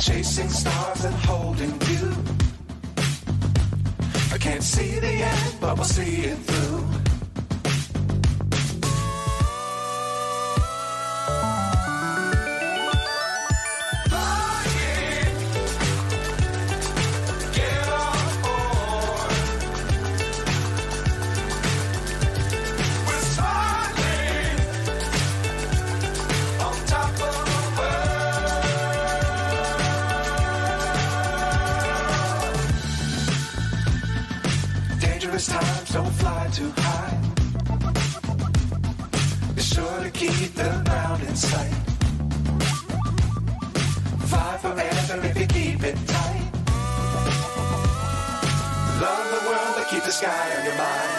chasing stars and holding you. I can't see the end, but we'll see it through. Too high. Be sure to keep the ground in sight. Fight forever if you keep it tight. Love the world, but keep the sky on your mind.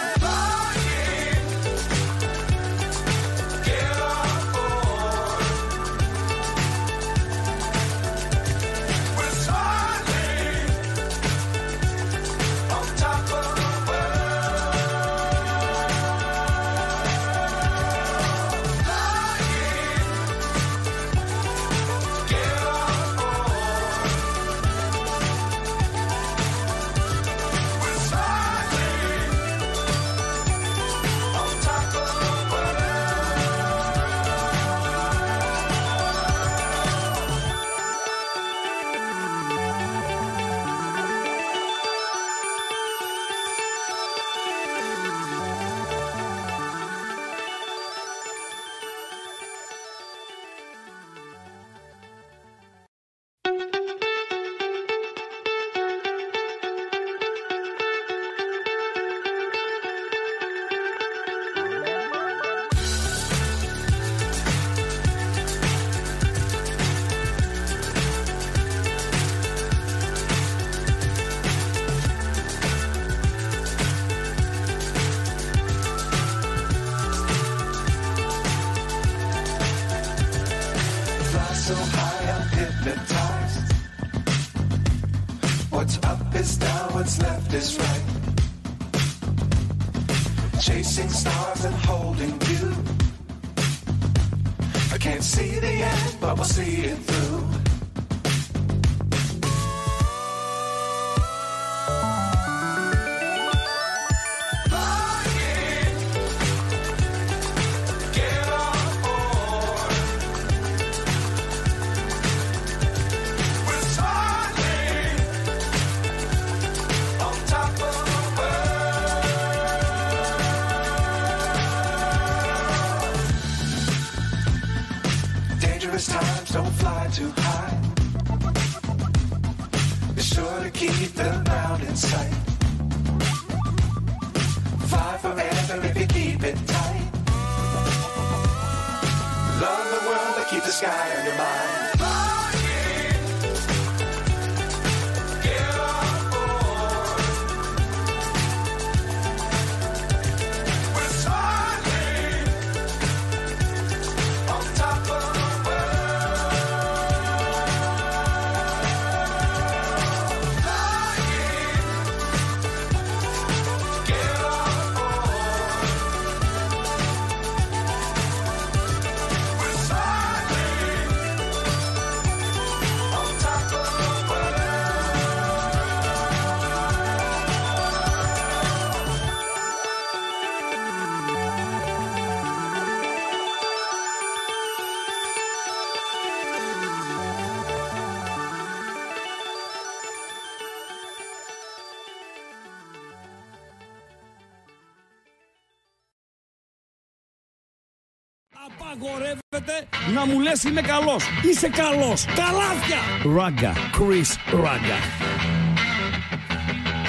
Να μου λες είμαι καλός. Είσαι καλός. Καλάθια. Ράγκα. Chris Ράγκα.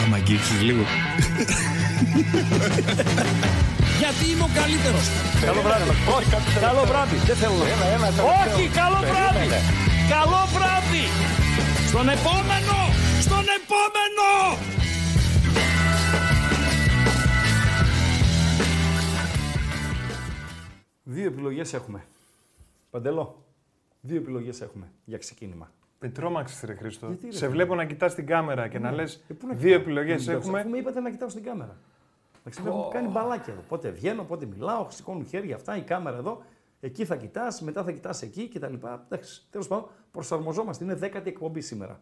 Άμα αγγίξεις λίγο. Γιατί είμαι ο καλύτερος. Καλό βράδυ. Όχι, καλό βράδυ. Δεν θέλω. Όχι, καλό βράδυ. Καλό βράδυ. Στον επόμενο. Στον επόμενο. Δύο επιλογές έχουμε. Παντελό, δύο επιλογές έχουμε για ξεκίνημα. Πετρώμαξες ρε Χρήστο. Γιατί, σε βλέπω να κοιτάς την κάμερα και να λες δύο επιλογές έχουμε. Αφού με είπατε να κοιτάω στην κάμερα. Εντάξει, μου κάνει μπαλάκια εδώ. Πότε βγαίνω, πότε μιλάω, σηκώνουν χέρια αυτά, η κάμερα εδώ. Εκεί θα κοιτάς, μετά θα κοιτάς εκεί κτλ. Εντάξει, τέλος πάντων, Προσαρμοζόμαστε. Είναι 10η εκπομπή σήμερα.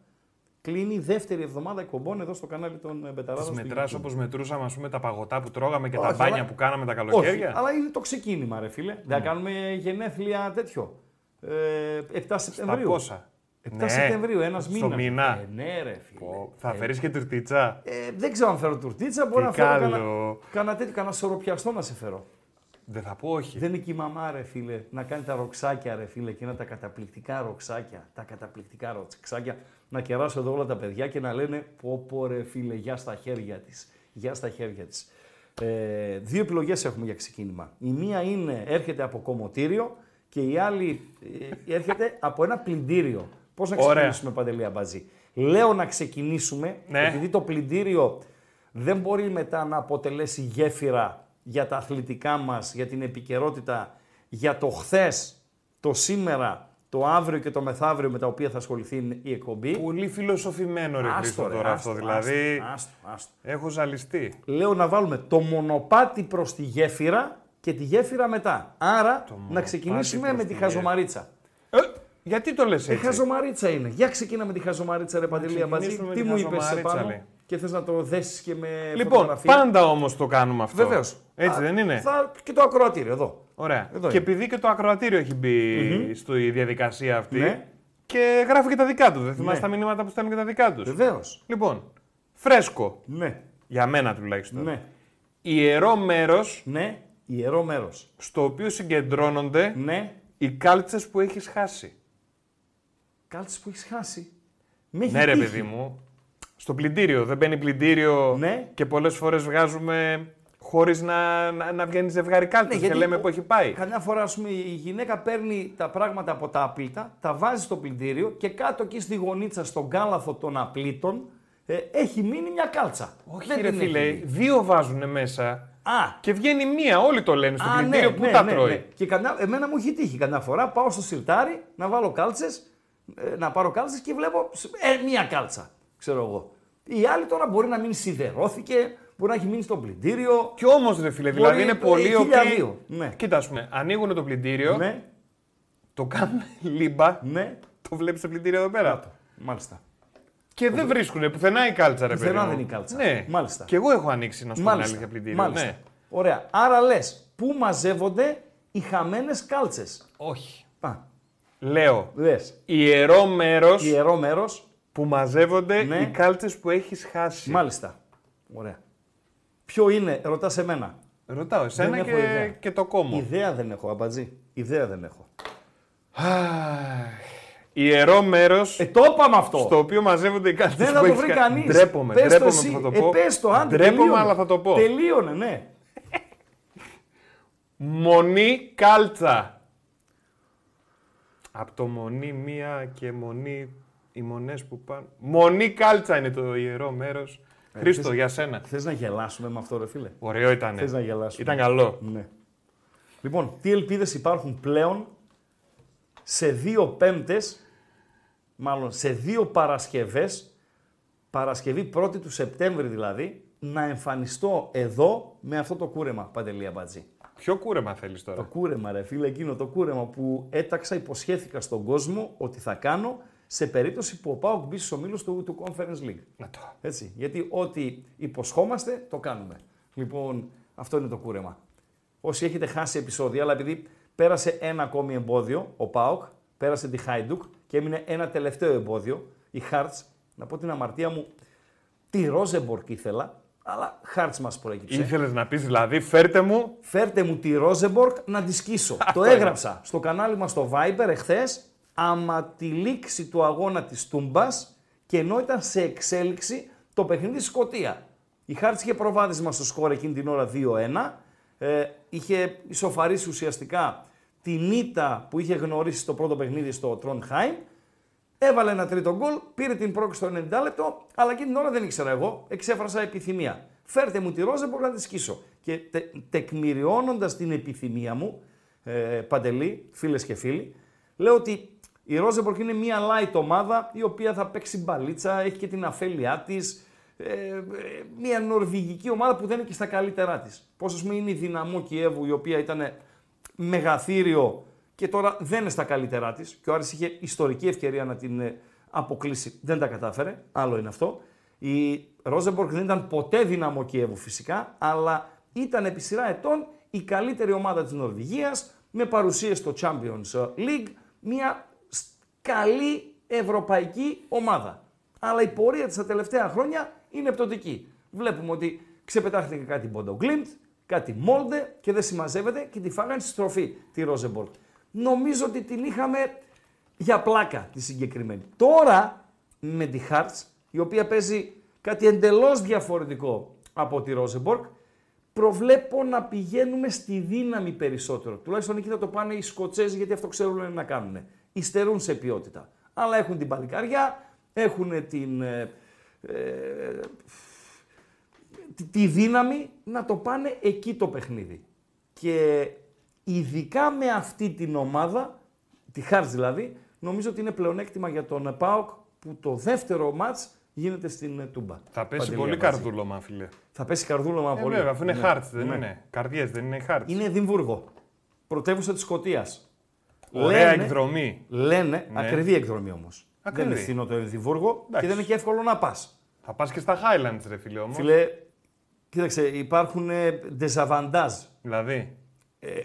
Κλείνει η δεύτερη εβδομάδα εκπομπών εδώ στο κανάλι των Μπεταράδων. Τις μετράς όπως μετρούσαμε, ας πούμε, τα παγωτά που τρώγαμε και όχι, τα μπάνια αλλά... που κάναμε τα καλοκαίρια. Όχι, αλλά είναι το ξεκίνημα, ρε φίλε. Δεν κάνουμε γενέθλια τέτοιο. 7 Σεπτεμβρίου. Πόσα. 7 ναι. Σεπτεμβρίου, ένας μήνα. Στο μήνα. Ναι, ρε φίλε. Θα φέρεις και τουρτίτσα. Δεν ξέρω αν φέρω τουρτίτσα. Μπορώ να φέρω κανένα σωροπιαστό να σε φέρω. Δεν θα πω όχι. Δεν είναι και η μαμά, ρε φίλε, να κάνει τα ροξάκια, ρε φίλε, και να τα καταπληκτικά ροξάκια. Τα καταπληκτικά ροξάκια, να κεράσω εδώ όλα τα παιδιά και να λένε πω πω ρε φίλε, γεια στα χέρια της. Γεια στα χέρια της. Δύο επιλογές έχουμε για ξεκίνημα. Η μία είναι έρχεται από κομμωτήριο και η άλλη έρχεται από ένα πλυντήριο. Πώς να ξεκινήσουμε, Παντελία Μπατζή? Λέω να ξεκινήσουμε, ναι. Επειδή το πλυντήριο δεν μπορεί μετά να αποτελέσει γέφυρα για τα αθλητικά μας, για την επικαιρότητα, για το χθες, το σήμερα, το αύριο και το μεθαύριο με τα οποία θα ασχοληθεί η εκπομπή. Πολύ φιλοσοφημένο, ρε Χρήστο, τώρα αυτό. Δηλαδή, έχω ζαλιστεί. Λέω να βάλουμε το μονοπάτι προς τη γέφυρα και τη γέφυρα μετά. Άρα, να ξεκινήσουμε με τη χαζομαρίτσα. Γιατί το λες έτσι? Η χαζομαρίτσα είναι. Για ξεκινάμε με τη χαζομαρίτσα, ρε Παντελία Μπατζή. Τι μου είπες επάνω? Και θες να το δέσεις και με φωτογραφία. Λοιπόν, πάντα όμως το κάνουμε αυτό. Βεβαίως. Έτσι δεν είναι? Και το ακροατήριο εδώ. Ωραία. Εδώ και είναι. Επειδή και το ακροατήριο έχει μπει στη διαδικασία αυτή, ναι. Και γράφει και τα δικά του. Δεν θυμάσαι τα μηνύματα που στέλνουν και τα δικά του. Βεβαίως. Λοιπόν, φρέσκο. Ναι. Για μένα τουλάχιστον. Ναι. Ιερό μέρος. Ναι. Ιερό μέρος. Στο οποίο συγκεντρώνονται, ναι, οι κάλτσες που έχεις χάσει. Κάλτσες που έχεις χάσει. Ναι, ρε παιδί μου. Στο πλυντήριο. Δεν μπαίνει πλυντήριο, ναι, και πολλές φορές βγάζουμε χωρίς να βγαίνει ζευγάρι κάλτσες, ναι, και λέμε που έχει πάει. Καμιά φορά, ας πούμε, η γυναίκα παίρνει τα πράγματα από τα απλήτα, τα βάζει στο πλυντήριο και κάτω εκεί στη γωνίτσα, στον κάλαθο των απλήτων, έχει μείνει μια κάλτσα. Όχι, δεν, ρε φίλε, δύο βάζουνε μέσα. Και βγαίνει μία, όλοι το λένε στο πλυντήριο, ναι, που τα τρώει. Ναι. Και εμένα μου έχει τύχει καμιά φορά, πάω στο σιρτάρι να βάλω κάλτσες, να πάρω κάλτσες και βλέπω μία κάλτσα. Ξέρω εγώ. Η άλλη τώρα μπορεί να μην σιδερώθηκε, μπορεί να έχει μείνει στο πλυντήριο. Κι όμως, ρε φίλε, δηλαδή είναι πολύ ωραίο. Ναι. Κοίτα, ας πούμε, ανοίγουν το πλυντήριο, ναι, το κάνουν λίμπα, ναι, το βλέπεις το πλυντήριο εδώ πέρα. Μάλιστα. Και δεν βρίσκουν πουθενά η κάλτσα, ρε παιδί. Πουθενά δεν είναι η κάλτσα. Ναι. Μάλιστα. Και εγώ έχω ανοίξει, να σου πω, αλήθεια, πλυντήριο. Μάλιστα. Ναι. Ωραία. Άρα λες, πού μαζεύονται οι χαμένες κάλτσες? Όχι. Λέω. Ιερό μέρος. Που μαζεύονται, ναι, οι κάλτσες που έχεις χάσει. Μάλιστα. Ωραία. Ποιο είναι, ρωτάς εμένα? Ρωτάω εσένα και το κόμμα. Ιδέα δεν έχω, Αμπατζή. Ιδέα δεν έχω. Ιερό μέρος. Το είπαμε αυτό. Στο οποίο μαζεύονται οι κάλτσες που έχεις χάσει. Δεν θα το βρει κανείς. Ντρέπομαι, θα το πω. Πες το, άντε. Ντρέπομαι, αλλά θα το πω. Τελείωνε, ναι. Μονή κάλτσα. Από το μονή μία και μονή... Οι μονές που πάνε. Μονή κάλτσα είναι το ιερό μέρος. Χρήστο, για σένα. Θες να γελάσουμε με αυτό, ρε φίλε? Ωραίο ήταν. Θες να γελάσουμε. Ήταν καλό. Ναι. Λοιπόν, τι ελπίδες υπάρχουν πλέον σε δύο Πέμπτες, μάλλον σε δύο Παρασκευές, Παρασκευή 1η του Σεπτέμβρη δηλαδή, να εμφανιστώ εδώ με αυτό το κούρεμα, Παντελία Μπατζή? Ποιο κούρεμα θέλεις τώρα? Το κούρεμα, ρε φίλε, εκείνο το κούρεμα που έταξα, υποσχέθηκα στον κόσμο ότι θα κάνω. Σε περίπτωση που ο Πάοκ μπει στους ομίλους του Conference League. Να το. Έτσι, γιατί ό,τι υποσχόμαστε, το κάνουμε. Λοιπόν, αυτό είναι το κούρεμα. Όσοι έχετε χάσει επεισόδια, αλλά επειδή πέρασε ένα ακόμη εμπόδιο, ο Πάοκ πέρασε τη Χάιντουκ και έμεινε ένα τελευταίο εμπόδιο, η Hearts. Να πω την αμαρτία μου, τη Rosenborg ήθελα, αλλά Hearts μας προέκυψε. Ήθελες να πεις δηλαδή, φέρτε μου τη Rosenborg να τη σκίσω. Το έγραψα στο κανάλι μας στο Viber εχθές. Άμα τη λήξη του αγώνα της Τούμπας και ενώ ήταν σε εξέλιξη το παιχνίδι στη Σκωτία. Η Hearts είχε προβάδισμα στο σκορ εκείνη την ώρα 2-1. Είχε ισοφαρίσει ουσιαστικά τη νίτα που είχε γνωρίσει στο πρώτο παιχνίδι στο Τρόντχαϊμ. Έβαλε ένα τρίτο γκολ, πήρε την πρόκριση στο 90 λεπτό, αλλά εκείνη την ώρα δεν ήξερα εγώ, εξέφρασα επιθυμία. Φέρτε μου τη Ρόζα, μπορώ να τη σκίσω. Και τεκμηριώνοντας την επιθυμία μου, Παντελή, φίλες και φίλοι, λέω ότι η Rosenborg είναι μια light ομάδα η οποία θα παίξει μπαλίτσα, έχει και την αφέλειά της. Μια νορβηγική ομάδα που δεν είναι και στα καλύτερά της. Πώς, ας πούμε, είναι η Δυναμό Κιέβου, η οποία ήταν μεγαθύριο και τώρα δεν είναι στα καλύτερά της και ο Άρης είχε ιστορική ευκαιρία να την αποκλείσει. Δεν τα κατάφερε, άλλο είναι αυτό. Η Rosenborg δεν ήταν ποτέ Δυναμό Κιέβου φυσικά, αλλά ήταν επί σειρά ετών η καλύτερη ομάδα της Νορβηγίας, με παρουσία στο Champions League, μια καλή ευρωπαϊκή ομάδα. Αλλά η πορεία της τα τελευταία χρόνια είναι πτωτική. Βλέπουμε ότι ξεπετάχθηκε κάτι Μπόντο Γκλίμτ, κάτι Molde και δεν συμμαζεύεται και τη φάγανε στη στροφή τη Rosenborg. Νομίζω ότι την είχαμε για πλάκα τη συγκεκριμένη. Τώρα με τη Hearts, η οποία παίζει κάτι εντελώς διαφορετικό από τη Rosenborg, προβλέπω να πηγαίνουμε στη δύναμη περισσότερο. Τουλάχιστον εκεί θα το πάνε οι Σκοτσέζοι, γιατί αυτό ξέρουν να κάνουν. Υστερούν σε ποιότητα. Αλλά έχουν την παλικαριά, έχουν την, τη δύναμη να το πάνε εκεί το παιχνίδι. Και ειδικά με αυτή την ομάδα, τη Hearts δηλαδή, νομίζω ότι είναι πλεονέκτημα για τον ΠΑΟΚ που το δεύτερο μάτς γίνεται στην Τούμπα. Θα πέσει Παντελία πολύ καρδούλωμα, φίλε. Θα πέσει καρδούλωμα πολύ. Βέβαια, αφού είναι Hearts, δεν είναι. Καρδιές, δεν είναι Hearts. Είναι Εδιμβούργο. Πρωτεύουσα της Σκωτίας. Ωραία εκδρομή. Λένε, ναι. Ακριβή εκδρομή όμως. Δεν είναι φθηνό το Εδιμβούργο και δεν είναι και εύκολο να πας. Θα πας και στα Highlands, ρε φίλε όμως. Φίλε, κοίταξε, υπάρχουν ντεζαβαντάζ. Δηλαδή.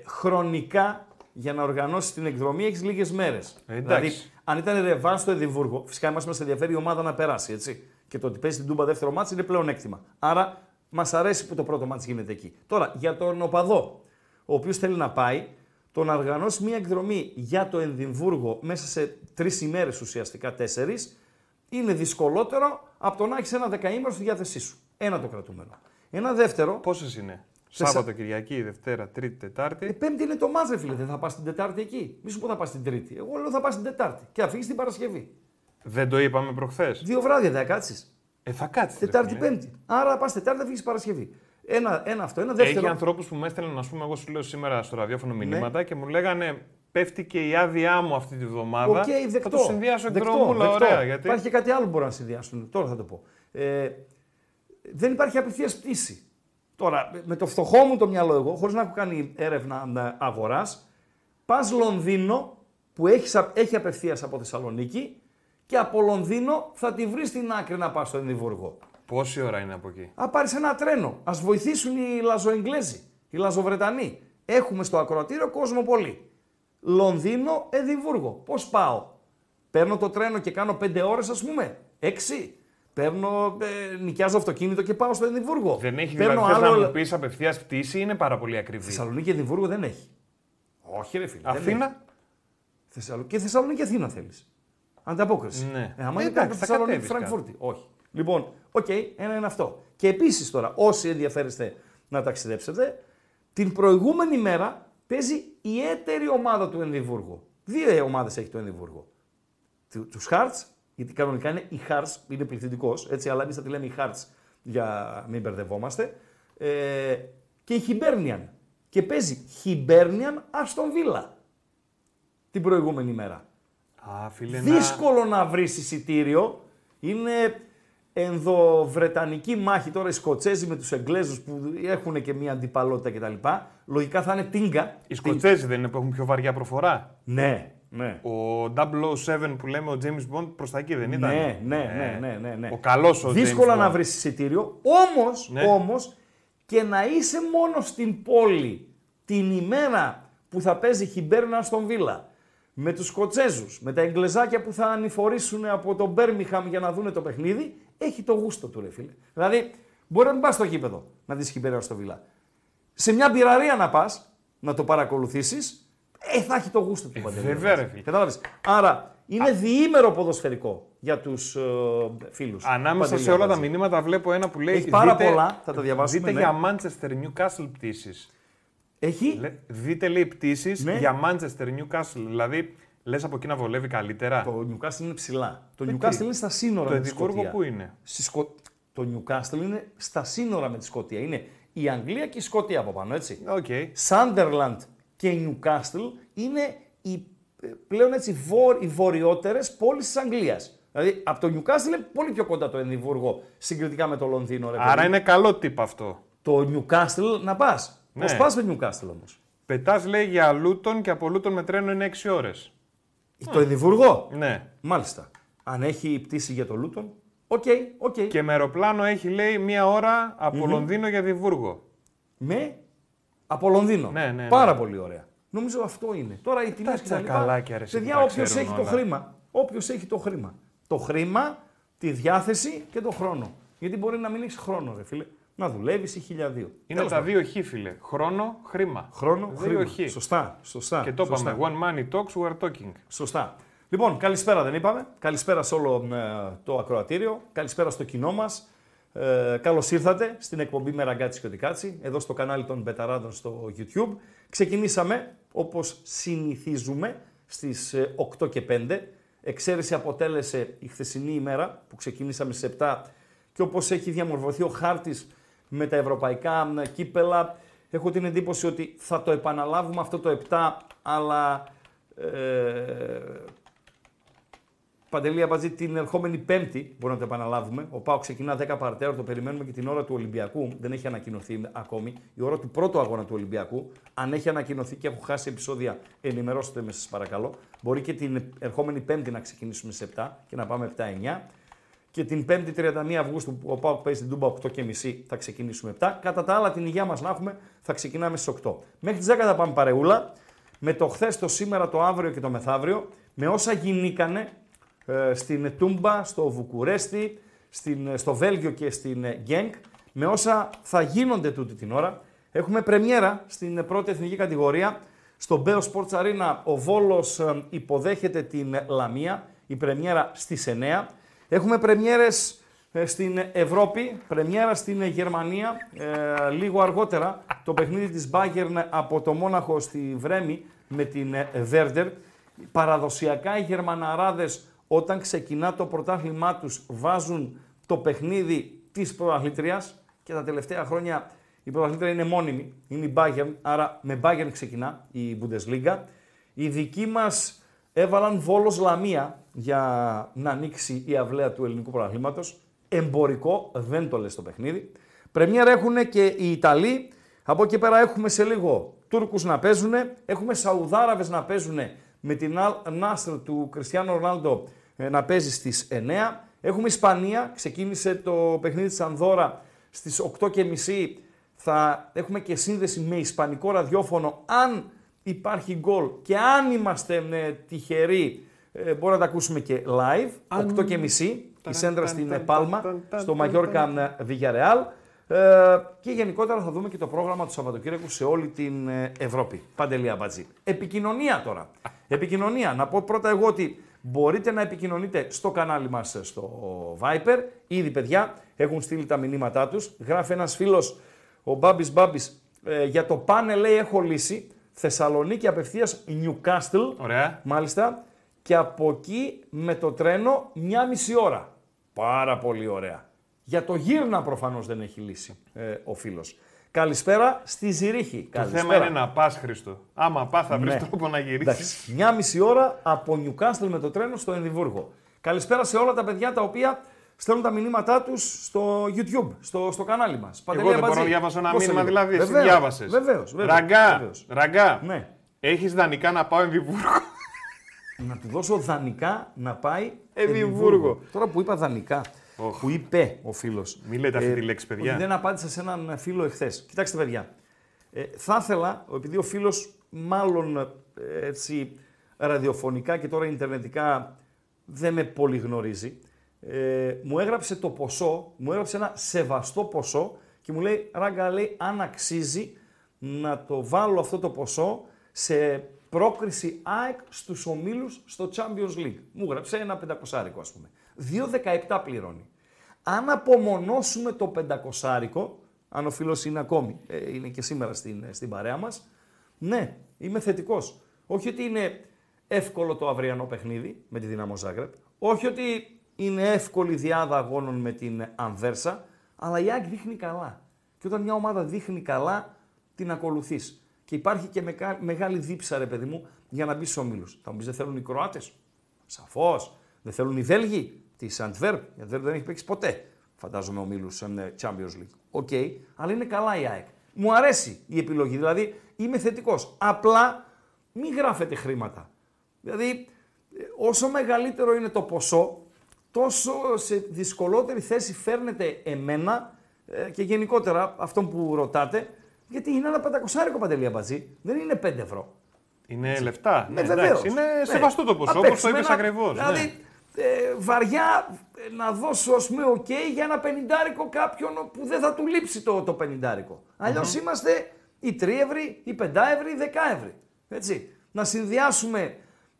Χρονικά για να οργανώσεις την εκδρομή έχεις λίγες μέρες. Δηλαδή, αν ήταν ρεβάν στο Εδιμβούργο, φυσικά μας ενδιαφέρει η ομάδα να περάσει. Έτσι. Και το ότι παίζει την Τούμπα δεύτερο μάτς είναι πλεονέκτημα. Άρα μας αρέσει που το πρώτο μάτς γίνεται εκεί. Τώρα, για τον οπαδό, ο οποίος θέλει να πάει, το να οργανώσει μια εκδρομή για το Εδιμβούργο μέσα σε 3 ημέρες, ουσιαστικά 4, είναι δυσκολότερο από το να έχεις ένα 10ήμερο στη διάθεσή σου. Ένα το κρατούμενο. Ένα δεύτερο. Πόσες είναι? Σάββατο, Κυριακή, Δευτέρα, Τρίτη, Τετάρτη. Πέμπτη είναι το μάτς, φίλε. Δεν θα πας την Τετάρτη εκεί. Μη σου πω θα πας την Τρίτη. Εγώ λέω θα πας την Τετάρτη. Και αφήγεις την Παρασκευή. Δεν το είπαμε προχθές. 2 βράδια δεν θα κάτσεις. Θα κάτσεις. Τετάρτη, Πέμπτη. Άρα πας Τετάρτη, θα φύγεις Παρασκευή. Ένα αυτό. Ένα δεύτερο. Έχει ανθρώπους που με έστελναν, ας πούμε, εγώ σου λέω σήμερα στο ραδιόφωνο μηνύματα και μου λέγανε πέφτει και η άδειά μου αυτή τη βδομάδα. Okay, θα το συνδυάσω εκδρόμουλα. Ωραία. Γιατί... Υπάρχει και κάτι άλλο που μπορούν να συνδυάσουν. Τώρα θα το πω. Δεν υπάρχει απευθείας πτήση. Τώρα, με το φτωχό μου το μυαλό εγώ, χωρίς να έχω κάνει έρευνα αγοράς, πας Λονδίνο, που έχει απευθείας από Θεσσαλονίκη, και από Λονδίνο θα τη βρεις στην άκρη να πας στο Εδιμβούργο. Πόση ώρα είναι από εκεί? Α, πάρεις ένα τρένο. Ας βοηθήσουν οι Λαζοεγγλέζοι, οι Λαζοβρετανοί. Έχουμε στο ακροατήριο κόσμο πολύ. Λονδίνο, Εδιμβούργο. Πώς πάω? Παίρνω το τρένο και κάνω 5 ώρες, ας πούμε. 6. Παίρνω, νοικιάζω αυτοκίνητο και πάω στο Εδιμβούργο. Δεν έχει δηλαδή άλλο... να μου πεις απευθείας πτήση, είναι πάρα πολύ ακριβή. Θεσσαλονίκη και Εδιμβούργο δεν έχει. Όχι ρε φίλε. Αθήνα. Και Θεσσαλονίκη και Αθήνα θέλεις. Ανταπόκριση. Ναι. Άμα εντάξει, Θεσσαλονίκη και Φραγκφούρτη. Όχι. Λοιπόν, οκ, ένα είναι αυτό. Και επίσης τώρα, όσοι ενδιαφέρεστε να ταξιδέψετε, την προηγούμενη μέρα παίζει η έτερη ομάδα του Εδιμβούργου. 2 ομάδες έχει το Εδιμβούργο. Τους Hearts. Γιατί κανονικά είναι η Hearts, είναι πληθυντικός, έτσι, αλλά εμείς θα τη λέμε η Hearts για μην μπερδευόμαστε. Και η Χιμπέρνιαν. Και παίζει Χιμπέρνιαν Άστον Βίλα την προηγούμενη μέρα. Δύσκολο να βρεις εισιτήριο. Είναι ενδοβρετανική μάχη τώρα οι Σκοτσέζοι με τους Εγγλέζους που έχουν και μια αντιπαλότητα κτλ. Λογικά θα είναι τίγκα. Οι Σκοτσέζοι δεν είναι που έχουν πιο βαριά προφορά? Ναι. Ναι. Ο 007 που λέμε ο James Bond προς τα εκεί δεν ήταν? Ναι. Ο καλός ο James Bond. Δύσκολα να βρεις εισιτήριο, όμως, ναι. Όμως και να είσαι μόνο στην πόλη την ημέρα που θα παίζει Χιμπέρνα στον Βίλα, με τους Σκοτσέζους, με τα Εγγλεζάκια που θα ανηφορήσουν από τον Μπέρμιχαμ για να δούνε το παιχνίδι, έχει το γούστο του ρε φίλε. Δηλαδή μπορεί να μην πας στο γήπεδο να δεις Χιμπέρνα στον Βίλα. Σε μια μπειραρία να πας, να το παρακολουθήσεις. Θα έχει το γούστο του Παντελή. Κατάλαβες. Άρα είναι διήμερο ποδοσφαιρικό για τους φίλους. Ανάμεσα Παντελή, σε όλα τα μηνύματα βλέπω ένα που λέει. Έχει πάρα πολλά, θα τα διαβάσουμε. Δείτε για Manchester Newcastle πτήσεις. Έχει. Δείτε λέει πτήσεις για Manchester Newcastle. Δηλαδή λες από εκεί να βολεύει καλύτερα. Το Newcastle είναι ψηλά. Το Newcastle είναι στα σύνορα με τη Σκωτία. Το Εδιμβούργο πού είναι? Το Newcastle είναι στα σύνορα με τη Σκωτία. Είναι η Αγγλία και η Σκωτία από πάνω, έτσι. Sunderland και η Newcastle είναι οι πλέον έτσι οι βορειότερες πόλεις της Αγγλίας. Δηλαδή από το Newcastle είναι πολύ πιο κοντά το Εδιμβούργο συγκριτικά με το Λονδίνο. Ρε, άρα είναι καλό τύπο αυτό. Το Newcastle να πας. Ναι. Πώς πας στο Newcastle όμως? Πετάς, λέει, για Λούτον και από Λούτον με τρένο είναι 6 ώρες. Το Εδιμβούργο. Ναι. Μάλιστα. Αν έχει πτήση για το Λούτον. Οκ. Και με αεροπλάνο έχει, λέει, μία ώρα από Λονδίνο για Εδιμβούργο. Με. Από Λονδίνο. Ναι. Πάρα πολύ ωραία. Νομίζω αυτό είναι. Τώρα οι τιμές και τα λοιπά. Παιδιά, όποιος έχει το χρήμα. Όποιος έχει το χρήμα. Το χρήμα, τη διάθεση και το χρόνο. Γιατί μπορεί να μην έχει χρόνο, ρε φίλε. Να δουλεύει ή 1002. Είναι τέλος τα δύο χ, φίλε. Χρόνο, χρήμα. Χρόνο, χρήμα. Σωστά. Και το είπαμε. One money talks, we are talking. Σωστά. Λοιπόν, καλησπέρα δεν είπαμε. Καλησπέρα σε όλο το ακροατήριο. Καλησπέρα στο κοινό μας. Καλώς ήρθατε στην εκπομπή με Ραγκάτσι και Οτικάτσι, εδώ στο κανάλι των Μπεταράδων στο YouTube. Ξεκινήσαμε όπως συνηθίζουμε στις 8 και 5. Εξαίρεση αποτέλεσε η χθεσινή ημέρα που ξεκινήσαμε στις 7 και όπως έχει διαμορφωθεί ο χάρτης με τα ευρωπαϊκά κύπελα, έχω την εντύπωση ότι θα το επαναλάβουμε αυτό το 7, αλλά Παντελία Μπατζή, την ερχόμενη Πέμπτη μπορούμε να το επαναλάβουμε. Ο ΠΑΟΚ ξεκινά 10 παρατέρα, το περιμένουμε και την ώρα του Ολυμπιακού. Δεν έχει ανακοινωθεί ακόμη. Η ώρα του πρώτου αγώνα του Ολυμπιακού. Αν έχει ανακοινωθεί και έχω χάσει επεισόδια, ενημερώστε με, σας παρακαλώ. Μπορεί και την ερχόμενη Πέμπτη να ξεκινήσουμε σε 7 και να πάμε 7-9. Και την 5η 31 Αυγούστου ο ΠΑΟΚ παίζει την Τούμπα 8.30, θα ξεκινήσουμε 7. Κατά τα άλλα, την υγεία μας να έχουμε, θα ξεκινάμε στις 8. Μέχρι τις 10 θα πάμε παρεούλα. Με το χθες, το σήμερα, το αύριο και το μεθαύριο, με όσα γινήκανε στην Τούμπα, στο Βουκουρέστι, στο Βέλγιο και στην Γκένκ, με όσα θα γίνονται τούτη την ώρα. Έχουμε πρεμιέρα στην πρώτη εθνική κατηγορία. Στο Μπέο Sports Arena ο Βόλος υποδέχεται την Λαμία, η πρεμιέρα στις 9. Έχουμε πρεμιέρες στην Ευρώπη, πρεμιέρα στην Γερμανία, λίγο αργότερα το παιχνίδι της Bayern από το Μόναχο στη Βρέμη με την Werder. Παραδοσιακά οι Γερμαναράδες όταν ξεκινά το πρωτάθλημά τους βάζουν το παιχνίδι της πρωταθλήτριας και τα τελευταία χρόνια η πρωταθλήτρια είναι μόνιμη, είναι η Bayern, άρα με Bayern ξεκινά η Bundesliga. Οι δικοί μας έβαλαν Βόλος Λαμία για να ανοίξει η αυλαία του ελληνικού πρωταθλήματος. Εμπορικό, δεν το λες το παιχνίδι. Πρεμιέρα έχουν και οι Ιταλοί, από εκεί πέρα έχουμε σε λίγο Τούρκους να παίζουν, έχουμε Σαουδάραβες να παίζουν με την Al-Nassr του Κριστιάνο Ρονάλντο να παίζει στις 9. Έχουμε Ισπανία, ξεκίνησε το παιχνίδι της Ανδόρα στις 8.30. Θα έχουμε και σύνδεση με ισπανικό ραδιόφωνο, αν υπάρχει γκολ και αν είμαστε τυχεροί, μπορούμε να τα ακούσουμε και live, 8.30, η σέντρα στην Πάλμα, στο Μαγιόρκα Villarreal. Και γενικότερα θα δούμε και το πρόγραμμα του Σαββατοκύριακου σε όλη την Ευρώπη. Παντελία Μπατζή. Επικοινωνία τώρα. Να πω πρώτα εγώ ότι μπορείτε να επικοινωνείτε στο κανάλι μας στο Viper. Ήδη παιδιά έχουν στείλει τα μηνύματά τους. Γράφει ένας φίλος, ο Μπάμπης, για το πάνελ, λέει, έχω λύσει. Θεσσαλονίκη απευθείας Newcastle. Ωραία. Μάλιστα. Και από εκεί με το τρένο 1,5 ώρα. Πάρα πολύ ωραία. Για το γύρνα προφανώς δεν έχει λύσει ο φίλος. Καλησπέρα στη Ζυρίχη. Το θέμα είναι να πας, Χρήστο. Άμα πας θα βρεις τρόπο να γυρίσεις. 1,5 ώρα από Newcastle με το τρένο στο Εδιμβούργο. Καλησπέρα σε όλα τα παιδιά τα οποία στέλνουν τα μηνύματά τους στο YouTube, στο κανάλι μας. Εγώ δεν μπορώ να διαβάσω ένα μήνυμα, δηλαδή. Εσύ διάβασες. Βεβαίως. Ραγκά, ναι. Έχεις δανεικά να πάω Εδιμβούργο? Να του δώσω δανεικά να πάει Εδιμβούργο. Τώρα που είπα δανεικά. Που είπε ο φίλος. Μην λέτε αυτή τη λέξη, παιδιά. Δεν απάντησα σε έναν φίλο εχθές. Κοιτάξτε, παιδιά. Θα ήθελα, επειδή ο φίλος μάλλον έτσι ραδιοφωνικά και τώρα ιντερνετικά δεν με πολύ γνωρίζει, μου έγραψε το ποσό, μου έγραψε ένα σεβαστό ποσό και μου λέει, Ράγκα, λέει, αν αξίζει να το βάλω αυτό το ποσό σε πρόκριση ΑΕΚ στους ομίλους στο Champions League. Μου έγραψε ένα 500 ας πούμε. 2,17 πληρώνει. Αν απομονώσουμε το 500, αν ο φίλος είναι ακόμη, είναι και σήμερα στην παρέα μας, ναι, είμαι θετικός. Όχι ότι είναι εύκολο το αυριανό παιχνίδι με τη Δυναμό Ζάγκρεπ, όχι ότι είναι εύκολη διάδα αγώνων με την Ανβέρσα, αλλά η ΑΕΚ δείχνει καλά. Και όταν μια ομάδα δείχνει καλά, την ακολουθείς. Και υπάρχει και μεγάλη δίψα, ρε παιδί μου, για να μπει στους ομίλους. Θα μου πεις, δεν θέλουν οι Κροάτες. Σαφώς. Δεν θέλουν οι Βέλγοι. Τη Αντβέρπ, η Αντβέρπ δεν έχει παίξει ποτέ, φαντάζομαι, ομίλους Champions League. Οκ, αλλά είναι καλά η ΑΕΚ. Μου αρέσει η επιλογή, δηλαδή είμαι θετικός. Απλά μην γράφετε χρήματα. Δηλαδή όσο μεγαλύτερο είναι το ποσό, τόσο σε δυσκολότερη θέση φέρνετε εμένα και γενικότερα αυτόν που ρωτάτε, γιατί είναι ένα 500 Παντελία Μπατζή, δεν είναι 5 ευρώ. Είναι έτσι. Λεφτά. Ναι, εντάξει, είναι σεβαστό το ποσό, όπως το είπες ακριβώς. Δηλαδή, βαριά να δώσω ας πούμε οκ για ένα πενιντάρικο κάποιον που δεν θα του λείψει το πενιντάρικο. Αλλιώς είμαστε οι 3 ευροί, οι 5 ευροί, οι 10 ευροί. Έτσι. Να συνδυάσουμε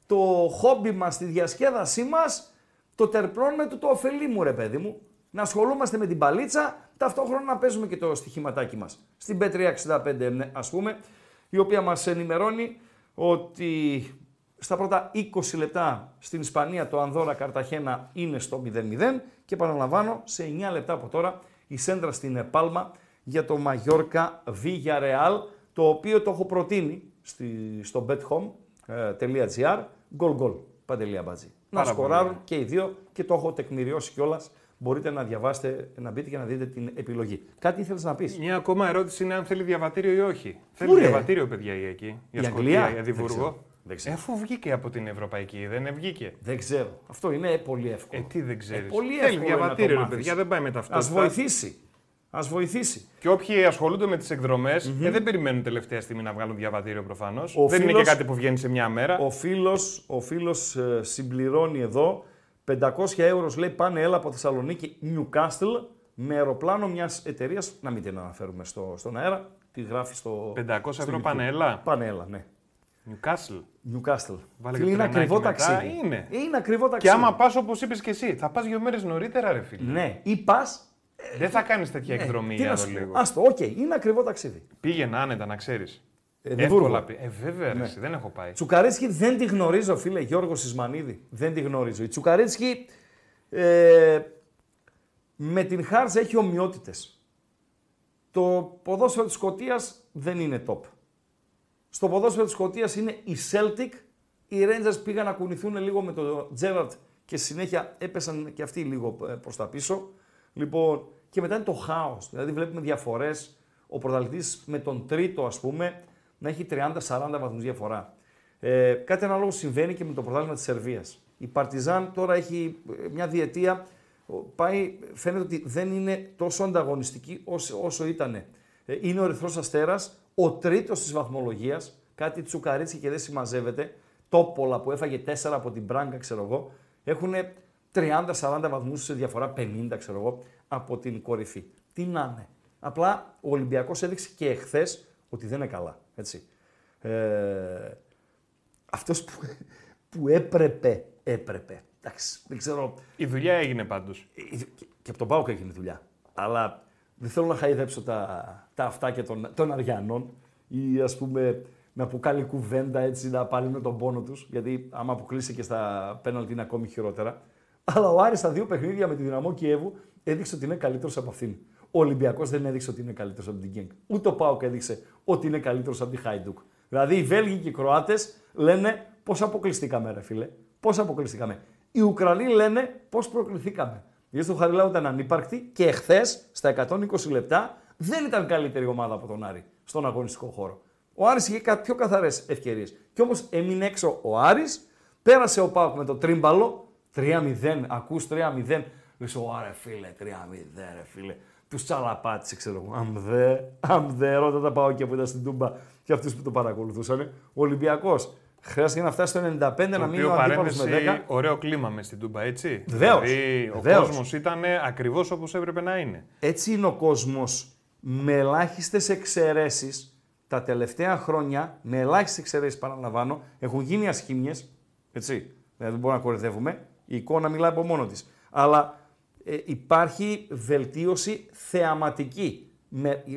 το χόμπι μας, τη διασκέδασή μας, το τερπρόν με το ωφελή μου, ρε παιδί μου. Να ασχολούμαστε με την παλίτσα, ταυτόχρονα να παίζουμε και το στοιχηματάκι μας. Στην Bet365 ας πούμε, η οποία μας ενημερώνει ότι στα πρώτα 20 λεπτά στην Ισπανία το Ανδόρα Καρταχένα είναι στο 0-0 και επαναλαμβάνω σε 9 λεπτά από τώρα η σέντρα στην Πάλμα για το Μαγιόρκα Villarreal, το οποίο το έχω προτείνει στο bethome.gr goal Παντελία Μπατζή. Να σκοράρουν και οι δύο και το έχω τεκμηριώσει κιόλας. Μπορείτε να διαβάσετε, να μπείτε και να δείτε την επιλογή. Κάτι ήθελες να πεις. Μια ακόμα ερώτηση είναι αν θέλει διαβατήριο ή όχι. Θέλει διαβατήριο, παιδιά, η εκεί. Για Σκοτία, για Διβούργο. Αφού βγήκε από την Ευρωπαϊκή, δεν βγήκε. Δεν ξέρω. Αυτό είναι πολύ εύκολο. Τι δεν ξέρεις. Θέλει διαβατήριο, παιδιά, δεν πάει με ταυτότητα. Ας βοηθήσει. Και όποιοι ασχολούνται με τις εκδρομές δεν περιμένουν τελευταία στιγμή να βγάλουν διαβατήριο προφανώς. Δεν είναι και κάτι που βγαίνει σε μια μέρα. Ο φίλος συμπληρώνει εδώ. 500 € λέει πάνε έλα από Θεσσαλονίκη, Νιουκάστλ, με αεροπλάνο μιας εταιρείας, να μην την αναφέρουμε στον αέρα, τη γράφει στο... 500 € πάνε έλα. Πάνε έλα, ναι. Νιουκάστλ. Είναι ακριβό ταξίδι. Είναι ακριβό ταξίδι. Και άμα πας όπως είπες και εσύ, θα πας 2 μέρες νωρίτερα ρε φίλε. Ναι, ή πας... δεν θα κάνεις τέτοια εκδρομή για το λίγο. Άστο, οκ, είναι ακριβό ταξίδι. Πήγαινα άνετα να ξέρεις. Βέβαια, ναι. Δεν έχω πάει. Τσουκαρίτσκι δεν τη γνωρίζω, φίλε, Γιώργος Ισμανίδη. Δεν τη γνωρίζω. Η Τσουκαρίτσκι με την Hearts έχει ομοιότητες. Το ποδόσφαιρο της Σκωτίας δεν είναι top. Στο ποδόσφαιρο της Σκωτίας είναι η Celtic. Οι Rangers πήγαν να κουνηθούν λίγο με τον Gerrard και συνέχεια έπεσαν και αυτοί λίγο προς τα πίσω. Λοιπόν, και μετά είναι το χάος. Δηλαδή βλέπουμε διαφορές. Ο πρωταθλητής με τον τρίτο, ας πούμε, να έχει 30-40 βαθμούς διαφορά. Κάτι ανάλογο συμβαίνει και με το πρωτάθλημα της Σερβίας. Η Παρτιζάν τώρα έχει μια διετία, φαίνεται ότι δεν είναι τόσο ανταγωνιστική όσο ήταν. Είναι ο Ερυθρός Αστέρας, ο τρίτος της βαθμολογίας, κάτι τσουκαρίτσι και δεν συμμαζεύεται. Τόπολα που έφαγε 4 από την Μπράγκα, ξέρω εγώ, έχουν 30-40 βαθμούς σε διαφορά, 50 ξέρω εγώ, από την κορυφή. Τι να είναι. Απλά ο Ολυμπιακός έδειξε και εχθές ότι δεν είναι καλά. Έτσι. Αυτός που έπρεπε. Εντάξει, δεν ξέρω. Η δουλειά έγινε πάντως. Και από τον Πάοκ έγινε δουλειά. Αλλά δεν θέλω να χαϊδέψω τα αυτάκια των Αριανών ή ας πούμε να πω καλή κουβέντα έτσι να απαλύνω τον πόνο τους. Γιατί άμα αποκλείσει και στα πέναλτι είναι ακόμη χειρότερα. Αλλά ο Άρης στα 2 παιχνίδια με τη Δυναμό Κιέβου έδειξε ότι είναι καλύτερος από αυτήν. Ο Ολυμπιακός δεν έδειξε ότι είναι καλύτερος από την Γκένγκ. Ούτε ο Πάοκ έδειξε ότι είναι καλύτερος από τη Χάιντουκ. Δηλαδή οι Βέλγοι και οι Κροάτες λένε πώς αποκλειστήκαμε, ρε φίλε. Πώς αποκλειστήκαμε. Οι Ουκρανοί λένε πώς προκληθήκαμε. Γιατί στο Χαριλάου ήταν ανύπαρκτη και εχθές στα 120 λεπτά δεν ήταν καλύτερη ομάδα από τον Άρη στον αγωνιστικό χώρο. Ο Άρης είχε πιο καθαρές ευκαιρίες. Κι όμως έμεινε έξω ο Άρης, πέρασε ο Πάοκ με το τρίμπαλο 3-0. Ακούς 3-0. Λες, ωραία, φίλε, 3-0, ρε φίλε. Τους τσαλαπάτησε, ξέρω εγώ. Αμδε, ρώτα τα πάω και που ήταν στην Τούμπα και αυτούς που το παρακολουθούσαν. Ο Ολυμπιακός χρειάστηκε να φτάσει στο 95 το να μείνει ο αντίπαλος με 10. Ωραίο κλίμα μες στην Τούμπα, έτσι. Βεβαίως. Δηλαδή ο κόσμος ήταν ακριβώς όπως έπρεπε να είναι. Έτσι είναι ο κόσμος με ελάχιστες εξαιρέσεις τα τελευταία χρόνια. Με ελάχιστες εξαιρέσεις, παραλαμβάνω, έχουν γίνει ασχήμιες. Έτσι. Δηλαδή δεν μπορούμε να κορυδεύουμε. Η εικόνα μιλάει από μόνο της. Αλλά υπάρχει βελτίωση θεαματική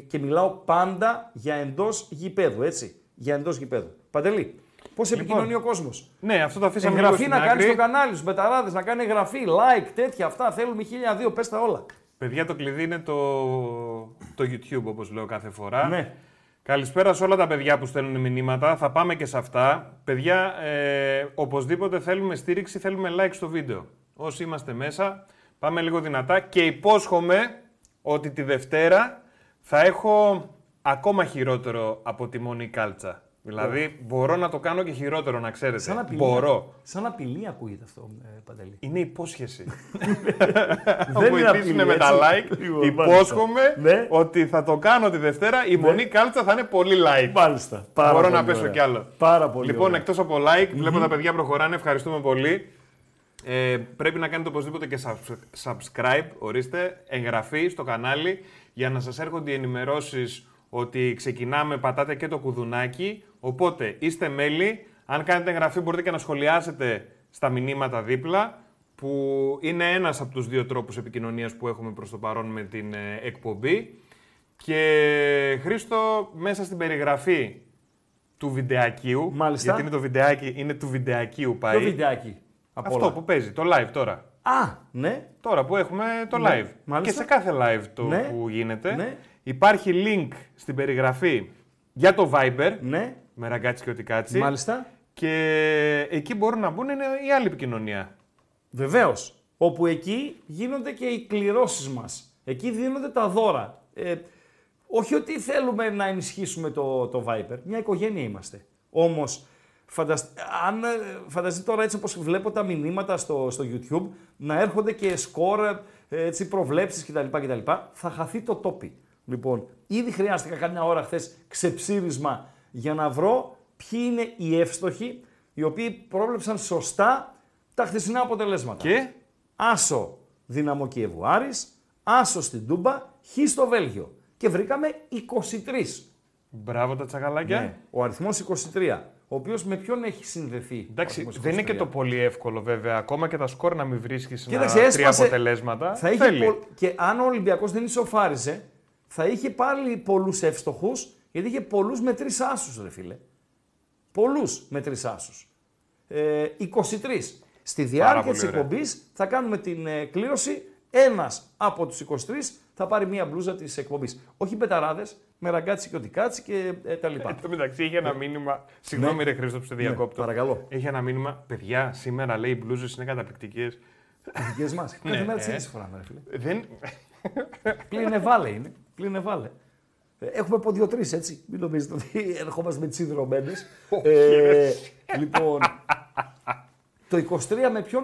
και μιλάω πάντα για εντός γηπέδου, έτσι, για εντός γηπέδου. Παντελή, πώς επικοινωνεί ο κόσμος. Ναι, αυτό το αφήσαμε λίγο στην άκρη. Εγγραφή να κάνει στο κανάλι, στους μπεταράδες, να κάνει εγγραφή, like, τέτοια, αυτά, θέλουμε 1002, πες τα όλα. Παιδιά, το κλειδί είναι το YouTube, όπως λέω κάθε φορά. Ναι. Καλησπέρα σε όλα τα παιδιά που στέλνουν μηνύματα, θα πάμε και σε αυτά. Παιδιά, οπωσδήποτε θέλουμε στήριξη, θέλουμε like στο βίντεο. Όσοι είμαστε μέσα... πάμε λίγο δυνατά και υπόσχομαι ότι τη Δευτέρα θα έχω ακόμα χειρότερο από τη Μονή Κάλτσα. Δηλαδή, μπορώ να το κάνω και χειρότερο, να ξέρετε. Σαν απειλή, μπορώ. Σαν απειλή ακούγεται αυτό, Παντελή. Είναι υπόσχεση. Θα βοηθήσουν με τα like. Υπόσχομαι ότι θα το κάνω τη Δευτέρα. Η Μονή Κάλτσα θα είναι πολύ like. Μάλιστα. Μπορώ να πέσω κι άλλο. Πάρα πολύ. Λοιπόν, εκτός από like, βλέπω τα παιδιά προχωράνε. Ευχαριστούμε πολύ. Πρέπει να κάνετε οπωσδήποτε και subscribe, ορίστε, εγγραφή στο κανάλι για να σας έρχονται οι ενημερώσεις ότι ξεκινάμε, πατάτε και το κουδουνάκι. Οπότε είστε μέλη, αν κάνετε εγγραφή μπορείτε και να σχολιάσετε στα μηνύματα δίπλα, που είναι ένας από τους δύο τρόπους επικοινωνίας που έχουμε προς το παρόν με την εκπομπή. Και Χρήστο, μέσα στην περιγραφή του βιντεακίου, μάλιστα, γιατί είναι το βιντεάκι, είναι του βιντεακίου πάει. Το βιντεάκι. Αυτό όλα που παίζει, το live τώρα. Α, ναι. Τώρα που έχουμε το live. Μάλιστα. Και σε κάθε live το που γίνεται. Ναι. Υπάρχει link στην περιγραφή για το Viber. Ναι. Με ραγκάτσι και ό,τι κάτσι. Μάλιστα. Και εκεί μπορούν να μπουν η άλλη επικοινωνία. Βεβαίως. Όπου εκεί γίνονται και οι κληρώσεις μας. Εκεί δίνονται τα δώρα. Όχι ότι θέλουμε να ενισχύσουμε το Viber. Μια οικογένεια είμαστε. Όμως... αν φανταστείτε τώρα έτσι όπως βλέπω τα μηνύματα στο YouTube, να έρχονται και σκορ, έτσι, προβλέψεις κτλ. Θα χαθεί το τόπι. Λοιπόν, ήδη χρειάστηκα καμιά ώρα χθες ξεψήρισμα για να βρω ποιοι είναι οι εύστοχοι οι οποίοι πρόβλεψαν σωστά τα χθεσινά αποτελέσματα. Και άσο Δυναμό Κιέβου Άρης, άσο στην Τούμπα, χ στο Βέλγιο. Και βρήκαμε 23. Μπράβο τα τσακαλάκια. Ναι, ο αριθμός 23. Ο οποίος με ποιον έχει συνδεθεί. Εντάξει, δεν είναι και το πολύ εύκολο βέβαια. Ακόμα και τα σκορ να μην βρίσκεις τρία αποτελέσματα. Θα είχε και αν ο Ολυμπιακός δεν ισοφάριζε, θα είχε πάλι πολλούς εύστοχους, γιατί είχε πολλούς με τρεις άσους, ρε φίλε. Πολλούς με τρεις άσους. 23. Στη διάρκεια της εκπομπής θα κάνουμε την κλήρωση. Ένας από τους 23 θα πάρει μία μπλούζα της εκπομπής. Όχι μπεταράδες. Με ραγκάτσι και ό,τι κάτσι και τα λοιπά. Εν τω μεταξύ είχε ένα μήνυμα. Συγγνώμη, ρε Χρήστο, που σε διακόπτω. Παρακαλώ. Είχε ένα μήνυμα. Παιδιά, σήμερα λέει οι μπλούζες είναι καταπληκτικές. Καταπληκτικές μας. Κάθε μέρα τι έτσι φοράμε, ρε φίλε. Δεν. Πλήνε βάλε είναι. Πλήνε βάλε. Έχουμε από 2-3 έτσι. Μην νομίζετε ότι ερχόμαστε με τις ιδρωμένες. Λοιπόν. Το 23 με ποιον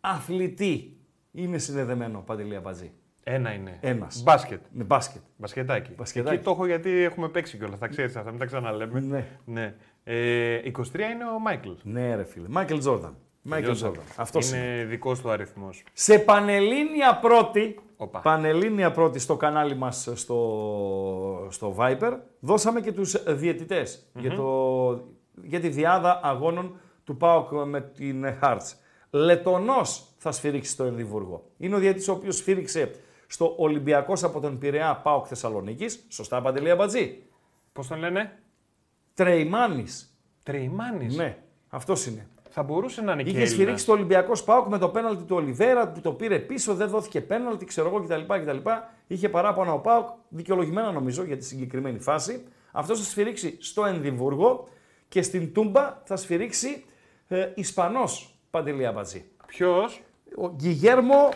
αθλητή είναι συνδεδεμένο, Παντελή Μπατζή? Ένα είναι. Ένας. Μπάσκετ. Με μπάσκετ. Μπασκετάκι. Εκεί το έχω γιατί έχουμε παίξει κιόλας. Θα ξέρεις αυτά, μην τα ξαναλέμε. Ναι. Ναι. 23 είναι ο Μάικλ. Ναι, ρε φίλε. Μάικλ Τζόρνταν. Μάικλ Τζόρνταν. Αυτός είναι δικός του αριθμός. Σε πανελλήνια πρώτη. Οπα. Πανελλήνια πρώτη στο κανάλι μας στο Viper. Δώσαμε και τους διαιτητές για τη διάδα αγώνων του ΠΑΟΚ με την Hearts. Λετονός θα σφυρίξει στο Εδιμβούργο. Είναι ο διαιτητής ο οποίος σφύριξε στο Ολυμπιακός από τον Πειραιά ΠΑΟΚ Θεσσαλονίκης. Σωστά, Παντελία Μπατζή? Πώς τον λένε? Τρεϊμάνης. Τρεϊμάνης. Ναι, αυτός είναι. Θα μπορούσε να είναι και Έλληνας. Είχε σφυρίξει στο Ολυμπιακός ΠΑΟΚ με το πέναλτι του Ολιβέρα που το πήρε πίσω, δεν δόθηκε πέναλτι, ξέρω εγώ κτλ. Είχε παράπονα ο ΠΑΟΚ, δικαιολογημένα νομίζω για τη συγκεκριμένη φάση. Αυτός θα σφυρίξει στο Εδιμβούργο και στην Τούμπα θα σφυρίξει Ισπανός, Παντελία Μπατζή. Ποιος? Ο Γκιγέρμο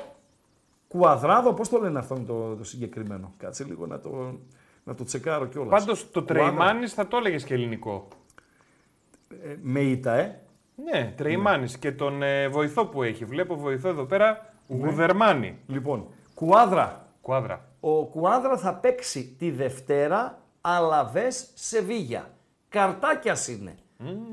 Κουαδράδο, πώς το λένε αυτό το συγκεκριμένο. Κάτσε λίγο να το τσεκάρω κιόλας. Πάντως το Τρεϊμάνης θα το έλεγες και ελληνικό. Με ήττα, Ναι, Τρεϊμάνης. Ναι. Και τον βοηθό που έχει. Βλέπω βοηθό εδώ πέρα, Γουδερμάνη. Λοιπόν, Κουάδρα. Ο Κουάδρα θα παίξει τη Δευτέρα Αλαβές Σεβίγια. Καρτάκιας είναι.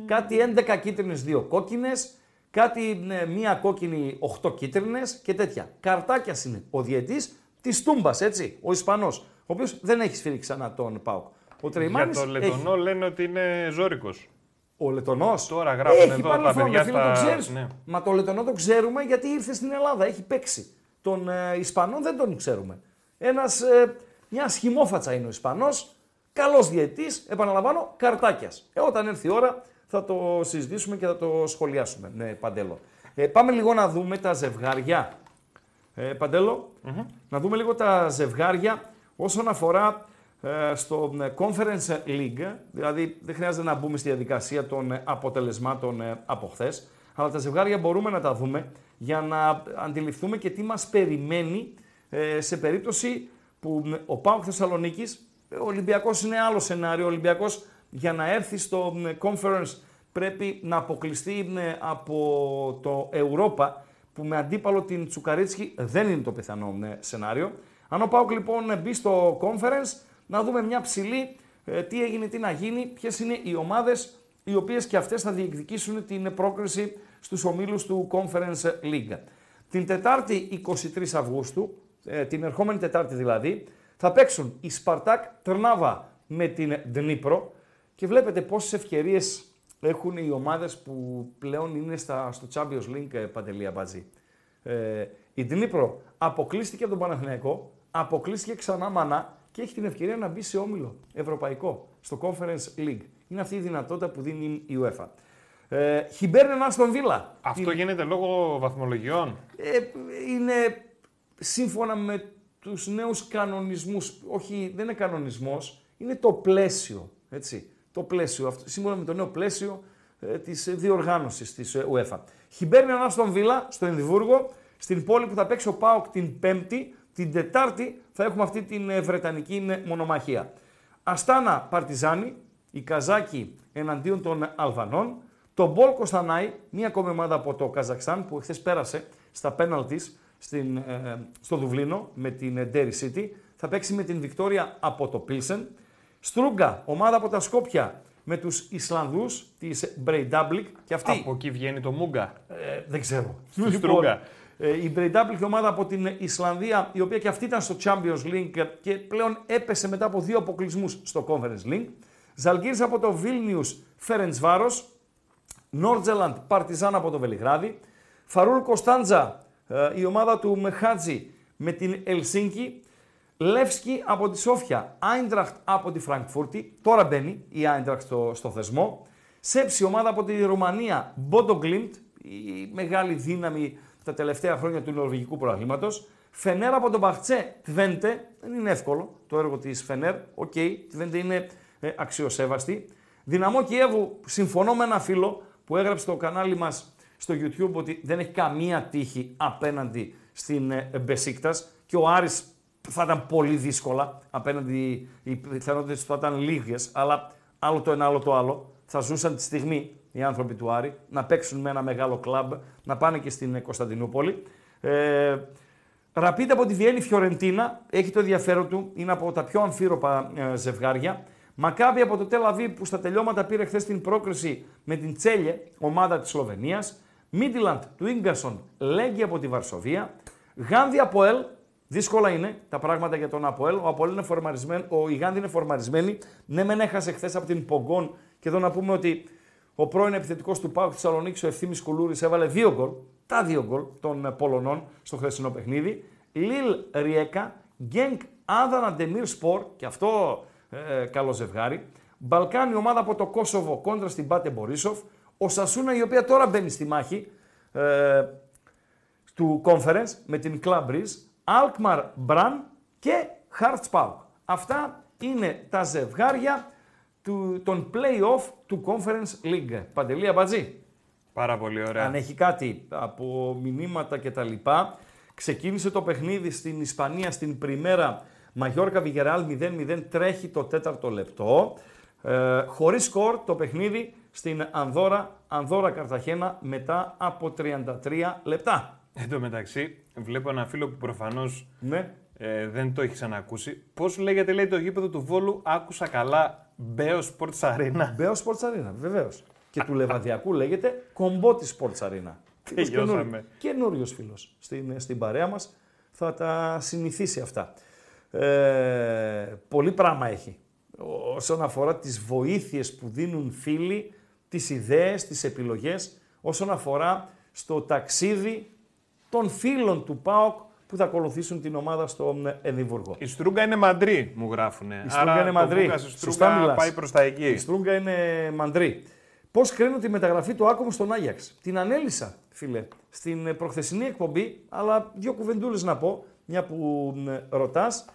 Κάτι 11 κίτρινες, 2 κόκκινες. Κάτι μία κόκκινη, 8 κίτρινες και τέτοια. Καρτάκιας είναι ο διαιτής της Τούμπας, έτσι, ο Ισπανός, ο οποίος δεν έχει σφυρίξει ξανά τον ΠΑΟΚ. Ο Τρεϊμάνης για τον Λετονό λένε ότι είναι ζώρικος. Ο Λετονός. Τώρα γράφουν εδώ τα παιδιά στα... Ναι. Μα το Λετονό το ξέρουμε γιατί ήρθε στην Ελλάδα, έχει παίξει. Τον Ισπανό δεν τον ξέρουμε. Μια σχημόφατσα είναι ο Ισπανός, καλός διαιτής, επαναλαμβάνω, Καρτάκιας. Όταν έρθει η ώρα... θα το συζητήσουμε και θα το σχολιάσουμε, ναι, Παντέλο. Πάμε λίγο να δούμε τα ζευγάρια. Παντέλο, να δούμε λίγο τα ζευγάρια όσον αφορά στο Conference League. Δηλαδή, δεν χρειάζεται να μπούμε στη διαδικασία των αποτελεσμάτων από χθες, αλλά τα ζευγάρια μπορούμε να τα δούμε για να αντιληφθούμε και τι μας περιμένει σε περίπτωση που ο ΠΑΟΚ Θεσσαλονίκης Ο Ολυμπιακός είναι άλλο σενάριο. Ο Ολυμπιακός για να έρθει στο Conference πρέπει να αποκλειστεί από το Europa, που με αντίπαλο την Τσουκαρίτσκι δεν είναι το πιθανό σενάριο. Αν ο ΠΑΟΚ λοιπόν μπει στο Conference, να δούμε μια ψηλή τι έγινε, τι να γίνει, ποιες είναι οι ομάδες οι οποίες και αυτές θα διεκδικήσουν την πρόκριση στους ομίλους του Conference League. Την Τετάρτη 23 Αυγούστου, την ερχόμενη Τετάρτη δηλαδή, θα παίξουν η Σπαρτάκ Τρνάβα με την Dnipro και βλέπετε πόσες ευκαιρίες έχουν οι ομάδες που πλέον είναι στο Champions League, Παντελία Μπατζή. Η Dnipro αποκλείστηκε από τον Παναθηναϊκό, αποκλείστηκε ξανά μανά και έχει την ευκαιρία να μπει σε όμιλο ευρωπαϊκό, στο Conference League. Είναι αυτή η δυνατότητα που δίνει η UEFA. Χιμπέρνιαν Άστον Βίλα. Αυτό γίνεται λόγω βαθμολογιών. Είναι σύμφωνα με τους νέους κανονισμούς. Όχι, δεν είναι κανονισμός, είναι το πλαίσιο, έτσι. Το πλαίσιο, σύμφωνα με το νέο πλαίσιο της διοργάνωσης της UEFA. Χιμπέρνιαν Άστον Βίλα στο Εδιμβούργο, στην πόλη που θα παίξει ο ΠΑΟΚ την Πέμπτη, την Τετάρτη θα έχουμε αυτή την βρετανική μονομαχία. Αστάνα Παρτιζάνη, οι Καζάκοι εναντίον των Αλβανών. Το Μπόλ Κοστανάη, μία ακόμη ομάδα από το Καζακστάν που χθες πέρασε στα πέναλτις στο Δουβλίνο με την Derry City. Θα παίξει με την Βικτόρια από το Πίλσεν. Στρούγκα, ομάδα από τα Σκόπια με τους Ισλανδούς της Breydablik και αυτή. Από εκεί βγαίνει το Μούγκα. Δεν ξέρω. Στρούγκα. Η Breydablik, ομάδα από την Ισλανδία, η οποία και αυτή ήταν στο Champions League και πλέον έπεσε μετά από δύο αποκλεισμούς στο Conference League. Ζαλγκίρις από το Βίλνιους, Φερεντσβάρος. Νόρτζελαντ, Παρτιζάν από το Βελιγράδι. Φαρούρ Κωνσταντζα, η ομάδα του Μεχάτζη με την Ελσίνκη. Λεύσκι από τη Σόφια, Άιντραχτ από τη Φραγκφούρτη. Τώρα μπαίνει η Άιντραχτ στο θεσμό. Σέψη, ομάδα από τη Ρουμανία, Μπόντο Γκλίμτ, η μεγάλη δύναμη τα τελευταία χρόνια του νορβηγικού προαθλήματος. Φενέρ από τον Μπαχτσέ, Τβέντε. Δεν είναι εύκολο το έργο της Φενέρ. Οκ, Τβέντε είναι αξιοσέβαστη. Δυναμό Κιέβου, συμφωνώ με ένα φίλο που έγραψε το κανάλι μας στο YouTube ότι δεν έχει καμία τύχη απέναντι στην Μπεσίκτας και ο Άρης θα ήταν πολύ δύσκολα απέναντι, οι πιθανότητες θα ήταν λίγες, αλλά άλλο το ένα, άλλο το άλλο. Θα ζούσαν τη στιγμή οι άνθρωποι του Άρη να παίξουν με ένα μεγάλο κλαμπ, να πάνε και στην Κωνσταντινούπολη. Ραπίτα από τη Βιέννη, Φιωρεντίνα, έχει το ενδιαφέρον του, είναι από τα πιο αμφίροπα ζευγάρια. Μακάβι από το Τελ Αβίβ που στα τελειώματα πήρε χθες την πρόκριση με την Τσέλιε, ομάδα της Σλοβενίας. Μίτιλαντ του Ίγκασον, Λέγκη από τη Βαρσοβία. Γάνδη Αποέλ, δύσκολα είναι τα πράγματα για τον Αποέλ. Η Γάνδη είναι φορμαρισμένη. Ναι, μεν έχασε χθες από την Πογκόν. Και εδώ να πούμε ότι ο πρώην επιθετικός του ΠΑΟΚ Θεσσαλονίκης, ο Ευθύμης Κουλούρης, έβαλε δύο γκολ, τα δύο γκολ των Πολωνών στο χθεσινό παιχνίδι. Λιλ Ριέκα, Γκένκ Άδανα Ντεμίρ Σπορ, και αυτό. Καλό ζευγάρι. Μπαλκάνι, ομάδα από το Κόσοβο κόντρα στην Πάτε Μπορίσοφ. Ο Σασούνα, η οποία τώρα μπαίνει στη μάχη του Conference με την Club Breeze. Αλκμαρ Μπραν και Hearts Πάοκ. Αυτά είναι τα ζευγάρια των play-off του Conference League. Παντελή Αμπατζή. Πάρα πολύ ωραία. Αν έχει κάτι από μηνύματα κτλ. Ξεκίνησε το παιχνίδι στην Ισπανία στην πριμέρα. Μαγιόρκα Villarreal 0-0, τρέχει το 4ο λεπτό. Χωρίς σκορ το παιχνίδι στην Ανδόρα, Ανδόρα Καρταχένα μετά από 33 λεπτά. Εν τω μεταξύ, βλέπω ένα φίλο που προφανώς ναι. Δεν το έχει ξανακούσει. Πώς λέγεται, λέει, το γήπεδο του Βόλου, άκουσα καλά, Μπέο Sports Arena. Μπέο Sports Arena, βεβαίως. Και του Λεβαδιακού λέγεται Κομπότη Sports Arena. Τελειώσαμε. Καινούριος φίλος στην παρέα μας, θα τα συνηθίσει αυτά. Πολύ πράγμα έχει όσον αφορά τις βοήθειες που δίνουν φίλοι, τις ιδέες, τις επιλογές, όσον αφορά στο ταξίδι των φίλων του ΠΑΟΚ που θα ακολουθήσουν την ομάδα στο Εδιμβούργο. Η Στρούγκα είναι μαντρή, μου γράφουνε. Η Στρούγκα άρα είναι μαντρή. Η Στρούγκα πάει προς τα εκεί. Η Στρούγκα είναι μαντρή. Πώς κρίνω τη μεταγραφή του Άκομου στον Άγιαξ? Την ανέλησα, φίλε, στην προχθεσινή εκπομπή, αλλά δύο κουβεντούλες να πω, μια που ρωτάς.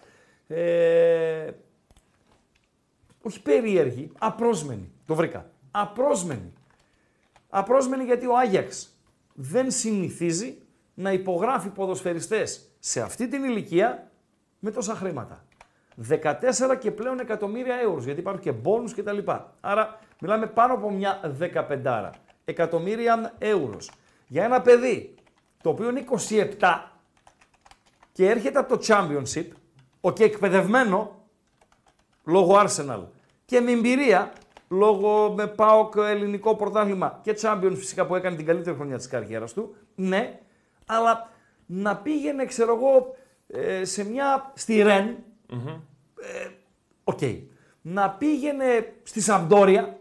Όχι περίεργη, απρόσμενη. Το βρήκα. Απρόσμενη. Απρόσμενη γιατί ο Άγιαξ δεν συνηθίζει να υπογράφει ποδοσφαιριστές σε αυτή την ηλικία με τόσα χρήματα. 14 και πλέον εκατομμύρια ευρώ, γιατί υπάρχουν και μπόνους και τα λοιπά. Άρα μιλάμε πάνω από μια 15 εκατομμύρια ευρώ. Για ένα παιδί το οποίο είναι 27 και έρχεται από το Championship, και εκπαιδευμένο λόγω Arsenal και με εμπειρία, λόγω με ΠΑΟΚ, ελληνικό πρωτάθλημα και Champions φυσικά που έκανε την καλύτερη χρονιά της καριέρας του, ναι, αλλά να πήγαινε, ξέρω εγώ, σε μια, στη Ρεν, να πήγαινε στη Σαμπτόρια,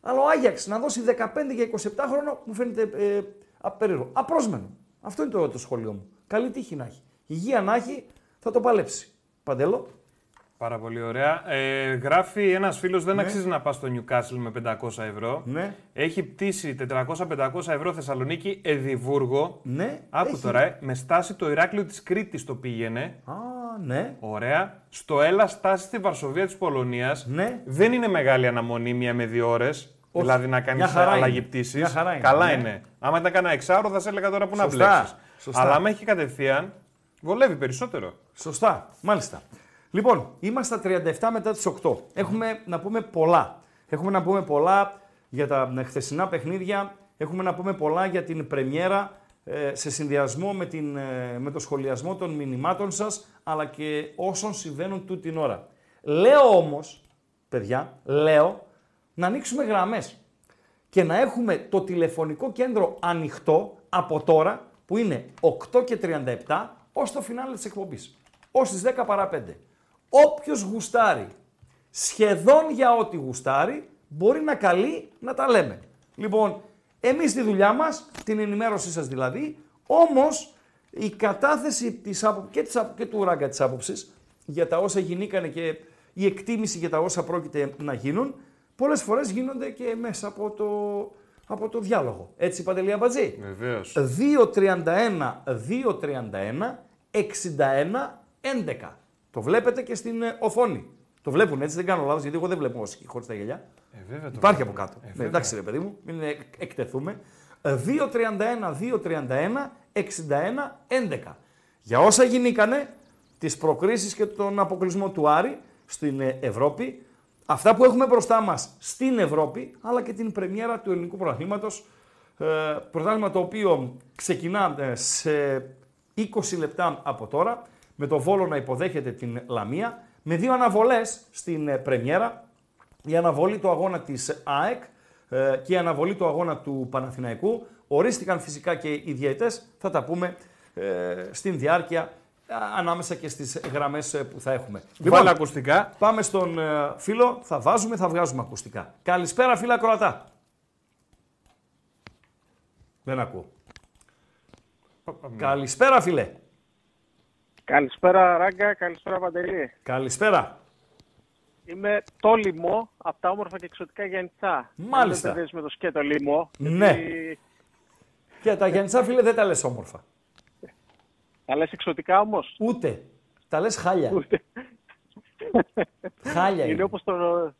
αλλά ο Άγιαξ να δώσει 15 για 27 χρόνο μου φαίνεται απερίεργο, απρόσμενο. Αυτό είναι το σχόλιο μου. Καλή τύχη να έχει, υγεία να έχει, θα το παλέψει. Παντέλο. Πάρα πολύ ωραία. Γράφει ένας φίλος, δεν αξίζει να πας στο Newcastle με 500 ευρώ. Ναι. Έχει πτήσει 400-500 ευρώ Θεσσαλονίκη, Εδιβούργο. Ναι. Άκου έχει. Τώρα, με στάση το Ηράκλειο της Κρήτης το πήγαινε. Α, ναι. Ωραία. Στο Έλα στάση στη Βαρσοβία της Πολωνίας. Ναι. Δεν είναι μεγάλη αναμονή, μία με δύο ώρες. Όχι. Δηλαδή να κάνεις αλλαγή πτήσης. Καλά είναι. Άμα ήταν κανένα εξάωρο θα σε έλεγα τώρα που να βλέψεις. Αλλά άμα έχει κατευθείαν, βολεύει περισσότερο. Σωστά. Μάλιστα. Λοιπόν, είμαστε στα 37 μετά τις 8. Έχουμε να πούμε πολλά. Έχουμε να πούμε πολλά για τα χθεσινά παιχνίδια. Έχουμε να πούμε πολλά για την πρεμιέρα σε συνδυασμό με το σχολιασμό των μηνυμάτων σας, αλλά και όσων συμβαίνουν τούτη την ώρα. Λέω όμως, παιδιά, να ανοίξουμε γραμμές και να έχουμε το τηλεφωνικό κέντρο ανοιχτό από τώρα, που είναι 8:37, ως το φινάλε της εκπομπής, ως τις 5:10. Όποιος γουστάρει, σχεδόν για ό,τι γουστάρει, μπορεί να καλεί να τα λέμε. Λοιπόν, εμείς τη δουλειά μας, την ενημέρωσή σας δηλαδή, όμως η κατάθεση και του Ράγκα της άποψης για τα όσα γινήκανε και η εκτίμηση για τα όσα πρόκειται να γίνουν, πολλές φορές γίνονται και μέσα από το διάλογο. Έτσι, Παντελία Μπατζή. Βεβαίως. 2:31, 61:11. Το βλέπετε και στην οθόνη. Το βλέπουν έτσι, δεν κάνω λάθος, γιατί εγώ δεν βλέπω όσοι χωρίς τα γυαλιά. Βέβαια, υπάρχει από κάτω. Εντάξει ρε παιδί μου, μην εκτεθούμε. 2:31, 61:11. Για όσα γινήκανε, τις προκρίσεις και τον αποκλεισμό του Άρη στην Ευρώπη, αυτά που έχουμε μπροστά μας στην Ευρώπη, αλλά και την πρεμιέρα του ελληνικού πρωταθλήματος, πρωτάθλημα το οποίο ξεκινά σε 20 λεπτά από τώρα, με το Βόλο να υποδέχεται την Λαμία, με δύο αναβολές στην πρεμιέρα, η αναβολή του αγώνα της ΑΕΚ και η αναβολή του αγώνα του Παναθηναϊκού. Ορίστηκαν φυσικά και οι διαιτητές, θα τα πούμε στην διάρκεια, ανάμεσα και στις γραμμές που θα έχουμε. Λοιπόν, βάλε ακουστικά. Πάμε στον φίλο, θα βάζουμε, θα βγάζουμε ακουστικά. Καλησπέρα φίλα Κροατά. Δεν ακούω. Καλησπέρα φίλε. Καλησπέρα Ράγκα, καλησπέρα Παντελή. Καλησπέρα. Είμαι το λιμό από τα όμορφα και εξωτικά Γιαννιτσά. Μάλιστα. Δεν με το σκέτο λιμό. Ναι. Γιατί... Και τα Γιαννιτσά φίλε δεν τα λες όμορφα. Τα λες εξωτικά όμως. Ούτε. Τα λες χάλια. Ούτε. Χάλια είναι. Όπως το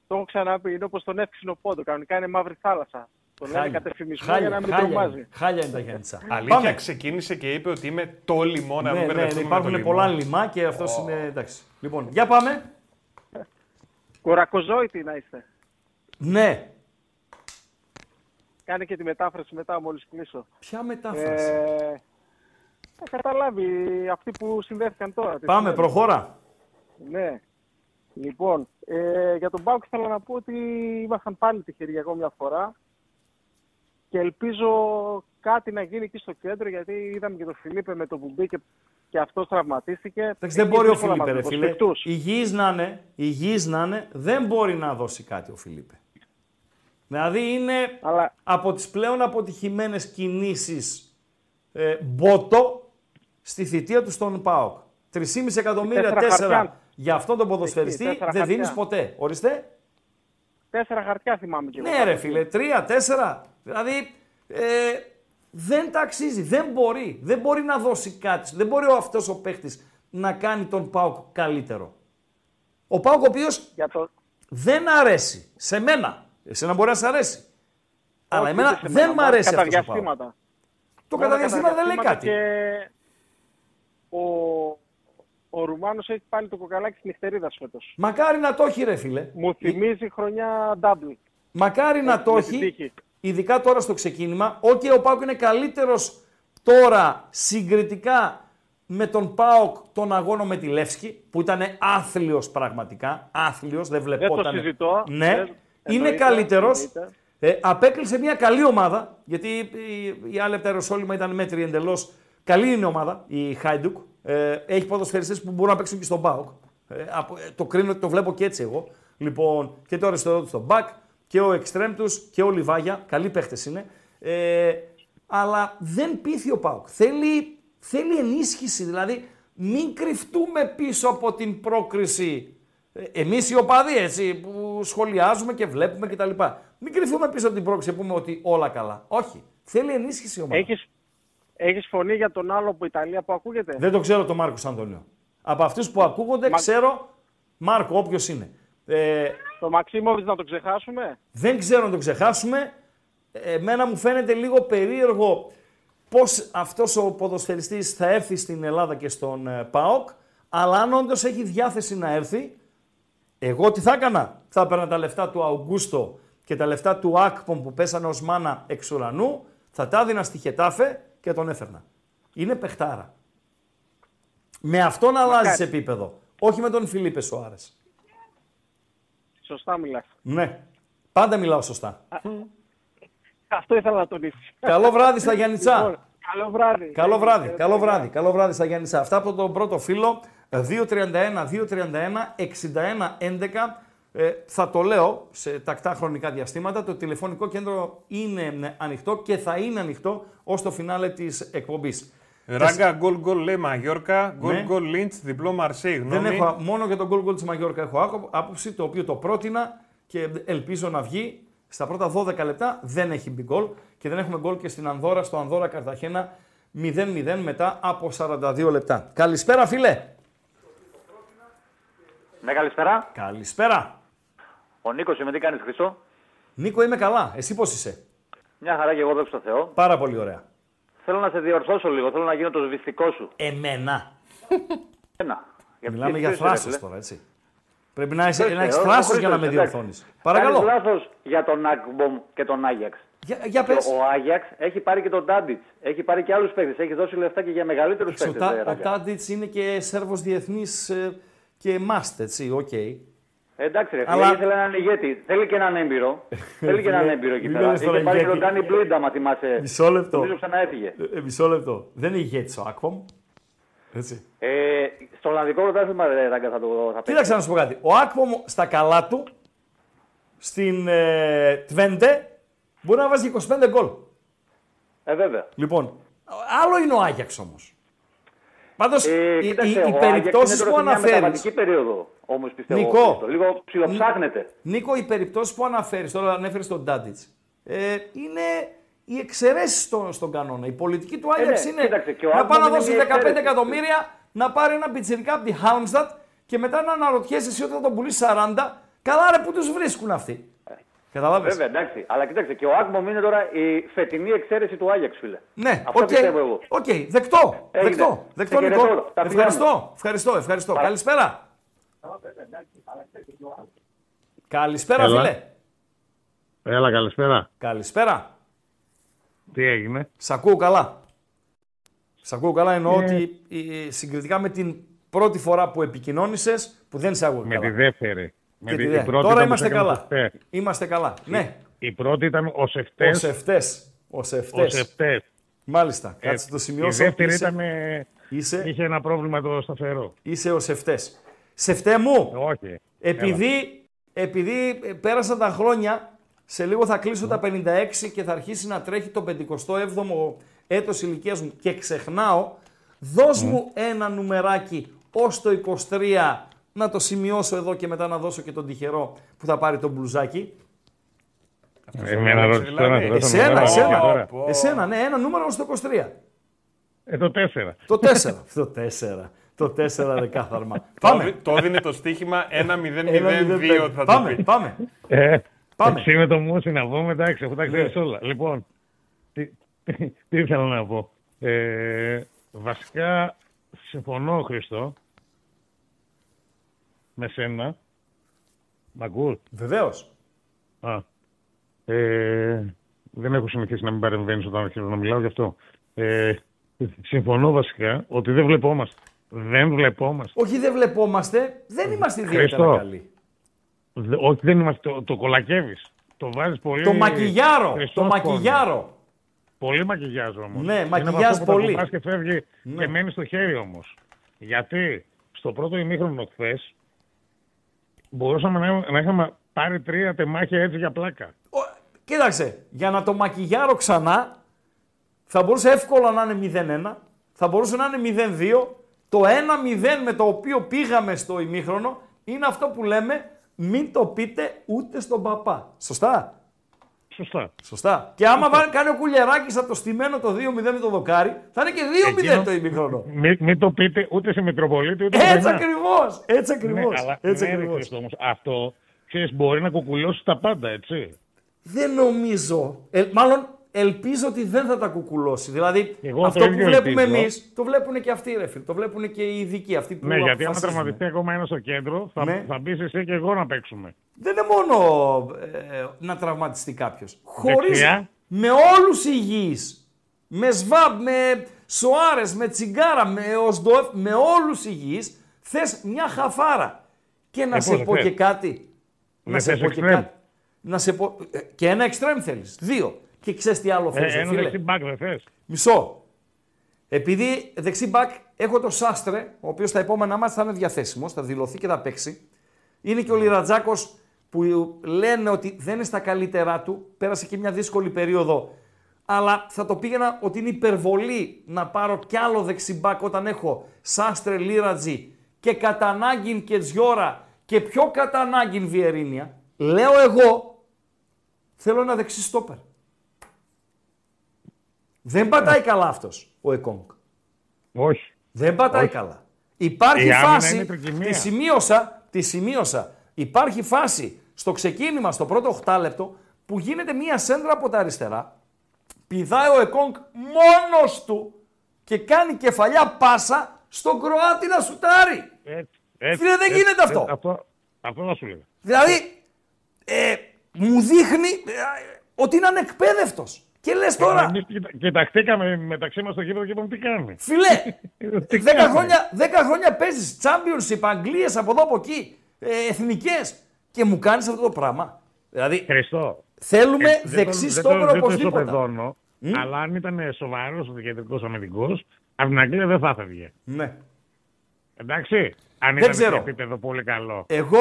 έχω ξαναπεί, είναι όπως τον εύξηνο πόντο. Κανονικά είναι μαύρη θάλασσα. Τον λένε κατευθυμισμό για να μην τρομάζει. Χάλια είναι τα Γιάννητσα. Αλήθεια ξεκίνησε και είπε ότι είμαι το λιμό, να μην μπερδευτούμε. Υπάρχουν πολλά λιμά και αυτός είναι εντάξει. Λοιπόν, για πάμε. Κορακοζόητη να είστε. Ναι. Κάνε και τη μετάφραση μετά μόλις κλείσω. Ποια μετάφραση? Θα καταλάβει αυτοί που συνδέθηκαν τώρα. Πάμε, προχώρα. Ναι. Λοιπόν, για τον Πάοκ θέλω να πω ότι ήμασταν πάλι τυχεροί ακόμα μια φορά. Και ελπίζω κάτι να γίνει εκεί στο κέντρο, γιατί είδαμε και τον Φιλίππε με τον Μπουμπί και αυτός τραυματίστηκε. Εντάξει, δεν μπορεί ο Φιλίππε, ρε φίλε. Υγιής να είναι, δεν μπορεί να δώσει κάτι ο Φιλίππε. Δηλαδή είναι από τις πλέον αποτυχημένες κινήσεις Μπότο στη θητεία του στον ΠΑΟΚ. 3,5 εκατομμύρια για αυτόν τον ποδοσφαιριστή δεν δίνεις ποτέ. Ορίστε. 4 χαρτιά θυμάμαι και εγώ. Ναι ρε φίλε, 3-4. Δηλαδή δεν τα αξίζει, δεν μπορεί να δώσει κάτι, δεν μπορεί αυτός ο παίχτης να κάνει τον ΠΑΟΚ καλύτερο. Ο ΠΑΟΚ ο οποίος δεν αρέσει σε μένα, εσένα μπορεί να σ' αρέσει, αλλά εμένα δεν μ' αρέσει αυτός ο ΠΑΟΚ. Το κατά διαστήματα δεν λέει κάτι. Και... Ο Ο Ρουμάνος έχει πάλι το κοκαλάκι της νυχτερίδας φέτος. Μακάρι να το έχει, ρε φίλε. Μου θυμίζει χρονιά Double. Μακάρι να το έχει, ειδικά τώρα στο ξεκίνημα. Όχι, ο Πάοκ είναι καλύτερος τώρα συγκριτικά με τον Πάοκ τον αγώνα με τη Λεύσκη, που ήταν άθλιος πραγματικά. Άθλιος, δεν βλεπόταν. Δεν το συζητώ. Ναι, είναι καλύτερος. Απέκλεισε μια καλή ομάδα, γιατί η άλλη από τα Ιεροσόλυμα ήταν μέτρη εντελώς. Καλή είναι η ομάδα, η Χάιντουκ. Έχει ποδοσφαιριστές που μπορούν να παίξουν και στον ΠΑΟΚ. Το κρίνω ότι το βλέπω και έτσι εγώ. Λοιπόν, και το αριστερό του στον Μπακ και ο Εξτρέμ τους και ο Λιβάγια. Καλοί παίχτες είναι. Αλλά δεν πείθει ο ΠΑΟΚ. Θέλει ενίσχυση. Δηλαδή, μην κρυφτούμε πίσω από την πρόκριση. Εμείς οι οπαδοί, έτσι, που σχολιάζουμε και βλέπουμε κτλ. Μην κρυφτούμε πίσω από την πρόκριση και πούμε ότι όλα καλά. Όχι. Θέλει ενίσχυση η ομάδα. Έχεις φωνή για τον άλλο από Ιταλία που ακούγεται? Δεν το ξέρω τον Μάρκο Αντωνίου. Από αυτούς που ακούγονται ξέρω Μάρκο, όποιος είναι. Το Μαξίμοβιτς να το ξεχάσουμε? Δεν ξέρω να το ξεχάσουμε. Εμένα μου φαίνεται λίγο περίεργο πώς αυτός ο ποδοσφαιριστής θα έρθει στην Ελλάδα και στον ΠΑΟΚ. Αλλά αν όντως έχει διάθεση να έρθει, εγώ τι θα έκανα? Θα έπαιρνα τα λεφτά του Αουγκούστο και τα λεφτά του Άκπομ που πέσανε ως μάνα εξ ουρανού, θα τα έδινα στη Χετάφε και τον έφερνα. Είναι παιχτάρα. Με αυτόν να αλλάζεις επίπεδο. Όχι με τον Φιλίπε Σοάρες. Σωστά μιλάς. Ναι. Πάντα μιλάω σωστά. Αυτό ήθελα να τονίσεις. Καλό βράδυ στα Γιάννητσά. Λοιπόν, καλό βράδυ. Καλό βράδυ. Καλό βράδυ. Καλό βράδυ στα Γιάννητσά. Αυτά από τον πρώτο φίλο. 231-231-61-11. Θα το λέω σε τακτά χρονικά διαστήματα. Το τηλεφωνικό κέντρο είναι ανοιχτό και θα είναι ανοιχτό ως το φινάλε της εκπομπής. Ράγκα, γκολ γκολ λέει Μαγιόρκα, γκολ γκολ Λίντς, διπλό Μαρσέιγ. Μόνο για τον γκολ γκολ της Μαγιόρκα έχω άποψη, το οποίο το πρότεινα και ελπίζω να βγει. Στα πρώτα 12 λεπτά δεν έχει μπει γκολ και δεν έχουμε γκολ και στην Ανδόρα, στο Ανδόρα Καρταχένα 0-0 μετά από 42 λεπτά. Καλησπέρα, φίλε. Ναι, καλησπέρα. Καλησπέρα. Ο Νίκος, είμαι, τι κάνεις, Χρήστο? Νίκο, είμαι καλά. Εσύ πώς είσαι? Μια χαρά και εγώ, δόξα τω Θεώ. Πάρα πολύ ωραία. Θέλω να σε διορθώσω λίγο, θέλω να γίνω το σβηστικό σου. Εμένα. Μιλάμε για θράσος τώρα, έτσι. Πρέπει να έχεις θράσος για να με διορθώνεις. Παρακαλώ. Κάνεις λάθος για τον Ακμπομ και τον Άγιαξ. Για πες. Ο Άγιαξ έχει πάρει και τον Τάντιτς, έχει πάρει και άλλους παίκτες, έχει δώσει λεφτά και για μεγαλύτερους παίκτες. Ο Τάντιτς είναι και Σέρβος διεθνής και μάστε, έτσι, οκ. Εντάξει, ρε φίλε, ήθελε έναν ηγέτη. Θέλει και έναν έμπειρο. Θέλει και έναν έμπειρο εκεί πέρα. Είχε πάρει και τον κάνει Μπλίντα, μα θυμάσαι. Μισό λεπτό. Νομίζω ξαναέφυγε. Μισό λεπτό. Δεν είναι ηγέτης ο Άκπομ. Στο Ολλανδικό πρωτάθλημα δεν θα το πει. Κοίταξε να σου πω κάτι. Ο Άκπομ στα καλά του, στην Τβέντε, μπορεί να βάζει 25 γκολ. Βέβαια. Λοιπόν, άλλο είναι ο Άγιαξ όμως. Πάντως, οι περιπτώσεις που αναφέρεις. Όμως πιστεύω, Νίκο, λίγο ψιλοψάχνετε. Νίκο, οι περιπτώσεις που αναφέρεις, τώρα ανέφερες τον Τάντιτς, είναι οι εξαιρέσεις στον κανόνα. Η πολιτική του Άγιαξ είναι κοίταξε, να πάει να δώσει 15 εκατομμύρια, να πάρει ένα πιτσιρικά από τη Χάουνστατ και μετά να αναρωτιέσαι εσύ όταν τον πουλήσει 40. Καλά, ρε, που τους βρίσκουν αυτοί. Καταλάβες. Βέβαια, εντάξει. Αλλά κοίταξε, και ο Άκμομ είναι τώρα η φετινή εξαίρεση του Άγιαξ, φίλε. Ναι, αυτό πιστεύω εγώ. Οκ, δεκτό. Δεκτό, Νίκο. Ευχαριστώ. Καλησπέρα. Καλησπέρα, φίλε. Έλα, καλησπέρα. Καλησπέρα. Τι έγινε? Σ' ακούω καλά. Σ' ακούω καλά, εννοώ ότι συγκριτικά με την πρώτη φορά που επικοινώνησες, που δεν σε άκουγα καλά. Με τη δεύτερη. Τώρα είμαστε καλά. Είμαστε καλά, ναι. Η πρώτη ήταν ο Σεφτές. Ο Σεφτές. Μάλιστα, κάτσε το σημειώσω. Η δεύτερη ήταν, είχε ένα πρόβλημα το σταθερό. Είσαι ο Σεφτές. Σε φταί μου, όχι. Επειδή πέρασαν τα χρόνια, σε λίγο θα κλείσω τα 56 και θα αρχίσει να τρέχει το 57ο έτος ηλικίας μου και ξεχνάω, δώσ' μου ένα νουμεράκι ως το 23, να το σημειώσω εδώ και μετά να δώσω και τον τυχερό που θα πάρει τον μπλουζάκι. Εσένα, ναι, ένα νούμερο ως το 23. Το 4. Το 4. Το 4 ρε κάθαρμα. Το έδινε το στοίχημα 1-0-0-2 θα το πει. Πάμε. Εσύ με το μούσι να πω μετά, έχω τα ξέρεις όλα. Λοιπόν, τι ήθελα να πω. Βασικά συμφωνώ, Χρήστο, με σένα. Μ' ακούς? Βεβαίως. Δεν έχω συνηθίσει να μην παρεμβαίνεις όταν αρχίζω να μιλάω γι' αυτό. Συμφωνώ βασικά ότι δεν βλεπόμαστε. Δεν βλεπόμαστε. Όχι, δεν βλεπόμαστε. Δεν είμαστε ιδιαίτερα καλοί. Όχι, δεν είμαστε. Το κολακεύεις. Το βάζεις πολύ. Το μακιγιάρο. Το μακιγιάρο. Πολύ μακιγιάζω όμως. Ναι, μακιγιάζω πολύ. Πας και φεύγει, ναι, και μένει στο χέρι όμως. Γιατί στο πρώτο ημίχρονο χθες μπορούσαμε να είχαμε πάρει τρία τεμάχια έτσι για πλάκα. Κοίταξε, για να το μακιγιάρω ξανά, θα μπορούσε εύκολα να είναι 0-1, θα μπορούσε να είναι 0-2. Το 1-0 με το οποίο πήγαμε στο ημίχρονο είναι αυτό που λέμε μην το πείτε ούτε στον παπά. Σωστά. Σωστά. Και άμα κάνει ο Κουλιαράκης από το στημένο το 2-0 με το δοκάρι, θα είναι και 2-0 εκείνο, το ημίχρονο. Μην το πείτε ούτε σε Μητροπολίτη ούτε σε. Έτσι ακριβώς. Έτσι ακριβώς. Ναι, όμως αυτό, ξέρεις, μπορεί να κουκουλώσει τα πάντα, έτσι. Δεν νομίζω. Μάλλον ελπίζω ότι δεν θα τα κουκουλώσει. Δηλαδή αυτό που βλέπουμε εμείς, το βλέπουν και αυτοί, ρε φίλε. Το βλέπουν και οι ειδικοί. Αυτοί που, ναι, γιατί άμα τραυματιστεί ακόμα ένα στο κέντρο, θα μπεις εσύ και εγώ να παίξουμε. Δεν είναι μόνο να τραυματιστεί κάποιος. Χωρίς. Με όλους υγιείς. Με ΣΒΑΜ, με Σοάρες, με Τσιγκάρα, με ΟΣΔΟΕΦ, με όλους υγιείς, θες μια χαφάρα. Και να σε πω και κάτι. Να σε πω και κάτι. Να σε πω... Και ένα εξτρέμ θέλεις. Δύο. Και ξέρεις τι άλλο θέλεις. Ένα δεξί μπακ δεν θες. Μισό. Επειδή δεξί μπακ έχω το Σάστρε, ο οποίος στα επόμενα μάτς θα είναι διαθέσιμος, θα δηλωθεί και θα παίξει. Είναι και ο Λιρατζάκος που λένε ότι δεν είναι στα καλύτερά του. Πέρασε και μια δύσκολη περίοδο. Αλλά θα το πήγαινα ότι είναι υπερβολή να πάρω κι άλλο δεξί μπακ όταν έχω Σάστρε, Λίρατζι και κατά ανάγκη και Τζιώρα και πιο κατά ανάγκη Βιερίνια. Λέω εγώ. Θέλω ένα δεξί στόπερ. Δεν πατάει καλά αυτός ο Εκόνγκ. Όχι. Δεν πατάει καλά. Υπάρχει φάση, τη σημείωσα, υπάρχει φάση στο ξεκίνημα, στο πρώτο 8 λεπτό, που γίνεται μία σέντρα από τα αριστερά, πηδάει ο Εκόνγκ μόνος του και κάνει κεφαλιά πάσα στον Κροάτη να σουτάρει. Φίλε, δεν γίνεται αυτό. Αυτό να σου λέγα. Δηλαδή, μου δείχνει ότι είναι ανεκπαίδευτος. Και λες τώρα... Εμείς κοιταχτήκαμε μεταξύ μας στο γήπεδο και είπαμε τι κάνει. Φιλέ, 10 χρόνια παίζεις Championship, Αγγλίες από εδώ από εκεί, εθνικές και μου κάνεις αυτό το πράγμα. Δηλαδή, Χριστό, θέλουμε δεξί στόπερο οπωσδήποτε. Δεν το παιδώνω, αλλά αν ήταν σοβαρός ο κεντρικός αμυντικός, από την Αγγλία δεν θα έφευγε. Ναι. Εντάξει, αν ήταν σε επίπεδο πολύ καλό. Εγώ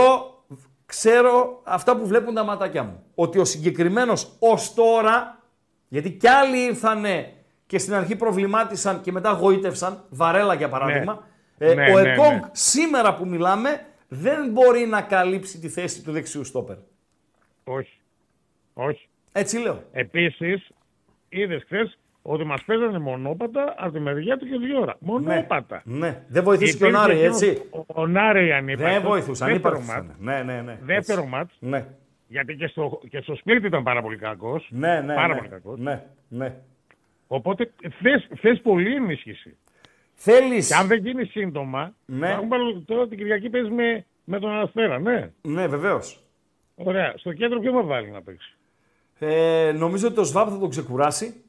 ξέρω αυτά που βλέπουν τα ματάκια μου. Ότι ο συγκεκριμένος ως τώρα... Γιατί κι άλλοι ήρθανε και στην αρχή προβλημάτισαν και μετά γοήτευσαν. Βαρέλα για παράδειγμα. Ναι. Ο Εκόνγκ σήμερα που μιλάμε δεν μπορεί να καλύψει τη θέση του δεξιού στόπερ. Όχι. Όχι. Έτσι λέω. Επίσης, είδες χθες ότι μας παίζανε μονόπατα από τη μεριά του και δύο ώρα. Μονόπατα. Ναι. Δεν βοηθούσε και ο Νάρη, έτσι. Ο Νάρη ανύπαρκτος. Δεν βοηθούσε. Ανύπαρκτος. Ναι. Δεύτερο μάτς. Ναι. Γιατί και στο σπίτι ήταν πάρα πολύ κακός. Ναι. Οπότε θες πολύ ενίσχυση. Θέλεις. Και αν δεν γίνει σύντομα, τώρα την Κυριακή παίζει με τον Αστέρα, ναι. Ναι, βεβαίως. Ωραία. Στο κέντρο ποιο θα βάλει να παίξει? Νομίζω ότι το ΣΒΑΠ θα τον ξεκουράσει.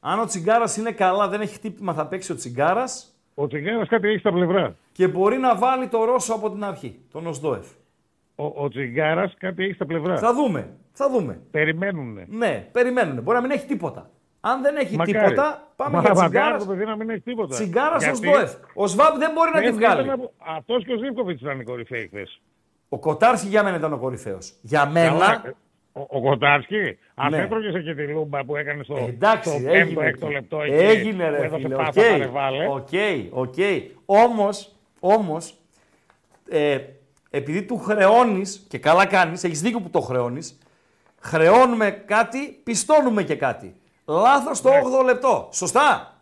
Αν ο Τσιγκάρας είναι καλά, δεν έχει χτύπημα, θα παίξει ο Τσιγκάρας. Ο Τσιγκάρας κάτι έχει στα πλευρά. Και μπορεί να βάλει το Ρώσο από την αρχή, τον ΟΣΔΟΕΦ. Ο Τσιγκάρας κάτι έχει στα πλευρά. Θα δούμε. Περιμένουνε. Ναι, περιμένουνε. Μπορεί να μην έχει τίποτα. Αν δεν έχει τίποτα, πάμε για Τσιγκάρας. Μακάρι, παιδί να μην έχει τίποτα. Τσιγκάρας ως ΔΟΕΦ. Ο ΣΒΑΠ δεν μπορεί να τη βγάλει. Αυτός και ο Ζίβκοβιτς ήταν οι κορυφαίοι χθες. Ο Κοτάρσκι για μένα ήταν ο κορυφαίος. Για μένα. Ο Κοτάρσκι, αν έτρωγε και τη λούμπα που έκανε στο 5ο λεπτό εκεί. Έγινε ρε. Οκ. Όμως. Επειδή του χρεώνεις, και καλά κάνεις, έχεις δίκιο που το χρεώνεις, χρεώνουμε κάτι, πιστώνουμε και κάτι. Λάθος το 8ο λεπτό. Σωστά.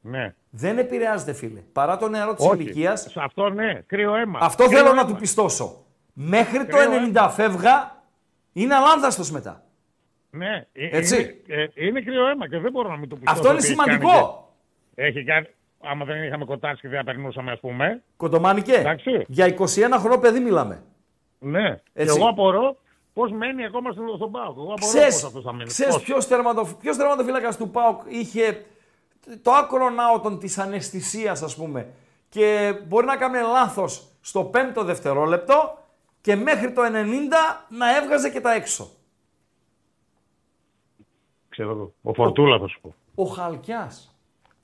Ναι. Δεν επηρεάζεται, φίλε. Παρά το νεαρό της ηλικίας. Αυτό ναι, κρύο αίμα. Αυτό θέλω να του πιστώσω. Μέχρι το 90 φεύγα, είναι αλάνθαστος μετά. Ναι. Έτσι. Είναι κρύο αίμα και δεν μπορώ να μην το πιστώσω. Αυτό είναι σημαντικό. Έχει κάνει... άμα δεν είχαμε κοτάρσει και δεν περνούσαμε, ας πούμε. Κοντομάνικε. Εντάξει. Για 21 χρόνο παιδί μιλάμε. Ναι. Έτσι. Και εγώ απορώ πώς μένει ακόμα στον ΠΑΟΚ. Εγώ απορώ πώς αυτός θα μείνει. Ξέρεις ποιος τερματοφύλακας του ΠΑΟΚ είχε το άκρο ναότον της αναισθησίας, ας πούμε. Και μπορεί να κάνει λάθος στο 5ο δευτερόλεπτο και μέχρι το 90 να έβγαζε και τα έξω. Ξέρω, ο Φορτούλα θα σου πω. Ο Χαλκιάς.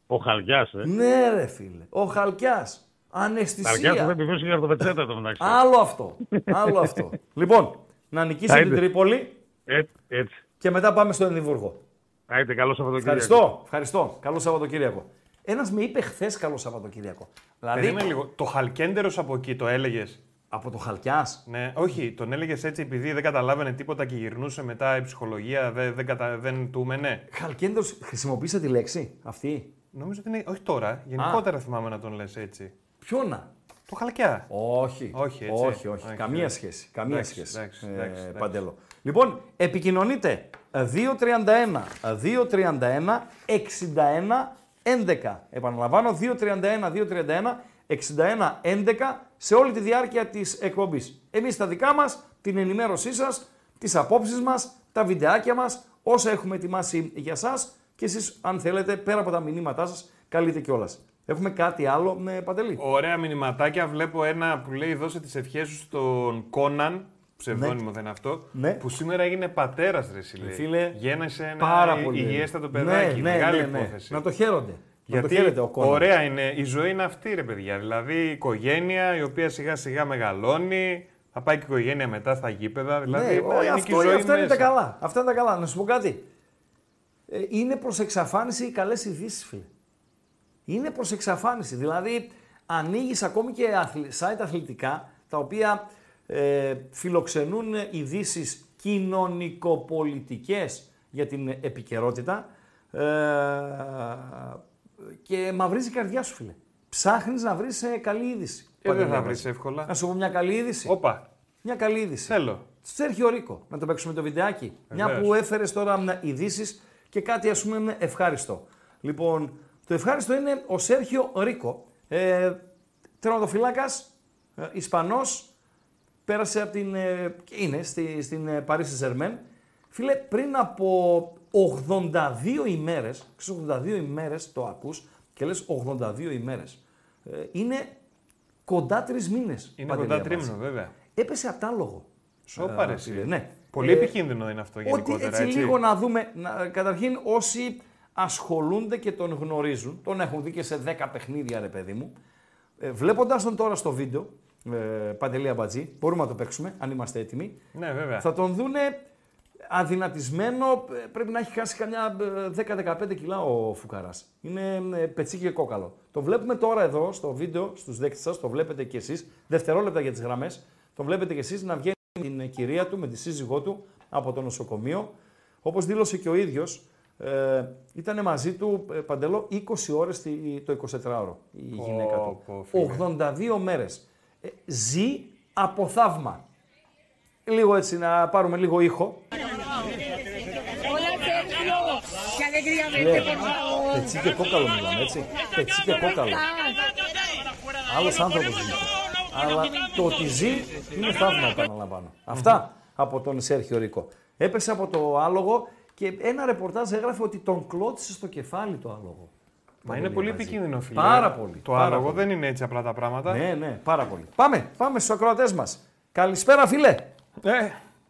Ο Χαλκιάς, ε. Ναι ρε φίλε, ο Χαλκιάς. Αναισθησία. Χαλκιάς δεν πηγούσε για το πετσέτα το μεταξύ. Άλλο αυτό, άλλο αυτό. Λοιπόν, να νικήσει την Τρίπολη. Έτσι. Και μετά πάμε στο Εδιμβούργο. Άιντε, καλό Σαββατοκύριακο. Ευχαριστώ, ευχαριστώ. Καλό Σαββατοκύριακο. Ένας με είπε χθες καλό Σαββατοκύριακο. Δηλαδή, λίγο, το Χαλκέντερος από εκεί το έλεγες. Από το Χαλκιάς. Ναι, όχι, τον έλεγες έτσι επειδή δεν καταλάβαινε τίποτα και γυρνούσε μετά η ψυχολογία, δεν του μένε. Χαλκέντερος, χρησιμοποίησε τη λέξη αυτή. Νομίζω ότι είναι, όχι τώρα, γενικότερα θυμάμαι να τον λες έτσι. Ποιο να? Το Χαλκιά. Όχι, όχι, έτσι, όχι. Καμία σχέση, καμία σχέση. Παντέλο. Λοιπόν, επικοινωνείτε 231-231-61-11. Επαναλαμβάνω, 231-231-61-11 σε όλη τη διάρκεια της εκπομπής. Εμείς τα δικά μας, την ενημέρωσή σας, τις απόψεις μας, τα βιντεάκια μας, όσα έχουμε ετοιμάσει για σας και εσείς αν θέλετε πέρα από τα μηνύματά σας καλείτε κιόλας. Έχουμε κάτι άλλο με Παντελή? Ωραία μηνυματάκια. Βλέπω ένα που λέει δώσε τις ευχές σου στον Κόναν, ψευδόνυμο ναι. Δεν είναι αυτό, ναι. Που σήμερα έγινε πατέρας ρε Σιλέ. Φίλε, γέννησε ένα υγιέστατο παιδάκι, ναι, μεγάλη υπόθεση. Να το χαίρονται. Γιατί το ωραία είναι, η ζωή είναι αυτή ρε παιδιά, δηλαδή η οικογένεια η οποία σιγά σιγά μεγαλώνει, θα πάει και η οικογένεια μετά στα γήπεδα, δηλαδή ναι, είναι αυτό, και η ζωή αυτά μέσα. Είναι τα καλά, αυτά είναι τα καλά. Να σου πω κάτι, είναι προς εξαφάνιση οι καλές ειδήσεις φίλε. Είναι προς εξαφάνιση, δηλαδή ανοίγεις ακόμη και site αθλητικά, τα οποία φιλοξενούν ειδήσεις κοινωνικοπολιτικές για την επικαιρότητα, και μαυρίζει η καρδιά σου, φίλε. Ψάχνεις να βρεις καλή είδηση. Δεν θα βρεις εύκολα. Να σου πω μια καλή είδηση. Όπα. Μια καλή είδηση. Θέλω. Σέρχιο Ρίκο, να το παίξουμε το βιντεάκι. Βεβαίως. Μια που έφερες τώρα ειδήσεις και κάτι ας πούμε ευχάριστο. Λοιπόν, το ευχάριστο είναι ο Σέρχιο Ρίκο. Τερματοφυλάκας, Ισπανός, πέρασε από την. Είναι στην Paris Saint-Germain. Φίλε, πριν από 82 ημέρες, 82 ημέρες το ακούς και λες 82 ημέρες, είναι κοντά 3 μήνες. Είναι κοντά 3 μήνες βέβαια. Έπεσε απτάλογο. Σοπαρε εσύ. Ναι. Πολύ επικίνδυνο είναι αυτό γενικότερα. Έτσι, λίγο να δούμε, καταρχήν όσοι ασχολούνται και τον γνωρίζουν, τον έχουν δει και σε 10 παιχνίδια ρε παιδί μου, βλέποντας τον τώρα στο βίντεο, Παντελία Μπατζή, μπορούμε να το παίξουμε αν είμαστε έτοιμοι, ναι, βέβαια. Θα τον δούνε αδυνατισμένο, πρέπει να έχει χάσει καμιά 10-15 κιλά ο Φουκαράς. Είναι πετσί και κόκαλο. Το βλέπουμε τώρα εδώ στο βίντεο, στους δέκτες σας, το βλέπετε κι εσείς, δευτερόλεπτα για τις γραμμές, το βλέπετε κι εσείς να βγαίνει την κυρία του με τη σύζυγό του από το νοσοκομείο. Όπως δήλωσε και ο ίδιος, ήταν μαζί του, Παντελό, 20 ώρες το 24ωρο η γυναίκα του. 82 μέρες. Ζει από θαύμα. Λίγο έτσι, να πάρουμε λίγο ήχο. Πετσί και κόκαλο μιλάμε, έτσι. Πετσί και κόκαλο. Άλλος άνθρωπος ζει. Αλλά το ότι ζει είναι θαύμα, επαναλαμβάνω. Αυτά από τον Σέρχιο Ρίκο. Έπεσε από το άλογο και ένα ρεπορτάζ έγραφε ότι τον κλώτησε στο κεφάλι το άλογο. Μα είναι πολύ επικίνδυνο, φίλε. Πάρα πολύ. Το άλογο δεν είναι έτσι απλά τα πράγματα. Ναι, ναι, πάρα πολύ. Πάμε στους ακροατές μας. Καλησπέρα, φίλε.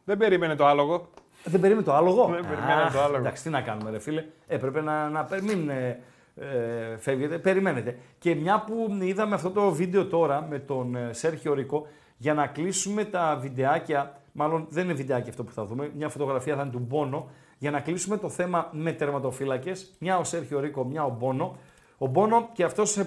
Δεν περίμενε το άλογο. Δεν περίμενε το άλογο. Δεν περίμενε το άλογο. Εντάξει, τι να κάνουμε ρε φίλε. Έπρεπε να μην φεύγετε. Περιμένετε. Και μια που είδαμε αυτό το βίντεο τώρα με τον Σέρχιο Ρίκο, για να κλείσουμε τα βιντεάκια, μάλλον δεν είναι βιντεάκι αυτό που θα δούμε, μια φωτογραφία θα είναι του Μπόνο, για να κλείσουμε το θέμα με τερματοφύλακες, μια ο Σέρχιο Ρίκο, μια ο Μπόνο. Ο Μπόνο και αυτός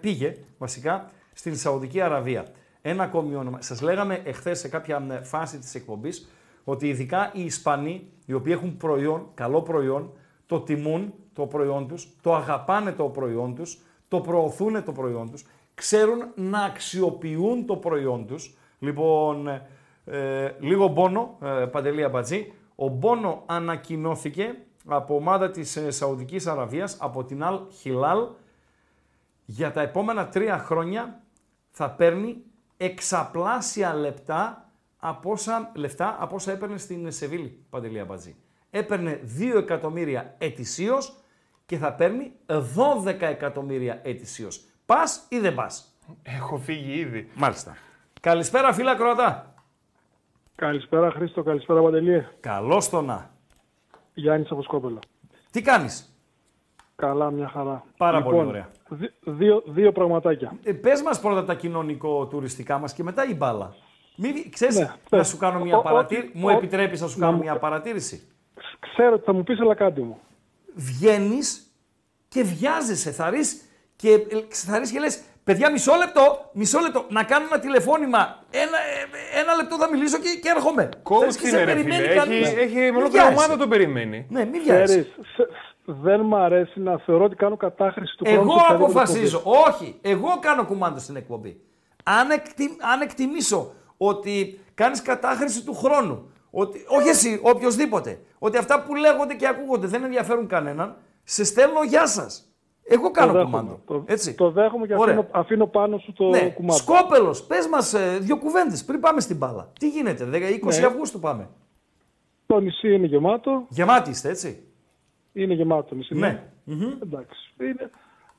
πήγε βασικά στην Σαουδική Αραβία. Ένα ακόμη όνομα. Σας λέγαμε εχθές σε κάποια φάση της εκπομπής ότι ειδικά οι Ισπανοί, οι οποίοι έχουν προϊόν, καλό προϊόν, το τιμούν το προϊόν τους, το αγαπάνε το προϊόν τους, το προωθούν το προϊόν τους, ξέρουν να αξιοποιούν το προϊόν τους. Λοιπόν, λίγο Μπόνο, Παντελία Μπατζή. Ο Μπόνο ανακοινώθηκε από ομάδα της Σαουδικής Αραβίας, από την Al Hilal, για τα επόμενα 3 χρόνια θα παίρνει εξαπλάσια λεφτά από όσα έπαιρνε στην Σεβίλη, Παντελία Μπατζή. Έπαιρνε 2 εκατομμύρια ετησίως και θα παίρνει 12 εκατομμύρια ετησίως. Πας ή δεν πας? Έχω φύγει ήδη. Μάλιστα. Καλησπέρα φίλα Κροατά. Καλησπέρα Χρήστο, καλησπέρα Παντελή. Καλώς το να. Γιάννης από Σκόπελο. Τι κάνεις? Καλά, μια χαρά. Πάρα λοιπόν, πολύ ωραία. Δύο πραγματάκια. Πες μας πρώτα τα κοινωνικο-τουριστικά μας και μετά η μπάλα. Ξέρεις, ναι, να σου κάνω μια παρατήρηση. Μου επιτρέπεις να σου κάνω μια παρατήρηση? Ξέρω ότι θα μου πεις, αλλά κάτι μου. Βγαίνεις και βιάζεσαι. Θα ρεις και λες, παιδιά, μισό λεπτό, να κάνω ένα τηλεφώνημα. Ένα λεπτό θα μιλήσω και έρχομαι. Κόψε ρε περιμένει κανείς. Έχει μόνο την ομάδα το περιμένει. Ναι, μην βιάζεις. Δεν μ' αρέσει να θεωρώ ότι κάνω κατάχρηση του χρόνου. Εγώ αποφασίζω. Όχι, εγώ κάνω κουμάντο στην εκπομπή. Αν εκτιμήσω ότι κάνεις κατάχρηση του χρόνου, ότι, όχι εσύ, οποιοδήποτε, ότι αυτά που λέγονται και ακούγονται δεν ενδιαφέρουν κανέναν, σε στέλνω γεια σας. Εγώ κάνω κουμάντο. Το δέχομαι και αφήνω πάνω σου το κουμάντο. Σκόπελος, πες μας 2 κουβέντες πριν πάμε στην μπάλα. Τι γίνεται, 20 Αυγούστου πάμε. Το νησί είναι γεμάτο. Γεμάτη είστε, έτσι. Είναι γεμάτο το νησί. Ναι. Εντάξει.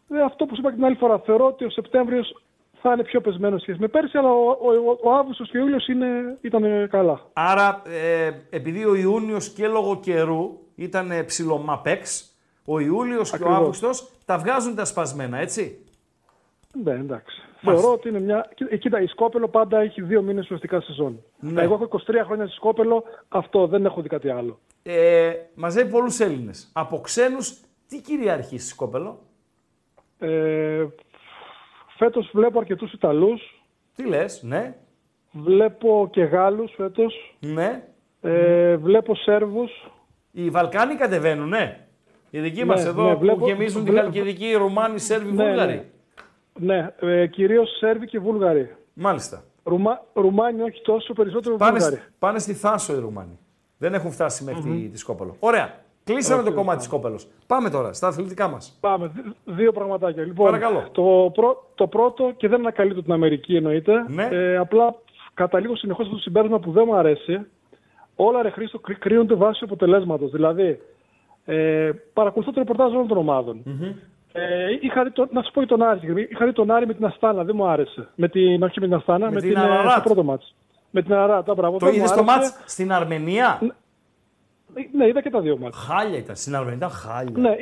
Είναι αυτό που σου είπα και την άλλη φορά. Θεωρώ ότι ο Σεπτέμβριος θα είναι πιο πεσμένο σχέση με πέρσι, αλλά ο Αύγουστος και ο Ιούλιος ήταν καλά. Άρα, επειδή ο Ιούνιος και λόγω καιρού ήταν ψιλομαπέξ, ο Ιούλιος και ο Αύγουστος τα βγάζουν τα σπασμένα, έτσι. Ναι, εντάξει. Μάλιστα. Θεωρώ ότι είναι μια. Κοίτα, η Σκόπελο πάντα έχει 2 μήνες ουσιαστικά σεζόν. Ναι. Εγώ έχω 23 χρόνια στη Σκόπελο, αυτό δεν έχω δει κάτι άλλο. Μαζεύει πολλούς Έλληνες. Από ξένους, τι κυριαρχεί στη Σκόπελο? Φέτος βλέπω αρκετούς Ιταλούς. Τι λες, ναι. Βλέπω και Γάλλους φέτος. Ναι. Βλέπω Σέρβους. Οι Βαλκάνοι κατεβαίνουν, ναι. Οι δικοί μας εδώ που γεμίζουν την Καλκιδική, οι Ρουμάνοι, Σέρβοι, Βούλγαροι. Ναι, κυρίως Σέρβοι και Βούλγαροι. Μάλιστα. Ρουμάνοι όχι τόσο, περισσότερο Βούλγαροι. Πάνε στη Θάσο οι Ρουμάνοι. Δεν έχουν φτάσει μέχρι τη Σκόπελο. Ωραία. Κλείσαμε το κομμάτι της Σκόπελος. Πάμε τώρα στα αθλητικά μας. Πάμε. 2 πραγματάκια. Λοιπόν, παρακαλώ. Το πρώτο, και δεν ανακαλύπτω την Αμερική εννοείται, ναι. Απλά καταλήγω συνεχώς στο συμπέρασμα που δεν μου αρέσει. Όλα ρε Χρήστο κρίνονται βάσει αποτελέσματος. Δηλαδή, παρακολουθώ το ρεπορτάζ όλων των ομάδων. Να σου πω και τον Άρη συγκεκριμένα. Είχα δει τον Άρη με την Αστάνα, δεν μου άρεσε. Όχι με την Αστάνα, με την πρώτο μάτς. Με την Αραράτ. Το είδες το μάτς στην Αρμενία. Ναι, είδα και τα 2 μάτια. Χάλια ήταν, στην Αρμενία ήταν χάλια. Ναι,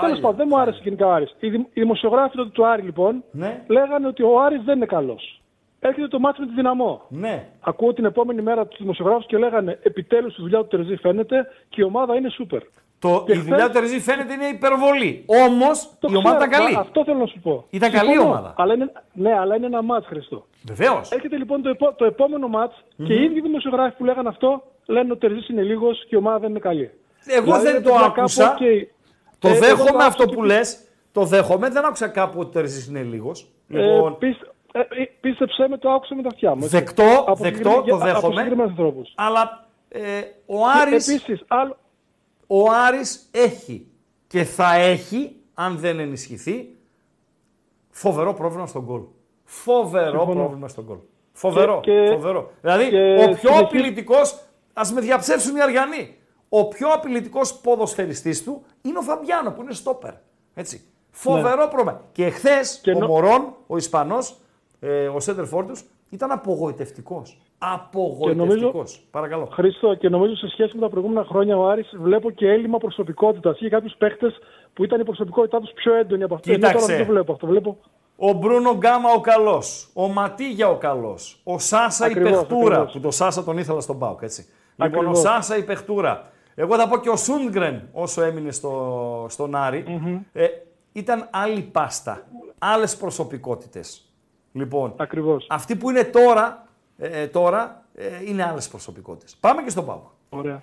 τέλος πάντων, δεν μου άρεσε γενικά ο Άρης. Οι δημοσιογράφοι του Άρη λοιπόν λέγανε ότι ο Άρης δεν είναι καλός. Έρχεται το μάτσο με τη Δυναμό. Ναι. Ακούω την επόμενη μέρα τους δημοσιογράφους και λέγανε επιτέλους η δουλειά του Τερζή φαίνεται και η ομάδα είναι σούπερ. Η δουλειά του Τερζή φαίνεται είναι υπερβολή. Όμως η ομάδα ήταν καλή. Αυτό θέλω να σου πω. Ήταν καλή η ομάδα. Αλλά είναι ένα μάτς, Χριστό. Βεβαίως. Έρχεται λοιπόν το επόμενο μάτς και οι ίδιοι δημοσιογράφοι που λέγανε αυτό. Λένε ότι ο Τερζής είναι λίγος και η ομάδα δεν είναι καλή. Εγώ δηλαδή, δεν το άκουσα. Το δέχομαι αυτό που λες. Το δέχομαι. Δεν άκουσα κάπου ότι ο Τερζής είναι λίγος. Λοιπόν, πίστεψέ με, το άκουσα με τα αυτιά μου. Δεκτό, το δέχομαι. Αλλά ο Άρης έχει και θα έχει, αν δεν ενισχυθεί, φοβερό πρόβλημα στον γκολ. Φοβερό. Δηλαδή, ο πιο απειλητικός. Ας με διαψεύσουν οι Αργιανοί. Ο πιο απειλητικός ποδοσφαιριστής του είναι ο Φαμπιάνο που είναι στόπερ. Έτσι. Φοβερό πρόβλημα. Και εχθές ο Μωρόν, ο Ισπανός, ο σέντερφορ τους, ήταν απογοητευτικός. Παρακαλώ. Χρήστο, και νομίζω σε σχέση με τα προηγούμενα χρόνια ο Άρης βλέπω και έλλειμμα προσωπικότητας. Είχε κάποιους παίχτες που ήταν η προσωπικότητά τους πιο έντονη από αυτήν. Κοίταξε. Τώρα δεν το βλέπω αυτό. Ο Μπρούνο Γκάμα ο καλός. Ο Ματίγια ο καλός. Ο Σάσα η παιχτούρα. Που το Σάσα τον ήθελα στον Πάοκ, έτσι. Ακριβώς. Λοιπόν, ο Σάσα η παιχτούρα. Εγώ θα πω και ο Σούντγκρεν όσο έμεινε στον Άρη. Ήταν άλλη πάστα, άλλες προσωπικότητες. Λοιπόν, ακριβώς. Αυτοί που είναι τώρα είναι άλλες προσωπικότητες. Πάμε και στον Πάοκ. Ωραία.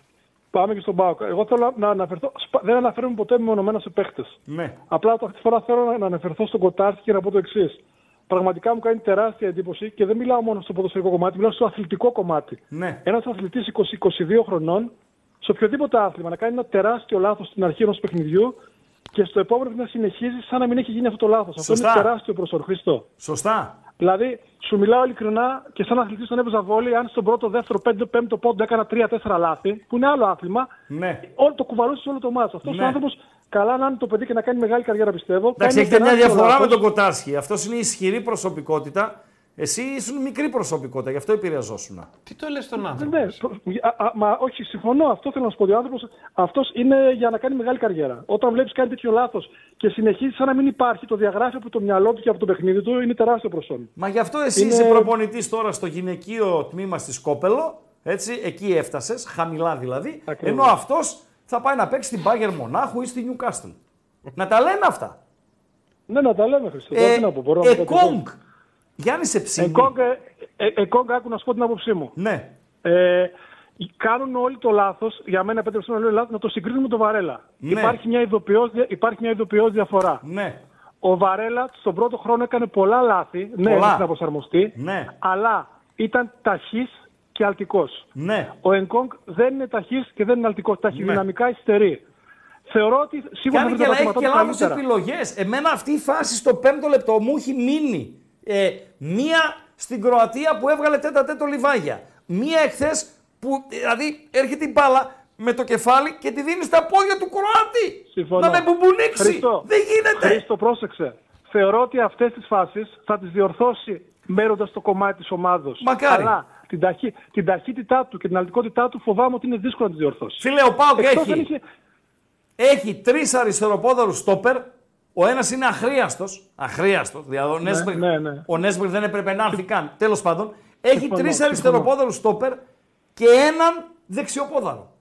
Πάμε και στον Πάοκ. Εγώ θέλω να αναφερθώ. Δεν αναφέρομαι ποτέ μονομένα σε παίχτες. Ναι. Απλά αυτή τη φορά θέλω να αναφερθώ στον Κοτάρσκι και να πω το εξής. Πραγματικά μου κάνει τεράστια εντύπωση και δεν μιλάω μόνο στο ποδοσφαιρικό κομμάτι, μιλάω στο αθλητικό κομμάτι. Ναι. Ένας αθλητής 20-22 χρονών, σε οποιοδήποτε άθλημα, να κάνει ένα τεράστιο λάθος στην αρχή ενός παιχνιδιού και στο επόμενο πρέπει να συνεχίζει σαν να μην έχει γίνει αυτό το λάθος. Αυτό είναι τεράστιο προσόρ, Χρήστο. Σωστά. Δηλαδή, σου μιλάω ειλικρινά και σαν αθλητής τον έπαιζα βόλεϊ, αν στον πρώτο, δεύτερο, πέμπτο πόντο έκανα 3-4 λάθη, που είναι άλλο άθλημα, ναι. Το κουβαλούσε όλο το μάτσο. Αυτός ο άνθρωπος, καλά να είναι το παιδί και να κάνει μεγάλη καριέρα, πιστεύω. Εντάξει, έχετε μια διαφορά με τον Κοτάρσκι. Αυτός είναι ισχυρή προσωπικότητα. Εσύ ήσουν μικρή προσωπικότητα, γι' αυτό επηρεαζόσουνα. Τι το λες τον άνθρωπο. Ναι, μα όχι, συμφωνώ. Αυτό θέλω να σου πω. Ο άνθρωπος αυτός είναι για να κάνει μεγάλη καριέρα. Όταν βλέπεις κάνει τέτοιο λάθος και συνεχίζει σαν να μην υπάρχει, το διαγράφει από το μυαλό του και από το παιχνίδι του, είναι τεράστιο προσόν. Μα γι' αυτό εσύ είσαι προπονητής τώρα στο γυναικείο τμήμα στη Σκόπελο. Έτσι, εκεί έφτασες, χαμηλά δηλαδή. Ακριβώς. Ενώ αυτός θα πάει να παίξει στην Bayern Μονάχου ή στη Νιουκάστλ. Να τα λένε αυτά. Ναι, να τα λέμε, Χριστό. Γιάννη Σεψίνη. Εκόγκ, άκου να σου πω την άποψή μου. Ναι. Κάνουν όλοι το λάθος, για μένα επέτρεψε να λέω λάθος, να το συγκρίνουμε με τον Βαρέλα. Ναι. Υπάρχει μια ειδοποιώς διαφορά. Ναι. Ο Βαρέλα στον πρώτο χρόνο έκανε πολλά λάθη, ναι, να προσαρμοστεί, ναι, αλλά ήταν ταχύς και αλτικός. Ναι. Ο Εκόγκ δεν είναι ταχύς και δεν είναι αλτικός. Ταχυδυναμικά υστερεί. Θεωρώ ότι σίγουρα θα βρει τα πράγματα του καλύτερα. Έχει και λάθος επιλογές. Εμένα αυτή η φάση στο 5ο λεπτό μου έχει μείνει. Μία στην Κροατία που έβγαλε τέταρτο Λιβάγια. Μία εχθές που δηλαδή έρχεται η μπάλα με το κεφάλι και τη δίνει στα πόδια του Κροάτη. Συμφωνώ. Να με μπουμπουνίξει. Χρήστο, δεν γίνεται. Χρήστο, πρόσεξε. Θεωρώ ότι αυτές τις φάσεις θα τις διορθώσει μέροντας το κομμάτι της ομάδος. Μακάρι. Αλλά την ταχύτητά του και την αλτικότητά του φοβάμαι ότι είναι δύσκολο να τις διορθώσει. Φίλε, ο Πάοκ έχει τρεις αριστεροπόδαρους στόπερ. Ο ένας είναι αχρίαστος, δηλαδή ο Νέσμπεργκ δεν έπρεπε να έρθει καν. Τέλος πάντων, έχει τρεις αριστεροπόδαρους στόπερ και έναν δεξιοπόδαρο.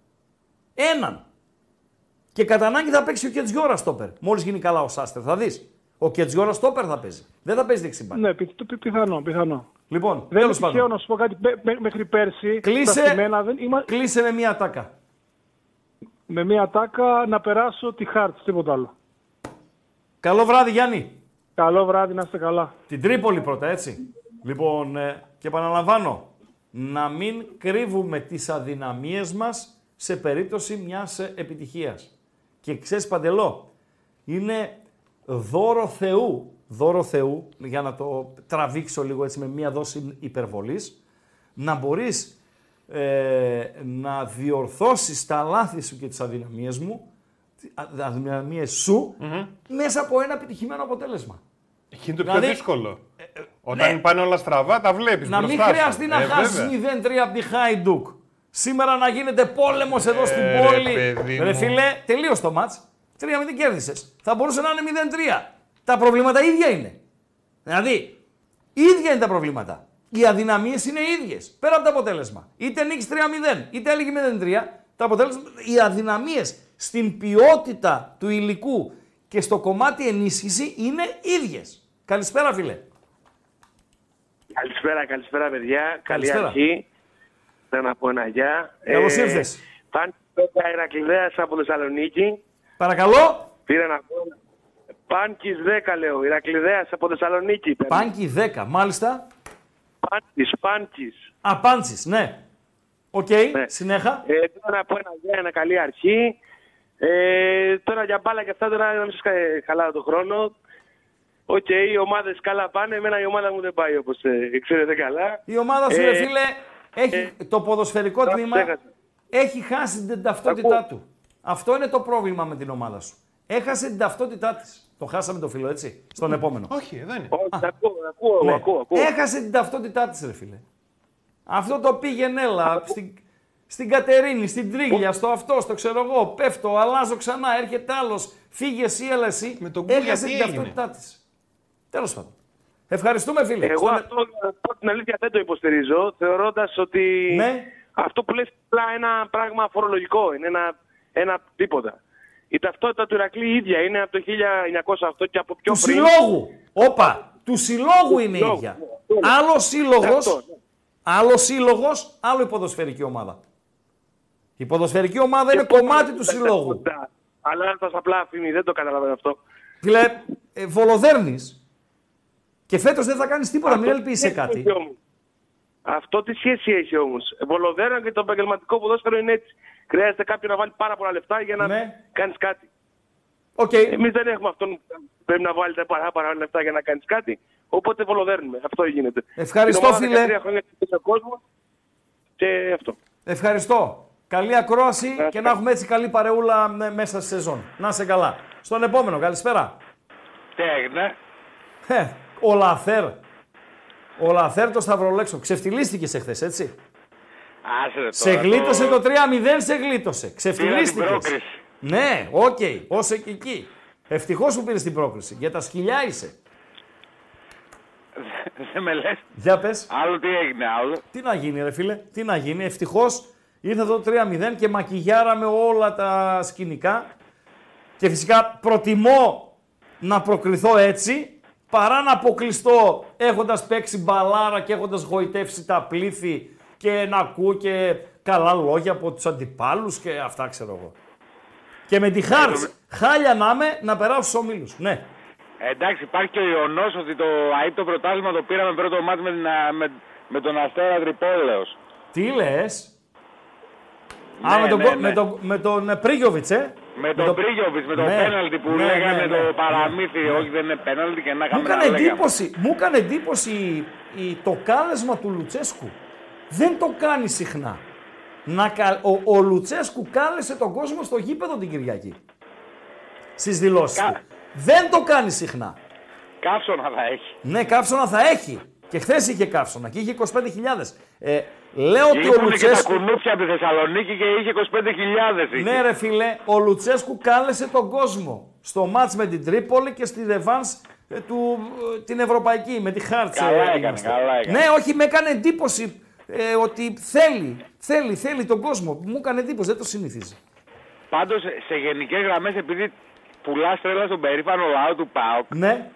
Έναν. Και κατά ανάγκη θα παίξει ο Κετζιόρα στόπερ. Μόλις γίνει καλά ο Σάστερ, θα δεις. Ο Κετζιόρα στόπερ θα παίζει. Δεν θα παίζει δεξιμπάκι. Ναι, πιθανό. Λοιπόν, δεν είναι τυχαίο να σου πω κάτι μέχρι πέρσι. Κλείσε με μία τάκα. Με μία τάκα να περάσω τη Hearts, τίποτα άλλο. Καλό βράδυ, Γιάννη. Καλό βράδυ, να είστε καλά. Την Τρίπολη πρώτα, έτσι. Λοιπόν, και επαναλαμβάνω, να μην κρύβουμε τις αδυναμίες μας σε περίπτωση μιας επιτυχίας. Και ξέρεις, Παντελό, είναι δώρο Θεού, για να το τραβήξω λίγο έτσι με μία δόση υπερβολής, να μπορείς να διορθώσεις τα λάθη σου και τις αδυναμίες μου, mm-hmm, μέσα από ένα επιτυχημένο αποτέλεσμα. Εκεί είναι το πιο δύσκολο. Όταν πάνε όλα στραβά, τα βλέπεις. Να μην χρειαστεί να χάσεις 0-3 από τη Χάιντουκ. Σήμερα να γίνεται πόλεμος εδώ στην πόλη. Ρε φίλε, τελείωσε το μάτς. 3-0 κέρδισες. Θα μπορούσε να είναι 0-3. Τα προβλήματα ίδια είναι. Δηλαδή, ίδια είναι τα προβλήματα. Οι αδυναμίες είναι ίδιες. Πέρα από το αποτέλεσμα. Είτε νίκης 3-0, είτε έλεγε 0-3. Τα αποτέλεσμα, οι αδυναμίες στην ποιότητα του υλικού και στο κομμάτι ενίσχυση είναι ίδιες. Καλησπέρα, φίλε. Καλησπέρα, παιδιά. Καλησπέρα. Καλή αρχή. Θέλω να πω ένα γεια. Καλώς ήρθες. Πάνε πέτα Ηρακλειδέας από Θεσσαλονίκη. Παρακαλώ. Πήρα να πω. Πάνκης 10, λέω. Ηρακλειδέας από Θεσσαλονίκη. Πάνκη 10, μάλιστα. Πάνκης. Α, Πάντσης, ναι. Οκ, ναι. Συνέχα. Θέλω να πω ένα γεια, ένα καλή αρχή. Τώρα για μπάλα και αυτά, τώρα να μην σας χαλάω τον χρόνο. Οκ, οι ομάδες καλά πάνε, εμένα η ομάδα μου δεν πάει όπως ξέρετε καλά. Η ομάδα σου, ρε φίλε, το ποδοσφαιρικό τμήμα έχει χάσει την ταυτότητά του. Αυτό είναι το πρόβλημα με την ομάδα σου. Έχασε την ταυτότητά της. Το χάσαμε το φίλο, έτσι, στον επόμενο. Όχι, δεν είναι. Όχι, ακούω. Έχασε την ταυτότητά της, ρε φίλε. Αυτό το πήγαινε, έλα, στην Κατερίνη, στην Τρίγλια, στο αυτό, στο ξέρω εγώ, πέφτω, αλλάζω ξανά, έρχεται άλλος, φύγε εσύ, έλα εσύ. Με τον έχασε την ταυτότητά της. Τέλος πάντων. Ευχαριστούμε, φίλε. Εγώ αυτό την αλήθεια δεν το υποστηρίζω, θεωρώντας ότι αυτό που λες απλά ένα πράγμα φορολογικό, είναι ένα τίποτα. Η ταυτότητα του Ηρακλή ίδια είναι από το 1908 και από πιο του πριν. Του συλλόγου. Όπα, του συλλόγου είναι ίδια. Άλλο σύλλογος. Άλλο σύλλογος, άλλο η ποδοσφαιρική ομάδα. Η ποδοσφαιρική ομάδα είναι κομμάτι του συλλόγου. Αλλά αν πας απλά αφήνει, δεν το καταλαβαίνω αυτό. Φίλε, βολοδέρνεις και φέτος δεν θα κάνεις τίποτα, μην ελπίζεις κάτι. Αυτό τι σχέση έχει όμως. Βολοδέρνα και το επαγγελματικό ποδόσφαιρο είναι έτσι. Χρειάζεται κάποιον να βάλει πάρα πολλά λεφτά για να κάνεις κάτι. Okay. Εμείς δεν έχουμε αυτόν που πρέπει να βάλει τα παραπάνω λεφτά για να κάνεις κάτι. Οπότε βολοδέρνουμε. Αυτό γίνεται. Ευχαριστώ, φίλε. 13 χρόνια στον κόσμο και αυτό. Ευχαριστώ. Καλή ακρόαση και να έχουμε έτσι καλή παρεούλα μέσα στη σεζόν. Να είσαι καλά. Στον επόμενο, καλησπέρα. Τι έγινε. Ο Λαθέρ. Ο Λαθέρ το σταυρολέξο. Ξεφτυλίστηκες εχθές, έτσι. Άσε τώρα, σε γλίτωσε το 3-0, σε γλίτωσε. Ξεφτυλίστηκες. Ναι, οκ. Okay. Όσο και εκεί. Ευτυχώς που πήρες την πρόκριση. Για τα σκυλιά είσαι. Δεν με λες. Για πες. Άλλο τι έγινε, άλλο. Τι να γίνει, ρε φίλε. Τι να γίνει. Ευτυχώς ήρθε εδώ το 3-0 και μακιγιάραμε όλα τα σκηνικά. Και φυσικά προτιμώ να προκριθώ έτσι, παρά να αποκλειστώ έχοντας παίξει μπαλάρα και έχοντας γοητεύσει τα πλήθη και να ακούω και καλά λόγια από τους αντιπάλους και αυτά, ξέρω εγώ. Και με τη Hearts, χάλια να είμαι, να περάσω στους ομίλους. Ναι. Εντάξει, υπάρχει και ο γεγονός ότι το αείπτο πρωτάθλημα το πήραμε πρώτο μάτι με τον Αστέρα Τρυπόλεως. Τι λες? Α, με τον Πρίγιοβιτς, με τον Πρίγιοβιτς, με τον πέναλτι που λέγανε το παραμύθι, όχι δεν είναι πέναλτι και ένα χαμηλά λέγαμε. Μου έκανε εντύπωση το κάλεσμα του Λουτσέσκου. Δεν το κάνει συχνά. Ο Λουτσέσκου κάλεσε τον κόσμο στο γήπεδο την Κυριακή. Στις δηλώσεις του. Δεν το κάνει συχνά. Κάψονα θα έχει. Ναι, κάψονα θα έχει. Και χθες είχε κάψονα και είχε 25.000. Λέω ότι ο Λουτσέσκου. Είχε τα κουνούπια από τη Θεσσαλονίκη και είχε 25.000. Ναι, ρε φίλε, ο Λουτσέσκου κάλεσε τον κόσμο στο μάτς με την Τρίπολη και στη ρεβάνς την ευρωπαϊκή με τη Hearts. Καλά έκανε. Ναι, όχι, με έκανε εντύπωση ότι θέλει τον κόσμο. Μου έκανε εντύπωση, δεν το συνηθίζει. Πάντως, σε γενικές γραμμές, επειδή πουλάς τρέλα στον περήφανο λαό του ΠΑΟΚ. Ναι.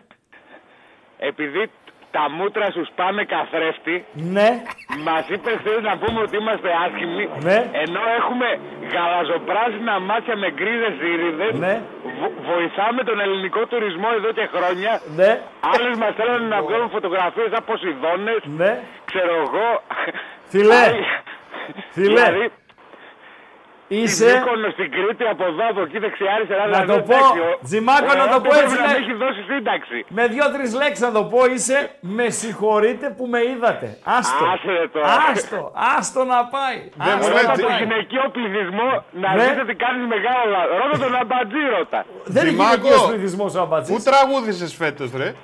Επειδή τα μούτρα σου σπάνε καθρέφτη. Ναι. Μας είπες χθες να πούμε ότι είμαστε άσχημοι. Ναι. Ενώ έχουμε γαλαζοπράσινα μάτια με γκρίζες ζύριδες. Ναι. Βοηθάμε τον ελληνικό τουρισμό εδώ και χρόνια. Ναι. Άλλες μας θέλουν να βγάλουν φωτογραφίες από Ποσειδώνες. Ναι. Ξέρω εγώ. Φιλέ. Δηλαδή, είσαι. Ζημάκωνο στην Κρήτη, από εδώ, από εκεί, δεξιά-αριστερά. Να το πω. Ζημάκωνο, να το πω έτσι. Να έχει δώσει σύνταξη. Με δύο-τρεις λέξεις να το πω, είσαι. Με συγχωρείτε που με είδατε. Άστο. Άστο να πάει. Άστο το γυναικείο πληθυσμό να δείτε τι κάνει μεγάλο. Ρώτα τον Αμπατζή, ρώτα. Δεν είναι γυναικείο πληθυσμό ο Αμπατζή. Πού τραγούδισε φέτος, ρε?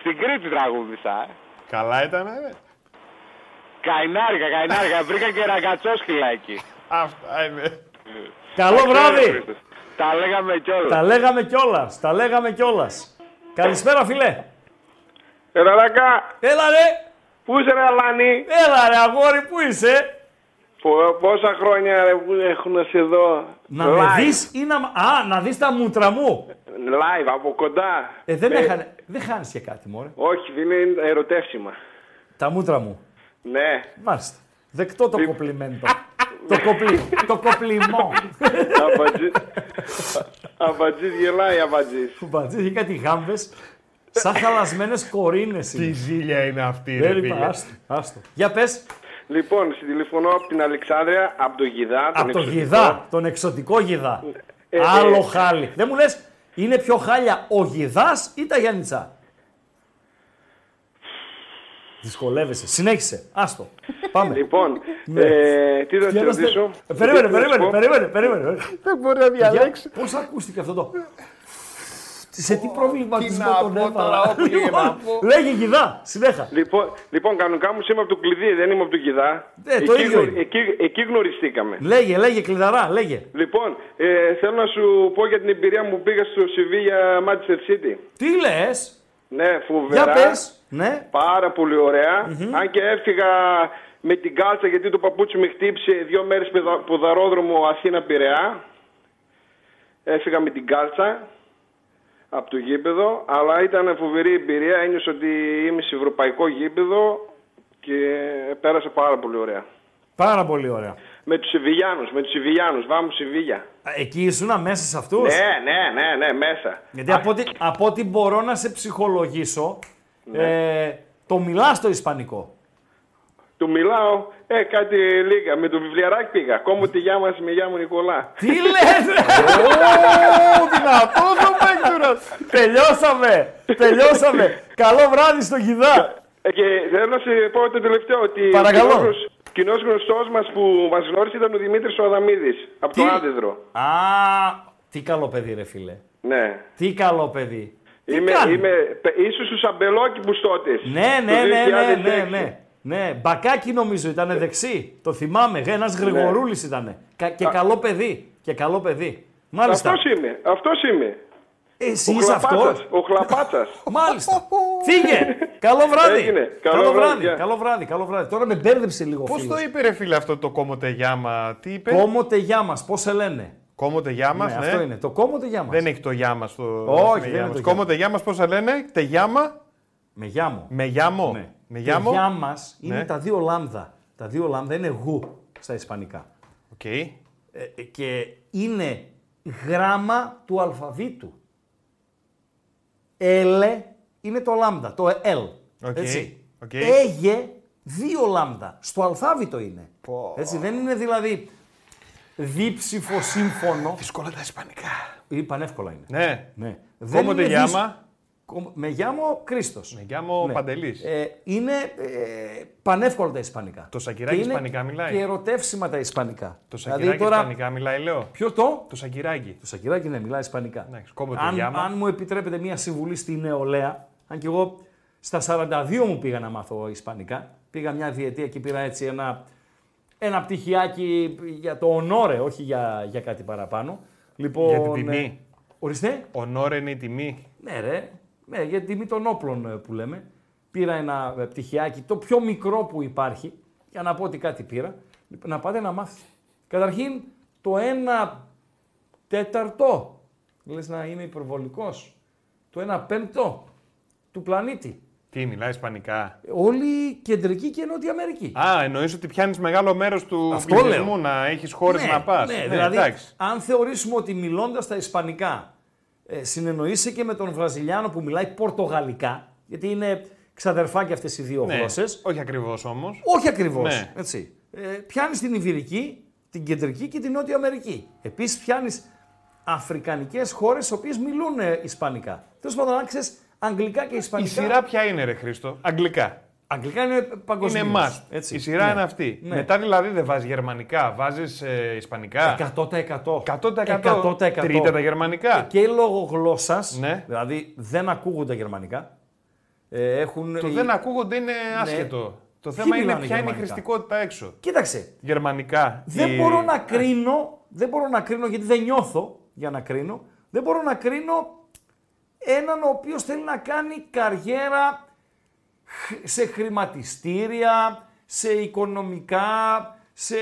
Στην Κρήτη τραγούδισα. Καλά ήταν, ρε. Καϊνάργα. Βρήκα και ραγκατσό σκυλάκι. Αυτά είναι. Καλό βράδυ. Τα λέγαμε κιόλας. Καλησπέρα, φίλε. Έλα, Ράγκα. Έλα, ρε. Πού είσαι, ρε, Αλάνη. Έλα, ρε, αγόρι, πού είσαι. Πόσα χρόνια, ρε, που έχουν σε εδώ. Να live. Με δεις ή να δεις τα μούτρα μου. Live, από κοντά. Δεν χάνεις και κάτι, μωρέ. Όχι, δεν είναι ερωτεύσιμα. Τα μούτρα μου. Ναι. Μάλιστα. Δεκτώ το κομπλιμέντο. Το κοπλιμό. Αμπατζής γελάει, αμπατζής. Ο Μπατζής είχε κάτι γάμβες, σαν χαλασμένες κορίνες. Τι ζήλια είναι αυτή, ρε φίλε. Άστο. Για πες. Λοιπόν, τηλεφωνώ από την Αλεξάνδρεια, από τον Γιδά. Από τον Γιδά, τον εξωτικό Γιδά. Άλλο χάλι. Δεν μου λες, είναι πιο χάλια ο Γιδάς ή τα Γιάννητσά? Δυσκολεύεσαι. Συνέχισε. Άστο. Πάμε. Λοιπόν, τι θα σε ρωτήσω. Περίμενε. Δεν μπορεί να διαλέξει. Πώς ακούστηκε αυτό το... Σε τι πρόβλημα τον έβαλα. Λέγε Γιδά. Συνέχα. Λοιπόν, κανονικά μου είμαι από το Κλειδί, δεν είμαι από το Γιδά. Εκεί γνωριστήκαμε. Λέγε, κλειδαρά, λέγε. Λοιπόν, θέλω να σου πω για την εμπειρία μου που πήγα στο Σιβίλια Manchester City. Τι λες? Ναι, φοβερά. Ναι. Πάρα πολύ ωραία. Mm-hmm. Αν και έφυγα με την κάλτσα γιατί το παπούτσι με χτύπησε 2 μέρες ποδαρόδρομο Αθήνα-Πειραιά. Έφυγα με την κάλτσα από το γήπεδο, αλλά ήταν φοβερή εμπειρία. Ένιωσα ότι είμαι σε ευρωπαϊκό γήπεδο και πέρασα πάρα πολύ ωραία. Πάρα πολύ ωραία. Με τους Σιβιλιάνους, Βάμου Σιβίλια. Εκεί ήσουν μέσα σε αυτούς? Ναι, μέσα. Γιατί από ό,τι μπορώ να σε ψυχολογήσω, ναι. Το μιλάς το ισπανικό. Του μιλάω, κάτι λίγα. Με το βιβλιαράκι πήγα. Κόμου τη γιά μα με γιά μου Νικολά. Τι λες, δυνατό το παίκτουρας. Τελειώσαμε, τελειώσαμε. Καλό βράδυ στο Γιδά. Και θέλω να σου πω το τελευταίο. Ότι παρακαλώ. Κοινός γνωστός μας που μας γνώρισε ήταν ο Δημήτρης ο Αδαμίδης. Από το Άντεδρο. Α, τι καλό παιδί ρε φίλε. Ναι. Τι καλό παιδί. Είμαι ίσως στους αμπελόκηπους τότε. Ναι. Ναι, μπακάκι νομίζω ήτανε δεξί. Το θυμάμαι. Ένας Γρηγορούλης ήτανε. Και καλό παιδί. Και καλό παιδί. Μάλιστα. Αυτός είμαι. Εσύ είσαι αυτός. Ο Χλαπάτσας. Μάλιστα. Φύγε. Καλό βράδυ. Καλό βράδυ. Τώρα με μπέρδεψε λίγο. Πώς το είπε ρε φίλε αυτό το κόμο τεγιάμα. Τι είπε. Κόμο τεγιάμα. Πώς σε λένε. Κόμο τεγιάμα. Ναι, αυτό είναι. Το κόμο τεγιάμα. Δεν έχει το γιάμα στο. Όχι, δεν έχει. Κόμο τεγιάμα. Πώς σε λένε. Τεγιάμα. Με γιάμο. Με γιάμο. Με γιάμο. Γιάμα είναι τα δύο λάμδα. Τα δύο λάμδα είναι γου στα ισπανικά. Και είναι γράμμα του αλφαβήτου. Ελε είναι το λάμδα, το ελ. Έγε δύο λάμδα. Στο αλφάβητο είναι. Έτσι, δεν είναι δηλαδή δίψηφο σύμφωνο. Δύσκολα τα ισπανικά. Ή πανεύκολα είναι. Ναι. Κόμο τε γιάμα. Με γιάμο Χρήστος. Με γιάμο Παντελής. Είναι πανεύκολα τα ισπανικά. Το σακυράκι ισπανικά μιλάει. Και ερωτεύσιμα τα ισπανικά. Το σακυράκι δηλαδή, τώρα... ισπανικά μιλάει, λέω. Ποιο το? Το σακυράκι. Το σακυράκι ναι, μιλάει ισπανικά. Ναι, αν μου επιτρέπετε μία συμβουλή στη νεολαία, αν και εγώ στα 42 μου πήγα να μάθω ισπανικά. Πήγα μια διετία και πήρα έτσι ένα πτυχιάκι για το ονόρε, όχι για κάτι παραπάνω. Λοιπόν, για την τιμή. Ορίστε. Ονόρε είναι η τιμή. Ναι, ρε. Ναι, για τιμή των όπλων που λέμε. Πήρα ένα πτυχιάκι, το πιο μικρό που υπάρχει, για να πω ότι κάτι πήρα, να πάτε να μάθετε. Καταρχήν, το 1/4, λες να είμαι υπερβολικός, το 1/5 του πλανήτη. Τι μιλάει ισπανικά. Όλη η Κεντρική και Νότια Αμερική. Α, εννοείς ότι πιάνεις μεγάλο μέρος του πληθυσμού, να έχεις χώρες να πας. Ναι, δηλαδή, εντάξει. Αν θεωρήσουμε ότι μιλώντας τα ισπανικά, συνεννοείσαι και με τον Βραζιλιάνο που μιλάει πορτογαλικά, γιατί είναι ξαδερφάκι αυτές οι δύο γλώσσες. Όχι ακριβώς όμως. Όχι ακριβώς. Ναι. Έτσι. Πιάνεις την Ιβηρική, την Κεντρική και την Νότια Αμερική. Επίσης πιάνεις αφρικανικές χώρες οι οποίες μιλούν ισπανικά. Τέλος πάντων, αν ξέρεις αγγλικά και ισπανικά. Η σειρά ποια είναι, ρε Χρήστο? Αγγλικά. Αγγλικά είναι παγκοσμίως. Είναι must. Η σειρά είναι αυτή. Ναι. Μετά δηλαδή δεν βάζεις γερμανικά, βάζεις ισπανικά. 100%. Τρίτα τα γερμανικά. Και λόγω γλώσσας, δηλαδή δεν ακούγονται γερμανικά. Δεν ακούγονται είναι άσχετο. Ναι. Το θέμα είναι ποια είναι η χρηστικότητα έξω. Κοίταξε. Γερμανικά. Δεν μπορώ να κρίνω γιατί δεν νιώθω για να κρίνω. Δεν μπορώ να κρίνω έναν ο οποίος θέλει να κάνει καριέρα σε χρηματιστήρια, σε οικονομικά, σε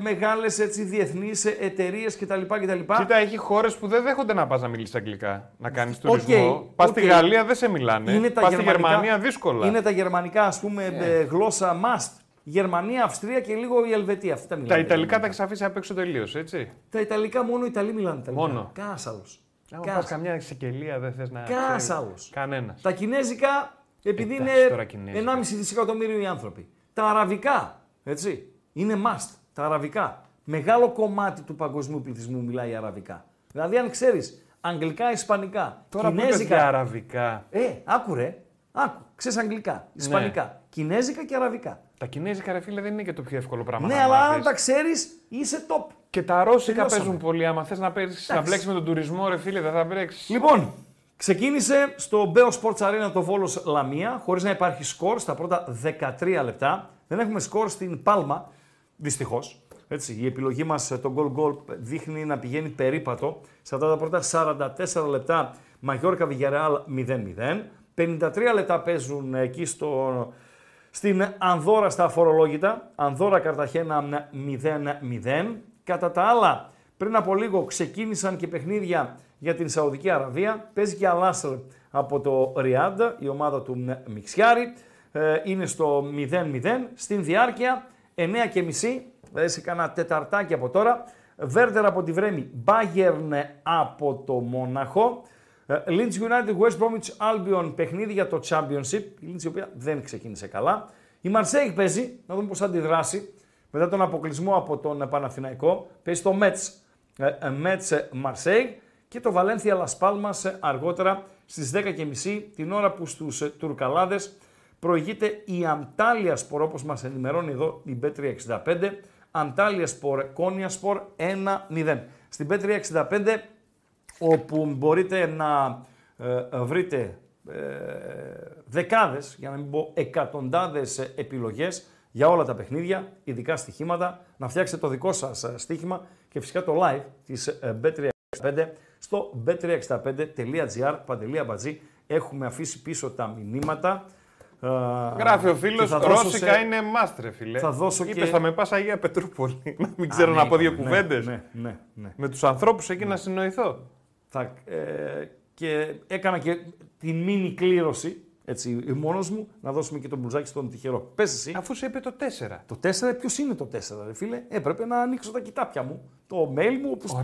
μεγάλες έτσι, διεθνείς εταιρείες κτλ. Κοίτα, έχει χώρες που δεν δέχονται να πας να μιλήσεις αγγλικά, να κάνεις τουρισμό. Πας στη Γαλλία δεν σε μιλάνε, πας στη Γερμανία δύσκολα. Είναι τα γερμανικά, ας πούμε, γλώσσα must. Γερμανία, Αυστρία και λίγο η Ελβετία. Αυτή τα μιλάνε. Τα Ιταλικά τα έχεις αφήσει απ' έξω τελείως, έτσι. Τα Ιταλικά μόνο οι Ιταλοί μιλάνε. Μόνο. Κανένας άλλος. Αν πας καμιά εξεκελία δεν θες να. Κανένας άλλος. Κανένας. Τα Κινέζικα. Επειδή είναι 1,5 δισεκατομμύριο οι άνθρωποι. Τα αραβικά, έτσι, είναι must. Τα αραβικά. Μεγάλο κομμάτι του παγκοσμίου πληθυσμού μιλάει αραβικά. Δηλαδή, αν ξέρεις αγγλικά, ισπανικά, τώρα κινέζικα... Τώρα αραβικά... Άκου. Ξέρεις αγγλικά, ισπανικά, κινέζικα και αραβικά. Τα κινέζικα, ρε φίλε, δεν είναι και το πιο εύκολο πράγμα να μάθεις. Ναι, αλλά αν τα ξέρεις, είσαι top. Και τα ρώσικα παίζουν πολύ. Άμα θες να μπλέξεις με τον τουρισμό, ρε φίλε, δεν θα μπλέξεις. Λοιπόν. Ξεκίνησε στο Beo Sports Arena το Βόλος Λαμία, χωρίς να υπάρχει σκορ στα πρώτα 13 λεπτά. Δεν έχουμε σκορ στην Πάλμα, δυστυχώς. Έτσι, η επιλογή μας το goal goal δείχνει να πηγαίνει περίπατο. Σε αυτά τα πρώτα 44 λεπτά Mallorca Villarreal 0-0. 53 λεπτά παίζουν εκεί στην Ανδόρα στα αφορολόγητα. Ανδόρα Καρταχένα 0-0. Κατά τα άλλα, πριν από λίγο ξεκίνησαν και παιχνίδια για την Σαουδική Αραβία. Παίζει και Αλ-Νασρ από το Ριάντ, η ομάδα του Μιξιάρη. Είναι στο 0-0. Στην διάρκεια 9.30, δηλαδή σε κανένα τεταρτάκι από τώρα. Βέρτερ από τη Βρέμη, Bayern από το Μόναχο. Leeds United, West Bromwich Albion, παιχνίδι για το Championship. Η Leeds η οποία δεν ξεκίνησε καλά. Η Μαρσέιγ παίζει, να δούμε πώς θα αντιδράσει μετά τον αποκλεισμό από τον Παναθηναϊκό. Παίζει το Μέτσε Μαρσέιγ και το Βαλένθια Λασπάλμας αργότερα στις 10.30 την ώρα που στους Τουρκαλάδες προηγείται η Αντάλια Σπορ, όπως μας ενημερώνει εδώ η Bet365. Αντάλια Σπορ, Κόνια Σπορ 1-0. Στην Bet365 όπου μπορείτε να βρείτε δεκάδες, για να μην πω εκατοντάδες επιλογές για όλα τα παιχνίδια, ειδικά στοιχήματα, να φτιάξετε το δικό σας στοίχημα και φυσικά το live της Bet365 στο bet365.gr. Παντελία Μπατζή, έχουμε αφήσει πίσω τα μηνύματα. Γράφει ο φίλος, Ρώσικα σε... είναι μάστρε φίλε. Θα δώσω είπες, και... θα με πας Αγία Πετρούπολη, μην ξέρω να πω δύο κουβέντες. Ναι. Με τους ανθρώπους εκεί να συνοηθώ. Και έκανα και τη μίνι κλήρωση, έτσι, μόνος μου, να δώσουμε και τον μπλουζάκι στον τυχερό. Πες εσύ. Αφού σου είπε το 4. Το 4, ποιος είναι το 4, ρε φίλε. Έπρεπε να ανοίξω τα κοιτάπια μου. Το mail μου, όπως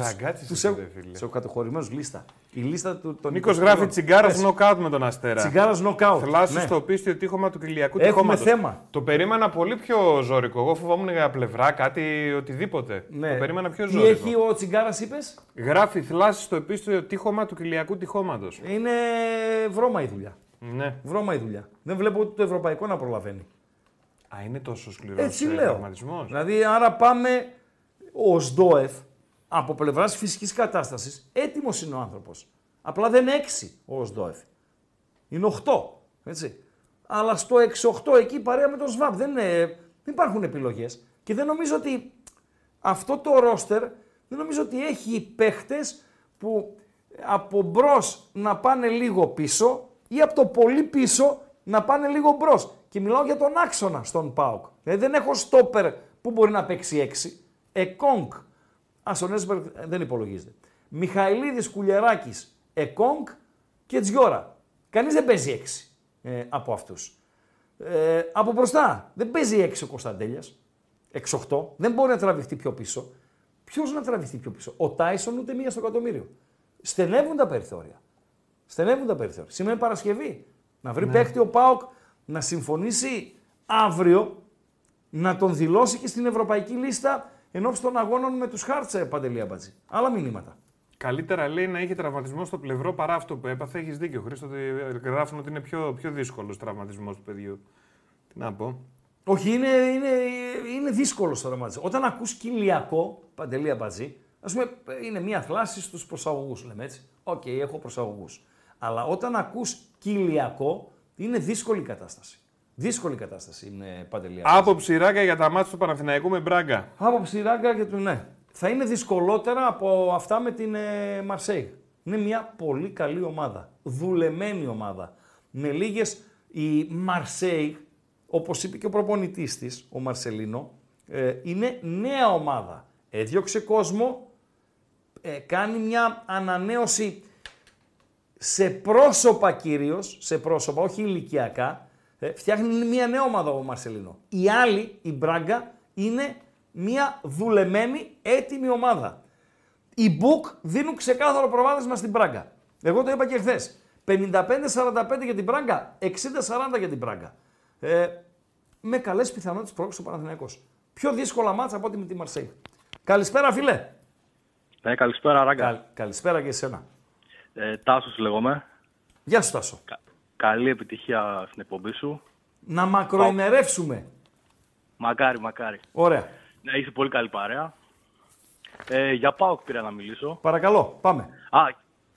τους έχω. Σε κατοχωρημένους λίστα. Η λίστα του τον Νίκος γράφει τσιγκάρας νοκάουτ με τον Αστέρα. Τσιγκάρας νοκάουτ. Θλάσσου στο πίστιο τείχομα του Κυλιακού τείχοματος. Έχουμε θέμα. Το περίμενα πολύ πιο ζώρικο. Εγώ φοβόμουν για πλευρά, κάτι οτιδήποτε. Ναι. Το περίμενα πιο ζώρικο. Τι έχει ο τσιγκάρας, είπες. Γράφει θλάσσου στο πίστιο τείχομα του Κυλιακού τείχοματος. Είναι βρώμα η δουλειά. Ναι. Βρώμα η δουλειά. Δεν βλέπω ούτε το ευρωπαϊκό να προλαβαίνει. Α, είναι τόσο σκληρό. Έτσι λέω. Δηλαδή, άρα πάμε ως ΔΟΕΦ από πλευράς φυσικής κατάστασης. Έτοιμος είναι ο άνθρωπος. Απλά δεν είναι 6 ως ΔΟΕΦ. Είναι 8. Έτσι. Αλλά στο 6-8 εκεί παρέα με τον ΣΒΑΠ. Δεν υπάρχουν επιλογές. Και δεν νομίζω ότι αυτό το ρόστερ δεν νομίζω ότι έχει παίχτες που από μπρος να πάνε λίγο πίσω ή από το πολύ πίσω να πάνε λίγο μπρος. Και μιλάω για τον άξονα στον ΠΑΟΚ. Δηλαδή δεν έχω στόπερ που μπορεί να παίξει 6. Εκόνγκ. Ασονέσπερ δεν υπολογίζεται. Μιχαηλίδης, Κουλιεράκης, Εκόνγκ και Τζιώρα. Κανείς δεν παίζει 6 από αυτούς. Από μπροστά δεν παίζει 6 ο Κωνσταντέλιας. 6-8. Δεν μπορεί να τραβηχτεί πιο πίσω. Ποιος να τραβηχτεί πιο πίσω. Ο Τάισον ούτε μία στο εκατομμύριο. Στενεύουν τα περιθώρια. Σήμερα είναι Παρασκευή. Να βρει παίκτη ο ΠΑΟΚ να συμφωνήσει αύριο να τον δηλώσει και στην ευρωπαϊκή λίστα ενώπιση των αγώνων με τους Hearts, Παντελία Μπατζή. Άλλα μηνύματα. Καλύτερα λέει να είχε τραυματισμό στο πλευρό παρά αυτό που έπαθε. Έχεις δίκιο, Χρήστο. Γράφουν ότι είναι πιο δύσκολος τραυματισμός του παιδιού. Τι να πω. Όχι, είναι δύσκολος τραυματισμός. Όταν ακούς κοιλιακό, Παντελία Μπατζή, ας πούμε, είναι μια θλάση στους προσαγωγούς, λέμε έτσι. Οκ, έχω προσαγωγούς. Αλλά όταν ακούς κοιλιακό, είναι δύσκολη κατάσταση. Δύσκολη κατάσταση είναι, Παντελία. Άποψη Ράγκα για τα μάτια του Παναθηναϊκού με Μπράγκα. Άποψη Ράγκα για το ναι. Θα είναι δυσκολότερα από αυτά με την Μαρσέιγ. Είναι μια πολύ καλή ομάδα. Δουλεμένη ομάδα. Με λίγες. Η Μαρσέιγ, όπως είπε και ο προπονητής της, ο Μαρσελίνο, είναι νέα ομάδα. Έδιωξε κόσμο, κάνει μια ανανέωση σε πρόσωπα κυρίως, σε πρόσωπα, όχι ηλικιακά. Φτιάχνει μια νέα ομάδα ο Μαρσελίνο. Η άλλη, η Μπράγκα, είναι μια δουλεμένη, έτοιμη ομάδα. Οι Μπουκ δίνουν ξεκάθαρο προβάδισμα στην Μπράγκα. Εγώ το είπα και χθες. 55-45 για την Μπράγκα, 60-40 για την Μπράγκα. Με καλές πιθανότητες πρόκειται ο Παναθηναϊκός. Πιο δύσκολα μάτσα από ό,τι με τη Μαρσέιγ. Καλησπέρα, φίλε. Καλησπέρα, Ράγκα. Καλησπέρα και εσένα. Τάσος λέγομαι. Γεια σου, Τάσο. Καλή επιτυχία στην εκπομπή σου. Να μακροημερεύσουμε. Μακάρι, μακάρι. Ωραία. Ναι, είσαι πολύ καλή παρέα. Για ΠΑΟΚ πήρα να μιλήσω. Παρακαλώ, πάμε. Α,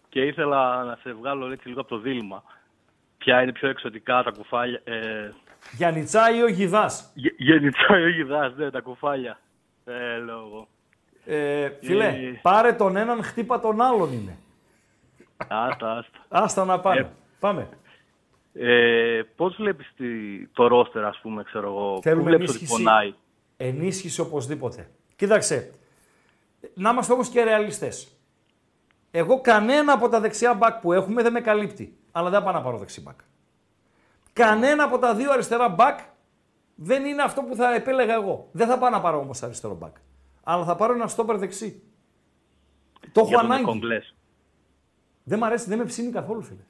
και ήθελα να σε βγάλω έτσι λίγο από το δίλημμα. Ποια είναι πιο εξωτικά τα κουφάλια. Γιαννιτσά ή ο Γιδάς. Γιαννιτσά ή ο Γιδάς, ναι, τα κουφάλια. Λόγω. Φίλε, πάρε τον έναν, χτύπα τον άλλον είναι. Άστα να πάμε. Πάμε. Πώς βλέπεις το ρόστερ, ας πούμε, ξέρω εγώ, που βλέπεις ότι πονάει. Ενίσχυση οπωσδήποτε. Κοίταξε, να είμαστε όμως και ρεαλιστές. Εγώ κανένα από τα δεξιά μπακ που έχουμε δεν με καλύπτει, αλλά δεν πάω να πάρω δεξί μπακ. Κανένα από τα δύο αριστερά μπακ δεν είναι αυτό που θα επέλεγα εγώ. Δεν θα πάω να πάρω όμως αριστερό μπακ, αλλά θα πάρω ένα στόπερ δεξί. Το έχω ανάγκη. Δεν μ' αρέσει, δεν με ψήνει καθόλου, φίλε.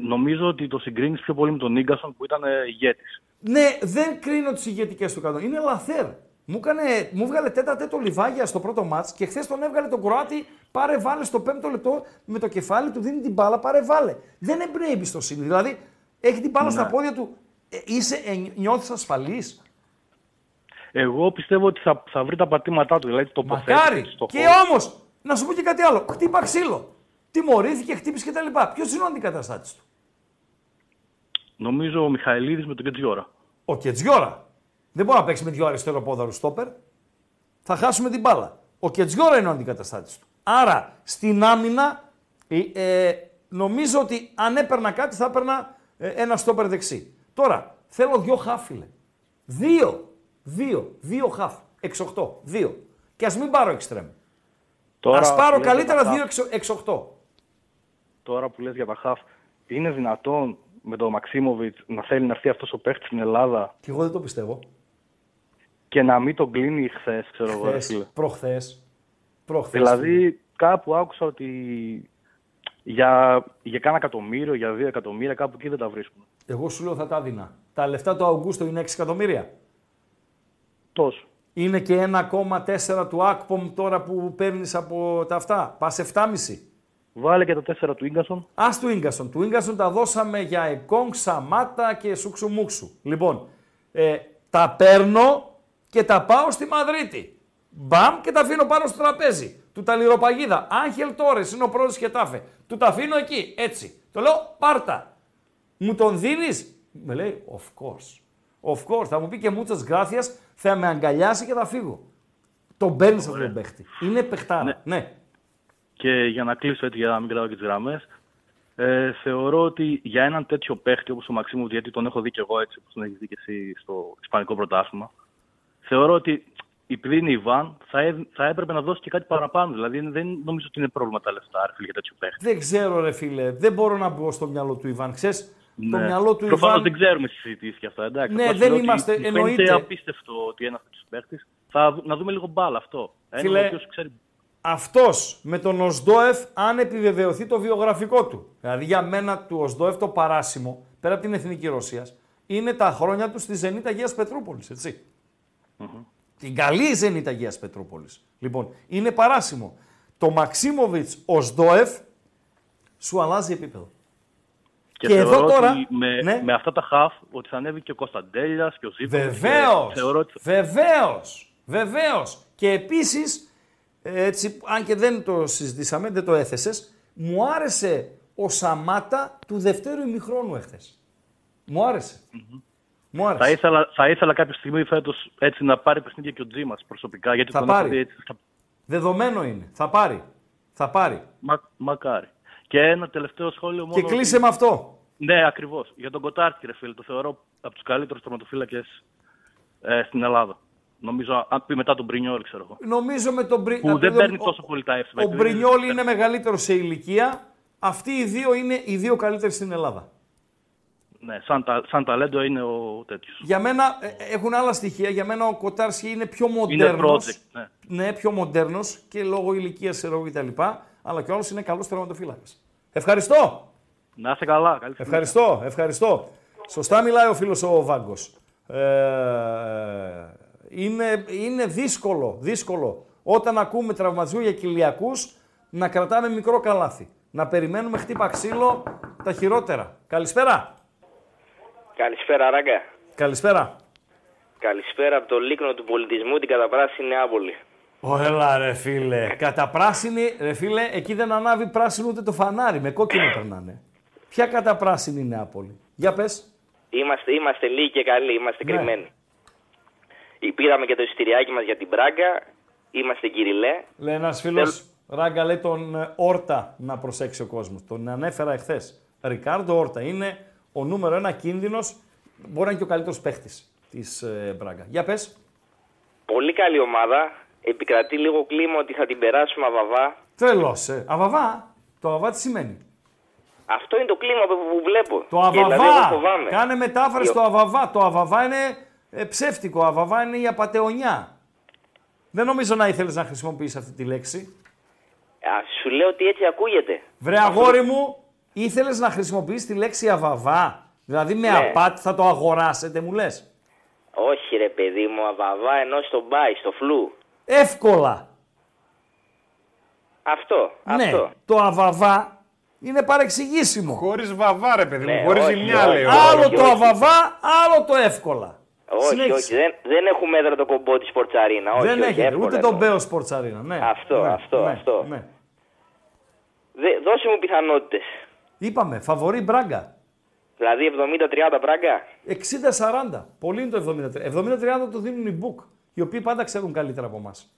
Νομίζω ότι το συγκρίνεις πιο πολύ με τον Νίγκασον που ήταν ηγέτης. Ναι, δεν κρίνω τις ηγετικές του κανόνες. Είναι λαθέρ. Μου βγάλε τέταρτη το Λιβάγια στο πρώτο μάτς και χθες τον έβγαλε τον Κροάτη. Πάρε βάλε στο 5ο λεπτό με το κεφάλι του, δίνει την μπάλα. Πάρε βάλε. Δεν εμπνέει εμπιστοσύνη. Δηλαδή έχει την μπάλα στα πόδια του. Νιώθεις ασφαλής. Εγώ πιστεύω ότι θα βρει τα πατήματά του. Δηλαδή το μακάρι. Και όμως, να σου πω και κάτι άλλο. Χτύπα ξύλο. Τιμωρήθηκε, χτύπησε κτλ. Ποιος είναι ο αντικαταστάτης του? Νομίζω ο Μιχαηλίδης με τον Κετζιόρα. Ο Κετζιόρα. Δεν μπορεί να παίξει με δυο αριστερό πόδαρο στόπερ. Θα χάσουμε την μπάλα. Ο Κετζιόρα είναι ο αντικαταστάτης του. Άρα στην άμυνα νομίζω ότι αν έπαιρνα κάτι θα έπαιρνα ένα στόπερ δεξί. Τώρα θέλω δύο χάφιλε. Δύο χάφ. 6-8. Δύο. Και ας μην πάρω εξτρέμ. Ας πάρω καλύτερα 2-6-8. Τώρα που λες για τα χαφ, είναι δυνατόν με τον Μαξίμοβιτς να θέλει να έρθει αυτός ο παίχτης στην Ελλάδα? Και εγώ δεν το πιστεύω. Και να μην τον κλείνει χθες, ξέρω εγώ. Προχθές. Δηλαδή κάπου άκουσα ότι για κάνα εκατομμύριο, για 2 εκατομμύρια, κάπου εκεί δεν τα βρίσκουμε. Εγώ σου λέω θα τα δίνα. Τα λεφτά του Αυγούστου είναι 6 εκατομμύρια. Τόσο. Είναι και 1,4 του Ακπομ τώρα που παίρνεις από τα αυτά. Πας 7,5. Βάλε και τα 4 του Ίγκασον. Ας του Ίγκασον. Του Ίγκασον τα δώσαμε για Εκκόγκ, Σαμάτα και Σουξουμούξου. Λοιπόν, τα παίρνω και τα πάω στη Μαδρίτη. Μπαμ και τα αφήνω πάνω στο τραπέζι. Του τα λιροπαγίδα. Άγχελ Τόρες είναι ο πρόεδρος Χετάφε. Του τα αφήνω εκεί. Έτσι. Το λέω πάρτα. Μου τον δίνεις? Με λέει of course. Of course. Θα μου πει και muchas gracias. Θα με αγκαλιάσει και θα φύγω. Τον παίρνει αυτόν τον παίχτη. Είναι παιχτάρα. Ναι. Και για να κλείσω έτσι, για να μην κρατάω και τις γραμμές, θεωρώ ότι για έναν τέτοιο παίχτη όπως ο Μαξίμου, γιατί τον έχω δει και εγώ έτσι, όπως τον έχεις δει και εσύ στο Ισπανικό Πρωτάθλημα, θεωρώ ότι επειδή είναι η Βαν, θα έπρεπε να δώσει και κάτι παραπάνω. Δηλαδή δεν νομίζω ότι είναι πρόβλημα τα λεφτά, ρε φίλε, για τέτοιο παίχτη. Δεν ξέρω, ρε φίλε, δεν μπορώ να μπω στο μυαλό του Ιβάν. Ξέρεις. Ναι. Το μυαλό του προφανώς Ιβάν... δεν ξέρουμε στις συζητήσεις και αυτά, εντάξει. Ναι, δεν είμαστε, εννοείται. Είναι απίστευτο ότι ένας τέτοιος παίχτης. Να δούμε λίγο μπάλα αυτό. Φίλε, ξέρει... αυτός με τον Οσδόεφ, αν επιβεβαιωθεί το βιογραφικό του. Δηλαδή για μένα του Οσδόεφ το παράσημο, πέρα από την Εθνική Ρωσίας, είναι τα χρόνια του στη Ζενίτα Αγίας Πετρούπολης, έτσι. Την καλή Ζενίτα Αγίας Πετρούπολης. Λοιπόν, είναι παράσημο. Το Μαξίμοβιτς Οσδόεφ σου αλλάζει επίπεδο. Και εδώ τώρα, ότι με αυτά τα χαφ, ότι θα ανέβει και ο Κωνσταντέλιας και ο Ζήτος. Βεβαίως. Και επίσης, έτσι, αν και δεν το συζητήσαμε, δεν το έθεσες, μου άρεσε ο Σαμάτα του δευτέρου ημιχρόνου εχθές. Μου άρεσε. Θα ήθελα κάποια στιγμή φέτος έτσι να πάρει παιχνίδια και ο Τζίμας προσωπικά. Γιατί θα πάρει. Έτσι, δεδομένο είναι. Θα πάρει. Μακάρι. Και ένα τελευταίο σχόλιο μόνο. Και κλείσε με αυτό. Ναι, ακριβώς. Για τον Κοτάρτη, ρε φίλε, το θεωρώ από τους καλύτερους τερματοφύλακες στην Ελλάδα. Νομίζω, αν πει μετά τον Μπρινιόλ, ξέρω εγώ. Νομίζω με τον Μπρινιόλ. Που δεν παίρνει τόσο πολύ τα εύσημα. Ο Μπρινιόλ είναι μεγαλύτερο σε ηλικία. Αυτοί οι δύο είναι οι δύο καλύτεροι στην Ελλάδα. Ναι, σαν ταλέντο είναι ο τέτοιο. Για μένα έχουν άλλα στοιχεία. Για μένα ο Κοτάρτη είναι πιο μοντέρνος. Είναι project, ναι, πιο μοντέρνος και λόγω ηλικίας κτλ. Αλλά και όλος είναι καλός τερματοφύλακας. Ευχαριστώ! Να είσαι καλά. Καλή φιλία. Ευχαριστώ. Σωστά μιλάει ο φίλος ο Βάγκος. Είναι δύσκολο όταν ακούμε τραυματισμού για κοιλιακούς να κρατάμε μικρό καλάθι. Να περιμένουμε χτύπα ξύλο τα χειρότερα. Καλησπέρα. Καλησπέρα, Ράγκα. Καλησπέρα από το λίκνο του πολιτισμού, την καταπράσινη Άβολη. Ωελα ρε φίλε, καταπράσινη, ρε φίλε, εκεί δεν ανάβει πράσινο ούτε το φανάρι, με κόκκινο περνάνε. Ποια καταπράσινη είναι Νεάπολη? Για πες. Είμαστε λίγοι και καλοί, είμαστε κρυμμένοι. Πήραμε και το εισιτηριάκι μας για την Μπράγκα, είμαστε Κυριλέ. Λέει ένας φίλος, Ράγκα, λέει τον Όρτα να προσέξει ο κόσμος, τον ανέφερα εχθές. Ρικάρντο Όρτα είναι ο νούμερο 1 κίνδυνος, μπορεί να είναι και ο καλύτερος παίχτης της Μπράγκα. Για πες. Πολύ καλή ομάδα. Επικρατεί λίγο κλίμα ότι θα την περάσουμε αβαβά. Τρελώσε. Αβαβά. Το αβαβά τι σημαίνει? Αυτό είναι το κλίμα που βλέπω. Το αβαβά. Δηλαδή κάνε μετάφραση το αβαβά. Το αβαβά είναι ψεύτικο. Αβαβά είναι η απατεωνιά. Δεν νομίζω να ήθελες να χρησιμοποιήσεις αυτή τη λέξη. Σου λέω ότι έτσι ακούγεται. Βρε αγόρι μου, Ήθελες να χρησιμοποιήσεις τη λέξη αβαβά, δηλαδή με απάτη θα το αγοράσετε, μου λες. Όχι ρε παιδί μου, αβαβά ενώ στο μπάι, στο φλου. Εύκολα. Αυτό. Το αβαβά είναι παρεξηγήσιμο. Χωρίς βαβά ρε παιδί μου, χωρίς ζημιά λέει. Άλλο το αβαβά, άλλο το εύκολα. Όχι, δεν έχουμε έδρα το κομπό τη Σπορτσαρίνα. Δεν έχει, ούτε τον Μπέο Σπορτσαρίνα. Αυτό. Δώσε μου πιθανότητες. Είπαμε, φαβορεί Μπράγκα. Δηλαδή 70-30 Μπράγκα. 60-40. Πολύ είναι το 70-30. 70-30 το δίνουν οι Μπουκ, οι οποίοι πάντα ξέρουν καλύτερα από εμάς.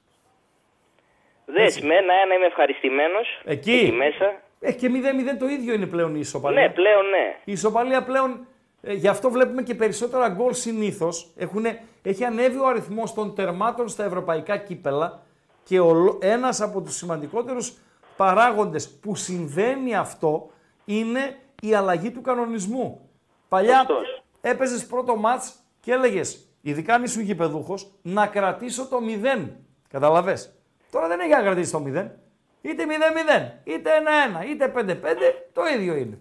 Δες με ένα είμαι ευχαριστημένος. Εκεί μέσα. Και 0-0 το ίδιο είναι πλέον η ισοπαλία. Ναι, πλέον ναι. Η ισοπαλία πλέον. Γι' αυτό βλέπουμε και περισσότερα γκολ συνήθως. Έχει ανέβει ο αριθμός των τερμάτων στα ευρωπαϊκά κύπελα και ένας από τους σημαντικότερους παράγοντες που συμβαίνει αυτό είναι η αλλαγή του κανονισμού. Παλιά έπαιζες πρώτο μάτς και έλεγες, ειδικά αν ήσουν γηπεδούχος, να κρατήσω το 0. Καταλαβες. Τώρα δεν έχει να κρατήσεις το 0. Είτε 0-0, είτε 1-1, είτε 5-5, το ίδιο είναι.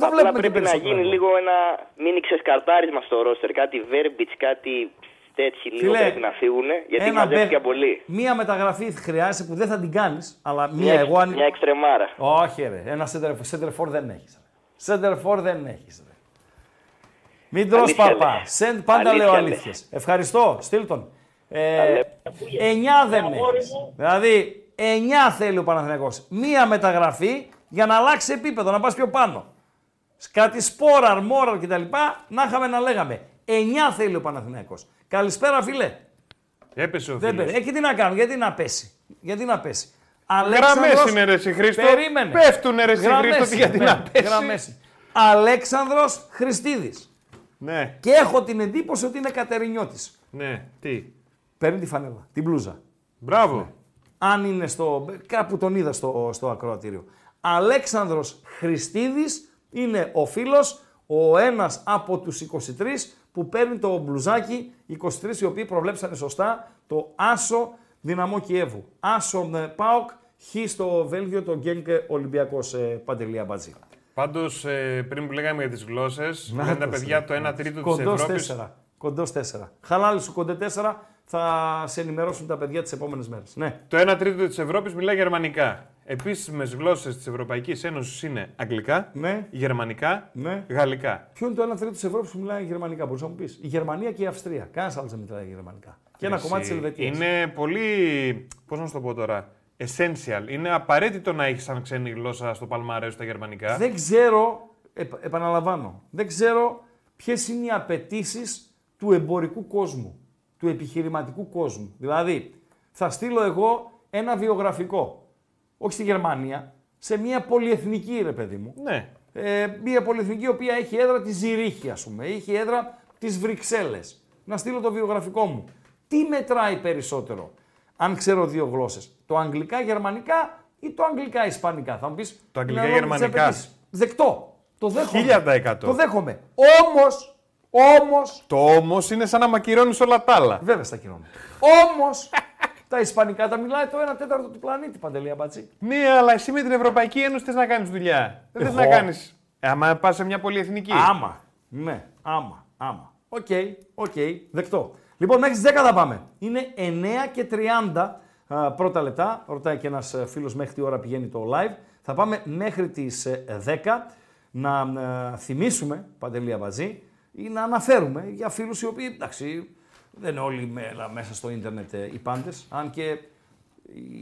Απλά πρέπει να γίνει λίγο ένα μίνι ξεσκαρτάρισμα στο ρόστερ, κάτι Βέρμπιτς, κάτι τέτοιοι λίγο πρέπει να φύγουν, γιατί μαζεύτηκα πολύ. Μία μεταγραφή χρειάζεται που δεν θα την κάνεις, αλλά μία εγώ αν... Μια εξτρεμάρα. Όχι ρε, ένα σέντερφορ δεν έχεις. Μην τρως παπά, πάντα λέω αλήθειες. Ευχαριστώ, στείλ τον. 9 δεν έχεις. Δηλαδή 9 θέλει ο Παναθηναϊκός. Μία μεταγραφή για να αλλάξει επίπεδο, να πας πιο πάνω. Κάτι σπόραρ, μόραρ κτλ. Να είχαμε να λέγαμε. 9 θέλει ο Παναθηναϊκός. Καλησπέρα, φίλε. Έπεσε ο φίλος. Και τι να κάνουμε, γιατί να πέσει. Γραμμές είναι ρε Χρήστο. Περίμενε. Πέφτουνε ρε Χρήστο, γιατί να πέσει. Γραμμές. Αλέξανδρος Χριστίδης. Ναι. Και έχω την εντύπωση ότι είναι Κατερινιώτης. Ναι, τι. Παίρνει τη φανέλα, την μπλούζα. Μπράβο. Ναι. Αν είναι στο. Κάπου τον είδα στο ακροατήριο. Αλέξανδρος Χριστίδης. Είναι ο φίλος, ο ένας από τους 23 που παίρνει το μπλουζάκι, 23 οι οποίοι προβλέψανε σωστά το Άσο Δυναμό Κιέβου. Άσο Πάοκ, Χ στο Βέλγιο, το Γκένκ Ολυμπιακός Παντελία Μπατζή. Πάντως, πριν που λέγαμε για τις γλώσσες, με τα παιδιά το 1 τρίτο της Ευρώπης. Κοντός 4. Χαλάλη σου κοντέ 4, θα σε ενημερώσουν τα παιδιά τις επόμενες μέρες. Ναι. Το 1 τρίτο της Ευρώπης μιλάει γερμανικά. Επίσημες γλώσσες της Ευρωπαϊκής Ένωσης είναι αγγλικά, ναι, γερμανικά, ναι, γαλλικά. Ποιο είναι το 1 τρίτο της Ευρώπης που μιλάει γερμανικά, μπορείς να μου πεις. Η Γερμανία και η Αυστρία. Κανένας άλλος δεν μιλάει γερμανικά. Και ένα κομμάτι της Ελβετίας. Είναι πολύ. Πώς να σου το πω τώρα. Essential. Είναι απαραίτητο να έχεις σαν ξένη γλώσσα στο παλμαρές στα γερμανικά. Δεν ξέρω. Επαναλαμβάνω. Δεν ξέρω ποιες είναι οι απαιτήσεις του εμπορικού κόσμου, του επιχειρηματικού κόσμου. Δηλαδή, θα στείλω εγώ ένα βιογραφικό. Όχι στη Γερμανία, σε μια πολυεθνική ρε παιδί μου. Ναι. Μια πολυεθνική η οποία έχει έδρα τη Ζηρίχη, ας πούμε, έχει έδρα τις Βρυξέλλες. Να στείλω το βιογραφικό μου. Τι μετράει περισσότερο, αν ξέρω δύο γλώσσες, το αγγλικά-γερμανικά ή το αγγλικά-ισπανικά. Θα μου πεις, το αγγλικά-γερμανικά. Δεκτό. Το δέχομαι. 1000%. Το δέχομαι. Όμως. Το όμως είναι σαν να μακυρώνεις όλα τα άλλα. Βέβαια στα κυρώνω. Όμως. Τα ισπανικά τα μιλάει το 1 τέταρτο του πλανήτη, Παντελία Μπατζή. Ναι, αλλά εσύ με την Ευρωπαϊκή Ένωση θες να κάνεις δουλειά. Δεν θες να κάνεις. Άμα πας σε μια πολυεθνική. Άμα. Οκ, δεκτό. Λοιπόν, μέχρι τις 10 θα πάμε. Είναι 9:30 πρώτα λεπτά. Ρωτάει και ένας φίλος μέχρι τι ώρα πηγαίνει το live. Θα πάμε μέχρι τις 10 να θυμίσουμε, Παντελία Μπατζή, ή να αναφέρουμε για φίλους οι οποίοι, εντάξει, δεν είναι όλοι μέσα στο ίντερνετ οι πάντες, αν και η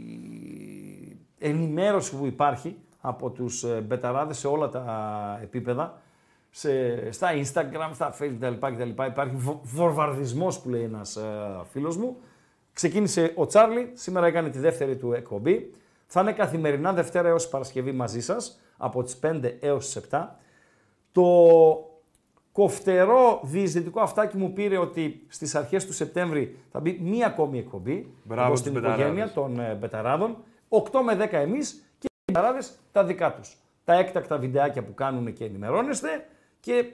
ενημέρωση που υπάρχει από τους μπεταράδες σε όλα τα επίπεδα, στα Instagram, στα Facebook κτλ. Υπάρχει βομβαρδισμός που λέει ένας φίλος μου. Ξεκίνησε ο Τσάρλι, σήμερα έκανε τη δεύτερη του εκπομπή. Θα είναι καθημερινά Δευτέρα έως Παρασκευή μαζί σας, από τις 5 έως τις 7. Το κοφτερό διεισδυτικό αυτάκι μου πήρε ότι στις αρχές του Σεπτέμβρη θα μπει μία ακόμη εκπομπή. Μπράβο στην οικογένεια των Μπεταράδων. 8 με 10 εμείς και οι Μπεταράδες τα δικά τους. Τα έκτακτα βιντεάκια που κάνουν και ενημερώνεστε. Και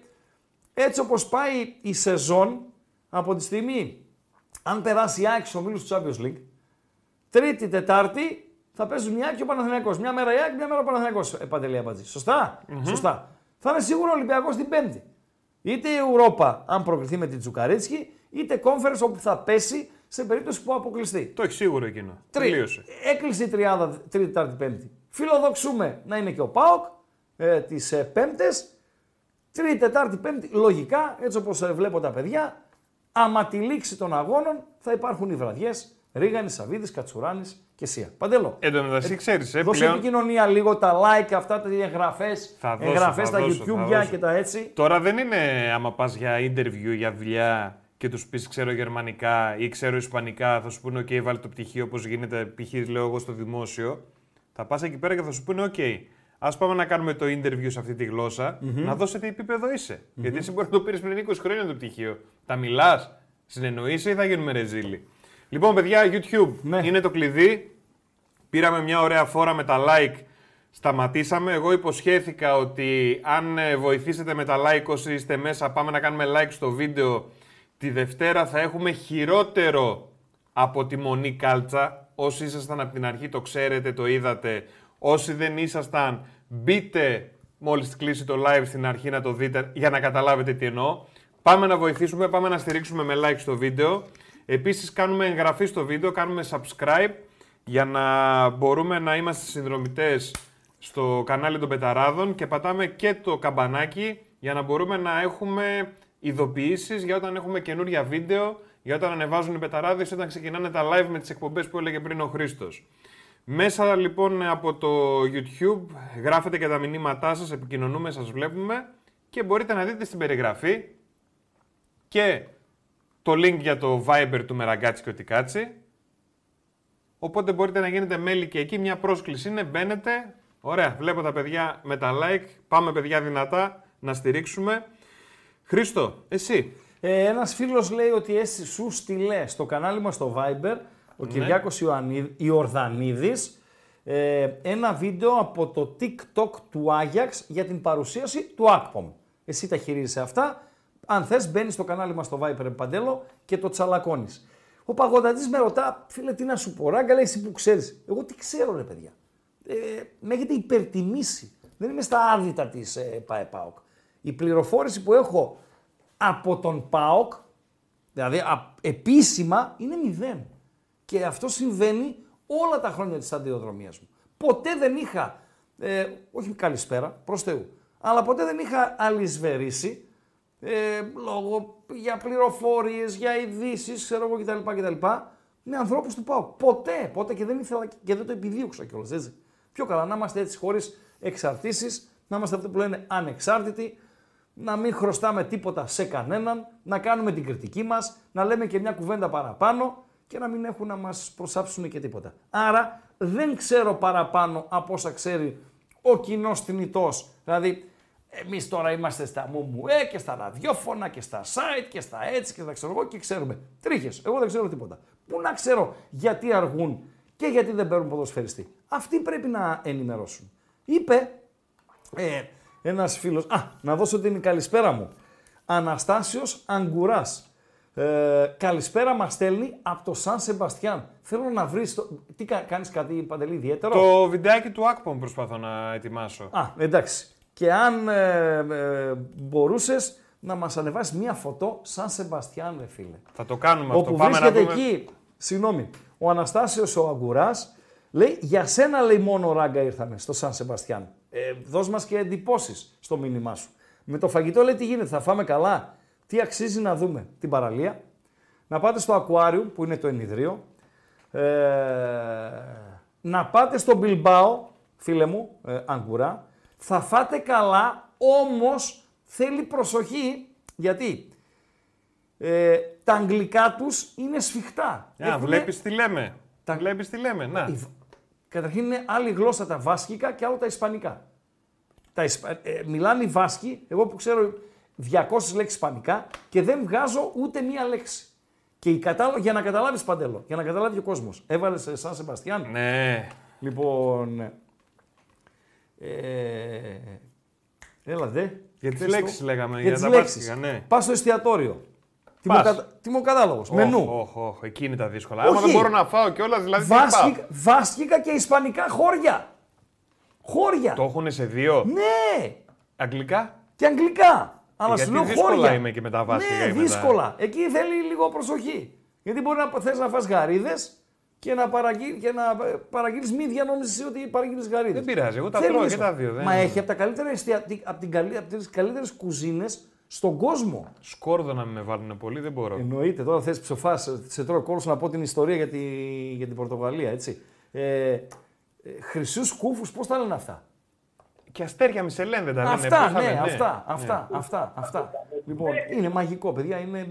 έτσι όπως πάει η σεζόν, από τη στιγμή, αν περάσει η ΑΕΚ στους ομίλους του Champions League, Τρίτη-Τετάρτη θα παίζουν η ΑΕΚ και ο Παναθηναϊκός. Μια μέρα η ΑΕΚ, μια μέρα ο Παναθηναϊκός. Παντελή Μπατζή. Σωστά. Mm-hmm. Σωστά. Θα είναι σίγουρο Ολυμπιακός την Πέμπτη. Είτε η Ευρώπα, αν προκριθεί με την Τζουκαρίτσκι, είτε Conference όπου θα πέσει σε περίπτωση που αποκλειστεί. Το έχει σίγουρο εκείνο. Τελείωσε. Έκλεισε η τριάδα Τρίτη, Τετάρτη, Πέμπτη. Φιλοδοξούμε να είναι και ο Πάοκ τις Πέμπτες. Τρίτη, Τετάρτη, Πέμπτη. Λογικά, έτσι όπως βλέπω τα παιδιά, άμα τη λήξη των αγώνων θα υπάρχουν οι βραδιές. Ρίγανη, Σαββίδης, Κατσουράνης και Σία. Παντελό. Εν τω μεταξύ, ξέρεις. Δώσε πλέον επικοινωνία λίγο, τα like, αυτά τα εγγραφές, τα YouTube και τα έτσι. Τώρα δεν είναι άμα πας για interview, για δουλειά και τους πεις ξέρω γερμανικά ή ξέρω ισπανικά, θα σου πούνε OK, βάλε το πτυχίο όπως γίνεται. Π.χ. λέω εγώ στο δημόσιο. Θα πας εκεί πέρα και θα σου πούνε OK. Ας πάμε να κάνουμε το interview σε αυτή τη γλώσσα, mm-hmm. να δώσει τι επίπεδο είσαι. Mm-hmm. Γιατί εσύ μπορεί να το πήρες πριν 20 χρόνια το πτυχίο. Τα μιλάς, συνεννοείσαι ή θα γίνουμε ρεζίλοι. Λοιπόν, παιδιά, YouTube ναι. είναι το κλειδί. Πήραμε μια ωραία φόρα με τα like. Σταματήσαμε. Εγώ υποσχέθηκα ότι αν βοηθήσετε με τα like όσοι είστε μέσα, πάμε να κάνουμε like στο βίντεο. Τη Δευτέρα θα έχουμε χειρότερο από τη Μονή Κάλτσα. Όσοι ήσασταν από την αρχή το ξέρετε, το είδατε. Όσοι δεν ήσασταν, μπείτε μόλις κλείσει το live στην αρχή να το δείτε για να καταλάβετε τι εννοώ. Πάμε να βοηθήσουμε, πάμε να στηρίξουμε με like στο βίντεο. Επίσης κάνουμε εγγραφή στο βίντεο, κάνουμε subscribe για να μπορούμε να είμαστε συνδρομητές στο κανάλι των Πεταράδων και πατάμε και το καμπανάκι για να μπορούμε να έχουμε ειδοποιήσεις για όταν έχουμε καινούρια βίντεο, για όταν ανεβάζουν οι Πεταράδες, όταν ξεκινάνε τα live με τις εκπομπές που έλεγε πριν ο Χρήστος. Μέσα λοιπόν από το YouTube γράφετε και τα μηνύματά σας, επικοινωνούμε, σας βλέπουμε και μπορείτε να δείτε στην περιγραφή και το link για το Viber του Μεραγκάτσι και ο Τικάτσι. Οπότε μπορείτε να γίνετε μέλη και εκεί. Μια πρόσκληση είναι, μπαίνετε. Ωραία, βλέπω τα παιδιά με τα like. Πάμε παιδιά δυνατά να στηρίξουμε. Χρήστο, εσύ. Ένας φίλος λέει ότι εσύ σου στείλε στο κανάλι μας στο Viber, ο ναι. Κυριάκος Ιορδανίδης, ένα βίντεο από το TikTok του Άγιαξ για την παρουσίαση του ΑΚΠΟΜ. Εσύ τα χειρίζεσαι αυτά. Αν θες, μπαίνεις στο κανάλι μας στο Viper Παντέλο και το τσαλακώνεις. Ο Παγοντατής με ρωτά, φίλε, τι να σου πω, Ράγκα, λέει, εσύ που ξέρεις. Εγώ τι ξέρω, ρε παιδιά. Με έχετε υπερτιμήσει. Δεν είμαι στα άδυτα της ΠΑΕΠΑΟΚ. Η πληροφόρηση που έχω από τον ΠΑΟΚ, δηλαδή επίσημα, είναι 0. Και αυτό συμβαίνει όλα τα χρόνια της αντιοδρομίας μου. Ποτέ δεν είχα, όχι καλησπέρα, προς Θεού, αλλά ποτέ δεν είχα αλυσβερήσει. Λόγω για πληροφορίες, για ειδήσεις, ξέρω εγώ κτλ. Με ανθρώπους του πάω. Ποτέ και δεν ήθελα και δεν το επιδίωξα κιόλας. Έτσι. Πιο καλά να είμαστε έτσι χωρίς εξαρτήσεις, να είμαστε αυτό που λένε ανεξάρτητοι, να μην χρωστάμε τίποτα σε κανέναν, να κάνουμε την κριτική μας, να λέμε και μια κουβέντα παραπάνω και να μην έχουν να μας προσάψουν και τίποτα. Άρα δεν ξέρω παραπάνω από όσα ξέρει ο κοινός θνητός. Δηλαδή, εμείς τώρα είμαστε στα μουμουέ και στα ραδιόφωνα και στα site και στα έτσι και τα ξέρω εγώ και ξέρουμε. Τρίχες. Εγώ δεν ξέρω τίποτα. Πού να ξέρω γιατί αργούν και γιατί δεν παίρνουν ποδοσφαιριστή. Αυτοί πρέπει να ενημερώσουν. Είπε ένας φίλος. Να δώσω την καλησπέρα μου. Αναστάσιος Αγκουράς. Καλησπέρα μας στέλνει από το Σαν Σεμπαστιάν. Θέλω να βρεις. Τι κάνεις κάτι, Παντελή, ιδιαίτερο. Το βιντεάκι του Ακπομ προσπαθώ να ετοιμάσω. Εντάξει. Και αν μπορούσες να μας ανεβάσεις μία φωτό σαν Σεμπαστιάν, ρε φίλε. Θα το κάνουμε αυτό. Όπου πάμε να πούμε. Εκεί, συγγνώμη, ο Αναστάσιος ο Αγκουράς λέει, για σένα λέει μόνο Ράγκα ήρθαμε στο Σαν Σεμπαστιάν. Δώσ' μας και εντυπώσεις στο μήνυμά σου. Με το φαγητό λέει τι γίνεται, θα φάμε καλά. Τι αξίζει να δούμε, την παραλία. Να πάτε στο Ακουάριου που είναι το ενιδρίο. Να πάτε στο Μπιλμπάο, φίλε μου, Αγκουρά. Θα φάτε καλά, όμως θέλει προσοχή, γιατί τα αγγλικά τους είναι σφιχτά. Βλέπεις τι λέμε. Βλέπεις τι λέμε, να. Καταρχήν είναι άλλη γλώσσα τα βάσκικα και άλλο τα ισπανικά. Μιλάνε οι Βάσκοι, εγώ που ξέρω 200 λέξεις ισπανικά και δεν βγάζω ούτε μία λέξη. Και για να καταλάβεις, Παντέλο, για να καταλάβει ο κόσμος. Έβαλες Σαν Σεμπαστιάν. Ναι. Λοιπόν. Έλα δε. Για τις λέξεις λέγαμε. Για τις λέξεις. Ναι. Πας στο εστιατόριο. Τιμοκατάλογος. Μενού. Εκεί είναι τα δύσκολα. Άμα δεν μπορώ να φάω κιόλας, δηλαδή. Βάσκικα και ισπανικά χώρια. Χώρια. Το έχουν σε δύο. Ναι. Αγγλικά. Και αγγλικά. Αλλά σου λέω δύσκολα είμαι και με τα βάσκικα. Ναι, δύσκολα. Εκεί θέλει λίγο προσοχή. Γιατί μπορεί να θες να φας γαρίδες και να παραγγείλεις μύδια, νόμιζες ότι παραγγείλεις γαρίδες. Δεν πειράζει, εγώ τα τρώω και τα δύο. Μα έχει από τις καλύτερες κουζίνες στον κόσμο. Σκόρδο να με βάλουν πολύ, δεν μπορώ. Εννοείται, τώρα θες ψοφάς, σε τρώω κόλος να πω την ιστορία για την Πορτογαλία, έτσι. Χρυσούς κούφους, πώς τα λένε αυτά. Και αστέρια Μισελέν δεν τα λένε. Αυτά. Λοιπόν, είναι μαγικό, παιδιά. Είναι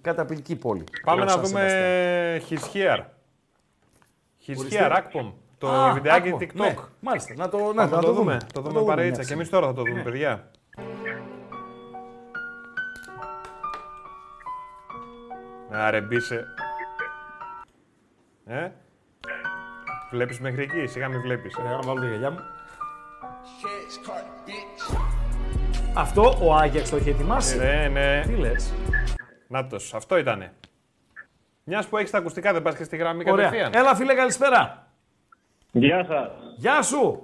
καταπληκτική πόλη. Πάμε να δούμε Χισχίαρ, Ακπομ. Το βιντεάκι TikTok. Μάλιστα, να το δούμε. Το δούμε παρέτσα. Και εμείς τώρα θα το δούμε, παιδιά. Άρε, μπήσε. Βλέπεις μέχρι εκεί, σιγά μην βλέπεις. Να βάλω τη γυαλιά μου. Αυτό ο Άγιαξ το έχει ετοιμάσει. Ναι. Τι λες. Νάτος, αυτό ήτανε. Μιας που έχεις τα ακουστικά, δεν πας και στη γραμμή κατευθείαν. Έλα, φίλε, καλησπέρα. Γεια σας. Γεια σου.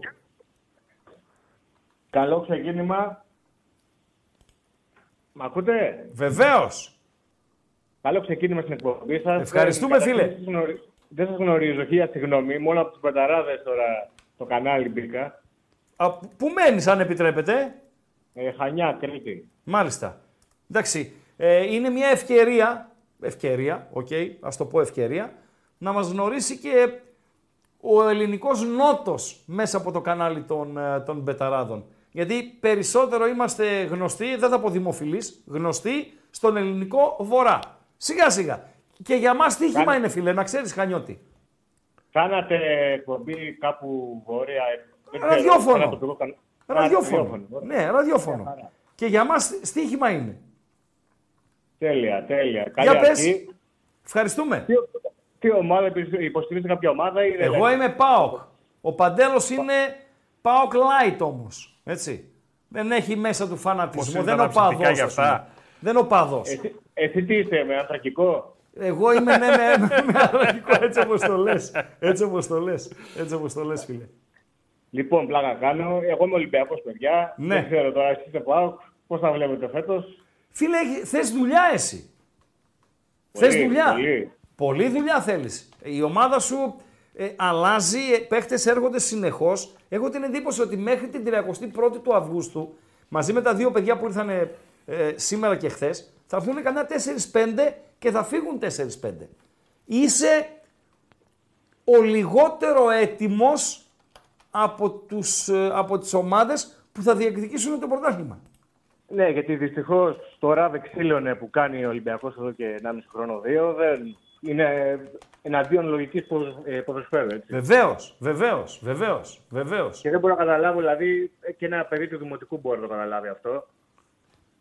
Καλό ξεκίνημα. Μ' ακούτε. Βεβαίως. Καλό ξεκίνημα στην εκπομπή σας. Ευχαριστούμε, φίλε. Δεν σας γνωρίζω, χίλια συγγνώμη. Μόνο από τους πενταράδες τώρα το κανάλι μπήκα. Πού μένεις, αν επιτρέπετε. Χανιά, Κρήτη. Μάλιστα. Εντάξει, είναι μια ευκαιρία, ας το πω ευκαιρία, να μας γνωρίσει και ο ελληνικός νότος μέσα από το κανάλι των Μπεταράδων. Γιατί περισσότερο είμαστε γνωστοί, δεν θα πω δημοφιλείς, γνωστοί στον ελληνικό βορρά. Σιγά-σιγά. Και για μας στοίχημα είναι, φίλε, να ξέρεις, Χανιώτη. Κάνατε εκπομπή κάπου βόρεια. Ραδιόφωνο. Ναι, ραδιόφωνο. Και για μας στοίχημα είναι. Τέλεια. Για πες. Ευχαριστούμε. Τι ομάδα, υποστηρίζετε κάποια ομάδα ή δεν? Εγώ είμαι ΠΑΟΚ. Ο Παντέλος είναι ΠΑΟΚ Light όμως. Έτσι. Δεν έχει μέσα του φανατισμό. Δεν είναι οπαδός. Εσύ τι είσαι, με ανθρακικό? Εγώ είμαι με ανθρακικό, έτσι όπως το λες, φίλε. Λοιπόν, πλάκα κάνω. Εγώ είμαι Ολυμπιακός, παιδιά. Ναι. Δεν ξέρω τώρα, εσείς είστε ΠΑΟΚ. Πώς θα βλέπετε φέτος. Φίλε, θες δουλειά εσύ. Πολύ δουλειά θέλεις. Η ομάδα σου αλλάζει, παίχτες έρχονται συνεχώς. Έχω την εντύπωση ότι μέχρι την 31η του Αυγούστου, μαζί με τα δύο παιδιά που ήρθαν σήμερα και χθες, θα έρθουν κανένα 4-5 και θα φύγουν 4-5. Είσαι ο λιγότερο έτοιμος από τις ομάδες που θα διεκδικήσουν το πρωτάθλημα. Ναι, γιατί δυστυχώς το ράβε ξύλωνε που κάνει ο Ολυμπιακός εδώ και 1,5 χρόνο, 2, δεν είναι εναντίον λογικής ποδοσφαίρου. Βεβαίως. Και δεν μπορώ να καταλάβω, δηλαδή, και ένα παιδί του δημοτικού μπορεί να το καταλάβει αυτό.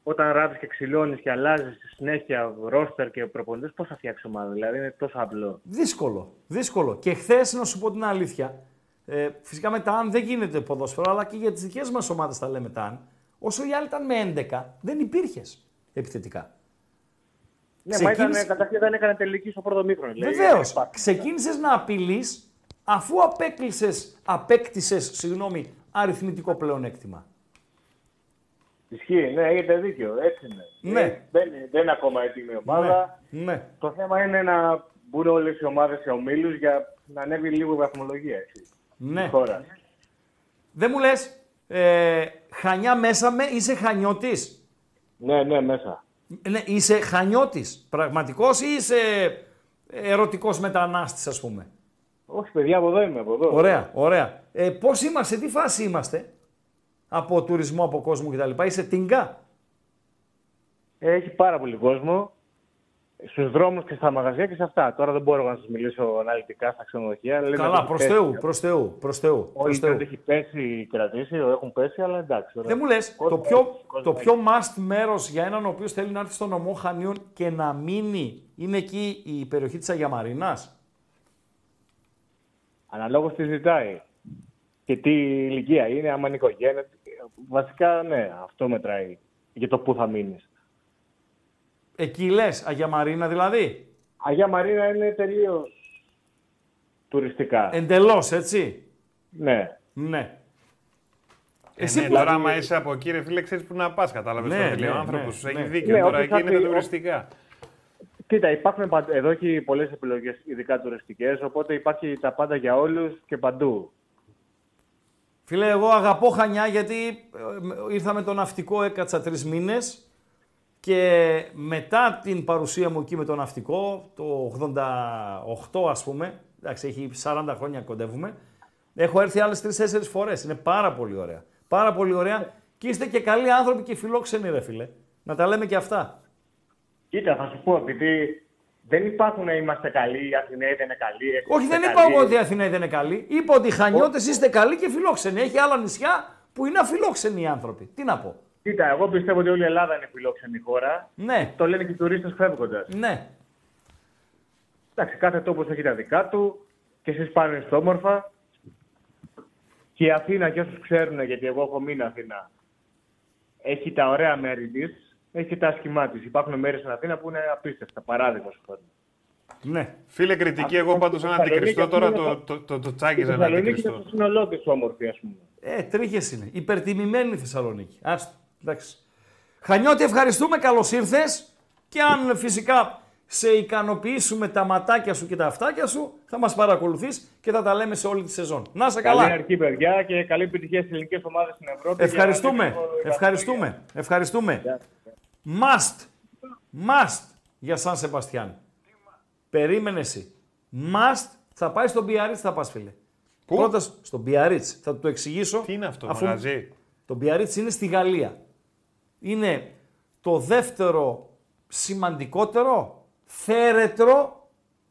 Όταν ράβεις και ξυλώνεις και αλλάζεις στη συνέχεια ρόστερ και προπονητές, πώς θα φτιάξεις ομάδα, δηλαδή είναι τόσο απλό. Δύσκολο. Και χθες, να σου πω την αλήθεια. Φυσικά με τα αν δεν γίνεται ποδόσφαιρο, αλλά και για τις δικές μας ομάδες τα λέμε τα αν. Όσο οι άλλοι ήταν με 11, δεν υπήρχες επιθετικά. Ναι, μα καταρχήν δεν έκανε τελική στο πρώτο μήχρονο. Βεβαίως. Ξεκίνησες να απειλείς αφού απέκτησες αριθμητικό πλεονέκτημα. Ισχύει, ναι, έχετε δίκιο. Έτσι είναι. Ναι. Δεν είναι ακόμα έτοιμη η ομάδα. Ναι. Το θέμα είναι να μπουν όλες οι ομάδες σε ομίλους για να ανέβει λίγο η βαθμολογία. Ναι. Δεν μου λες, Χανιά μέσα με, είσαι Χανιώτης. Ναι, μέσα. Ναι, είσαι Χανιώτης, πραγματικός ή είσαι ερωτικός μετανάστης, ας πούμε? Όχι, παιδιά, από εδώ είμαι, από εδώ. Ωραία. Πώς είμαστε, τι φάση είμαστε από τουρισμό, από κόσμο κτλ? Είσαι τίγκα? Έχει πάρα πολύ κόσμο. Στους δρόμους και στα μαγαζιά και σε αυτά. Τώρα δεν μπορώ να σας μιλήσω αναλυτικά στα ξενοδοχεία. Καλά, προς Θεού. Όλοι δεν έχει πέσει, κρατήσει, έχουν πέσει, αλλά εντάξει. Τώρα. Δεν μου λες, το πιο must μέρος για έναν ο οποίος θέλει να έρθει στο νομό Χανιών και να μείνει, είναι εκεί η περιοχή της Αγιαμαρίνας. Αναλόγως τι ζητάει και τι ηλικία είναι, άμα είναι οικογένεια. Βασικά, ναι, αυτό μετράει για το πού θα μείνεις. Εκεί λες, Αγία Μαρίνα δηλαδή. Αγία Μαρίνα είναι τελείως τουριστικά. Εντελώς, έτσι. Ναι. Ναι. Εσύ ναι, τώρα, άμα είσαι από εκεί, ρε φίλε, ξέρεις που να πας. Κατάλαβες ναι, το τελείω. Ναι, άνθρωπος ναι, έχει ναι. δίκιο. Ναι, τώρα εκεί είναι τα τουριστικά. Κοίτα, υπάρχουν εδώ και πολλές επιλογές, ειδικά τουριστικές. Οπότε υπάρχει τα πάντα για όλους και παντού. Φίλε, εγώ αγαπώ Χανιά γιατί ήρθα με το ναυτικό, έκατσα 3 μήνες. Και μετά την παρουσία μου εκεί με το ναυτικό, το 88 ας πούμε, εντάξει έχει 40 χρόνια κοντεύουμε, έχω έρθει άλλες 3-4 φορές, είναι πάρα πολύ ωραία. Πάρα πολύ ωραία και είστε και καλοί άνθρωποι και φιλόξενοι ρε φίλε, να τα λέμε και αυτά. Κοίτα θα σου πω, επειδή δεν υπάρχουν να είμαστε καλοί, οι Αθηναίοι δεν είναι καλοί. Όχι δεν είπα εγώ ότι οι Αθηναίοι δεν είναι καλοί, είπα ότι οι Χανιώτες είστε καλοί και φιλόξενοι, έχει άλλα νησιά που είναι αφιλόξενοι οι άνθρωποι, τι να πω. Κοίτα, εγώ πιστεύω ότι όλη η Ελλάδα είναι φιλόξενη χώρα. Ναι. Το λένε και οι τουρίστες φεύγοντας. Ναι. Εντάξει, κάθε τόπος έχει τα δικά του και εσείς πάνε είναι στο όμορφα. Και η Αθήνα, και όσους ξέρουν, γιατί εγώ έχω μείνει Αθήνα, έχει τα ωραία μέρη της, έχει και τα ασχημά της. Υπάρχουν μέρη στην Αθήνα που είναι απίστευτα, παράδειγμα σου φέρνει. Ναι. Φίλε κριτική, εγώ πάντως αν αντικριστώ τώρα το τσάκιζα να αντικριστώ. Η Θεσσαλονίκη είναι το σύνολό της όμορφη, ας πούμε. Τρίχες είναι. Υπερτιμημένη η Θεσσαλονίκη. Άστο. Εντάξει. Χανιώτη, ευχαριστούμε. Καλώς ήρθες. Και αν φυσικά σε ικανοποιήσουμε τα ματάκια σου και τα αυτάκια σου, θα μας παρακολουθείς και θα τα λέμε σε όλη τη σεζόν. Να είσαι καλά. Καλή αρχή, παιδιά, και καλή επιτυχία στις ελληνικές ομάδες στην Ευρώπη. Ευχαριστούμε. Ευχαριστούμε. Ευχαριστούμε. Must. Must για Σαν Σεμπαστιάν. Περίμενε εσύ. Must θα πάει στον Μπιαρίτς, θα πας, φίλε. Πού? Πρώτα στον Μπιαρίτς. Θα το εξηγήσω. Τι είναι αυτό, μαγαζί. Το Μπιαρίτς είναι στη Γαλλία. Είναι το δεύτερο σημαντικότερο θέρετρο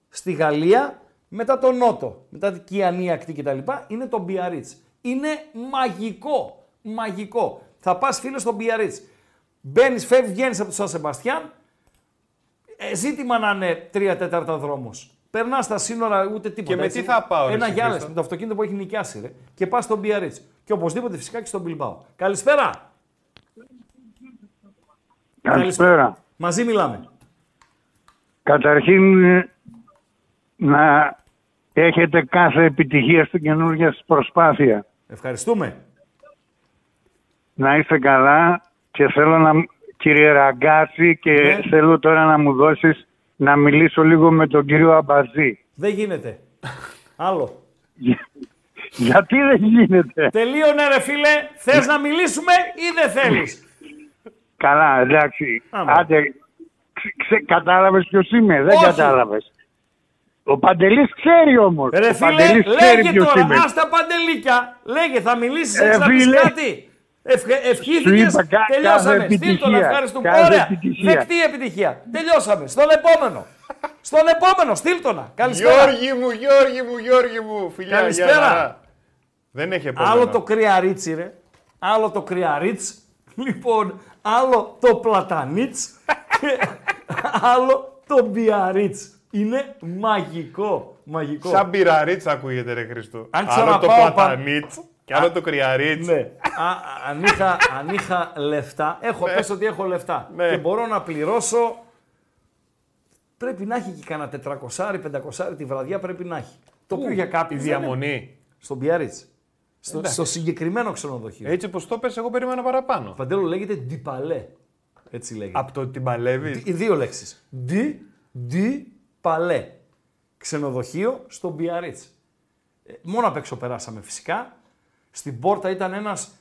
στη Γαλλία μετά τον Νότο, μετά την Κιανή Ακτή κτλ. Είναι το Μπιαρίτς. Είναι μαγικό. Μαγικό. Θα πας φίλε στο Μπιαρίτς. Μπαίνεις, φεύγεις, βγαίνεις από το Σαν Σεμπαστιάν. Ζήτημα να είναι 3/4 δρόμος. Περνά τα σύνορα ούτε τίποτα. Και με τι θα πάω, ένα γυάλε με το αυτοκίνητο που έχει νοικιάσει. Ρε, και πα στον Μπιαρίτς. Και οπωσδήποτε φυσικά και στον Μπιλμπάο. Καλησπέρα. Καλησπέρα. Μαζί μιλάμε. Καταρχήν να έχετε κάθε επιτυχία στην καινούργια σας προσπάθεια. Ευχαριστούμε. Να είστε καλά και θέλω να... Κύριε Ραγκάση και ναι. Θέλω τώρα να μου δώσεις να μιλήσω λίγο με τον κύριο Αμπαζή. Δεν γίνεται. Άλλο. Γιατί δεν γίνεται. Τελείωνε ρε φίλε. Θες να μιλήσουμε ή δεν θέλεις. Καλά εντάξει. Άντε, κατάλαβες ποιος είμαι. Δεν κατάλαβες. Ο Παντελής ξέρει όμως. Ρε φίλε λέγε τώρα. Είμαι. Ας τα παντελίκια. Λέγε θα μιλήσεις να πεις κάτι. Ευχήθηκες, τελειώσαμε. Στείλτον, ευχαριστούμε. Ωραία, δεκτή επιτυχία. Τελειώσαμε. Στον επόμενο. Στον επόμενο, στείλτονα. Καλησπέρα. Γιώργη μου, φιλιά. Καλησπέρα. Δεν έχει επόμενο. Άλλο το κρυαρίτσι, ρε. Άλλο το κρυαρίτσι. Λοιπόν, άλλο το πλατανίτσι. Άλλο το μπιαρίτσι. Είναι μαγικό. Μαγικό. Σαν μπιραρίτσι ακούγεται, ρε Χριστό. Άλλο το πλατανίτσι. Κι άλλο το κρυαρίτς. Ναι. Αν είχα λεφτά, πες ότι έχω λεφτά και μπορώ να πληρώσω, πρέπει να έχει και κανένα 400-500 τη βραδιά πρέπει να έχει. Το οποίο για κάποιους διαμονή. Στον Μπιαρίτς. Στο συγκεκριμένο ξενοδοχείο. Έτσι όπως το πες, εγώ περίμενα παραπάνω. Παντέλο λέγεται ντιπαλέ. Έτσι λέγεται. Από το ντιπαλεύεις. Οι δύο λέξεις. Ντιπαλέ. Ξενοδοχείο στον Μπιαρίτς. Μόνο απ' έξω περάσαμε φυσικά. Στην πόρτα ήταν ένας,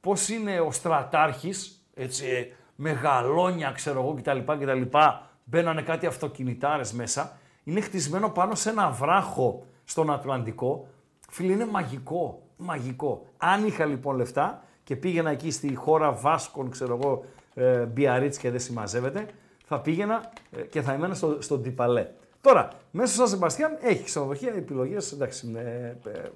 πώς είναι ο στρατάρχης, έτσι, μεγαλόνια ξέρω εγώ κτλ. Μπαίνανε κάτι αυτοκινητάρες μέσα. Είναι χτισμένο πάνω σε ένα βράχο στον Ατλαντικό. Φίλοι, είναι μαγικό, μαγικό. Αν είχα λοιπόν λεφτά και πήγαινα εκεί στη χώρα Βάσκων, ξέρω εγώ, Μπιαρίτς και δεν συμμαζεύεται, θα πήγαινα και θα ήμουν στον Τιπαλέ. Τώρα, μέσα στο Σαν Σεμπαστιάν έχει ξενοδοχεία, επιλογές, εντάξει,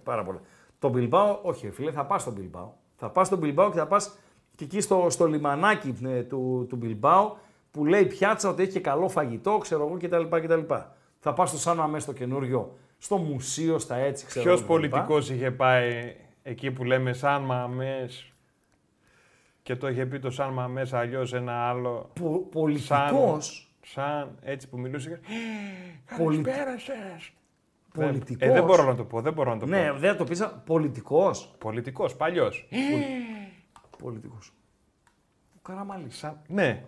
πάρα πολλά. Το Μπιλμπάο, όχι φίλε, θα πας στο Μπιλμπάο. Θα πας στο Μπιλμπάο και θα πας και εκεί στο λιμανάκι του Μπιλμπάο που λέει πιάτσα ότι έχει και καλό φαγητό, ξέρω εγώ κτλ. Θα πας στο Σαν Αμέ στο καινούριο, στο μουσείο, στα έτσι ξέρω. Ποιος πολιτικός είχε πάει εκεί που λέμε Σαν Μαμές και το είχε πει το Σαν Μαμές αλλιώς ένα άλλο. Πολιτικός. σαν έτσι που μιλούσε. Καλησπέρα σας. Πολιτικός. Δεν μπορώ να το πω, δεν μπορώ να το πω. Ναι, δεν το πείσα. Πολιτικός. Πολιτικός, παλιός. Πολιτικός. Ο Καραμαλής. Σαν... Ναι.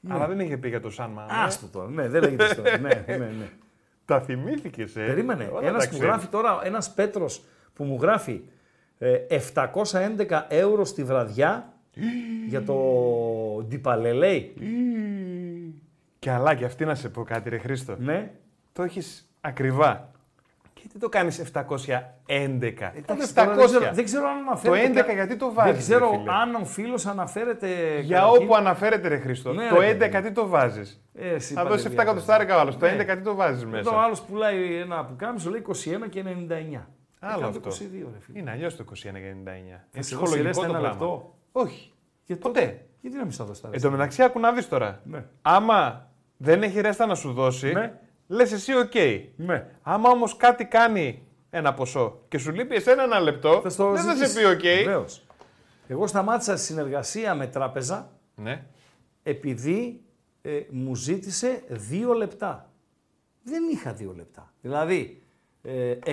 Ναι. Αλλά δεν είχε πει για το Σάνμα. Άστο τώρα. Ναι, δεν λέγεται αυτό. Ναι. Τα θυμήθηκες, ε. Περίμενε. Ένας που γράφει τώρα, ένας Πέτρος που μου γράφει 711 ευρώ στη βραδιά για το Ντιπαλελέι. Κι αλλά και αυτή να σε πω κάτι, ρε Χρήστο. Ναι. Το έχεις ακριβά. Και τι το κάνεις 711. Εντάξει, 700. Δεν ξέρω αν αναφέρεται. Το 11 γιατί το βάζεις. Δεν ξέρω αν ο φίλος αναφέρεται. Για όπου εκεί αναφέρεται, ρε Χρήστο. Ναι, το 11 τι το βάζεις. Θα δώσει 7 κατοστάρικα ο άλλος. Το 11 τι το βάζεις μέσα. Εδώ ο άλλος πουλάει ένα πουκάμισο, λέει 21 και 99. Άλλο αυτό. 22, ρε φίλε. Είναι αλλιώς το 21 και 99. Είναι ψυχολογικό το πράγμα. Όχι. Ποτέ. Γιατί να μην στα δώσει τα ρέστα. Εν τω μεταξύ, άκου να δεις τώρα. Άμα δεν έχει ρέστα να σου δώσει. Λες εσύ, οκ. Okay. Ναι. Άμα όμως κάτι κάνει ένα ποσό και σου λείπει εσένα ένα λεπτό, δεν θα σε πει οκ. Okay. Βεβαίως. Εγώ σταμάτησα τη συνεργασία με τράπεζα, ναι, επειδή μου ζήτησε 2 λεπτά. Δεν είχα 2 λεπτά. Δηλαδή,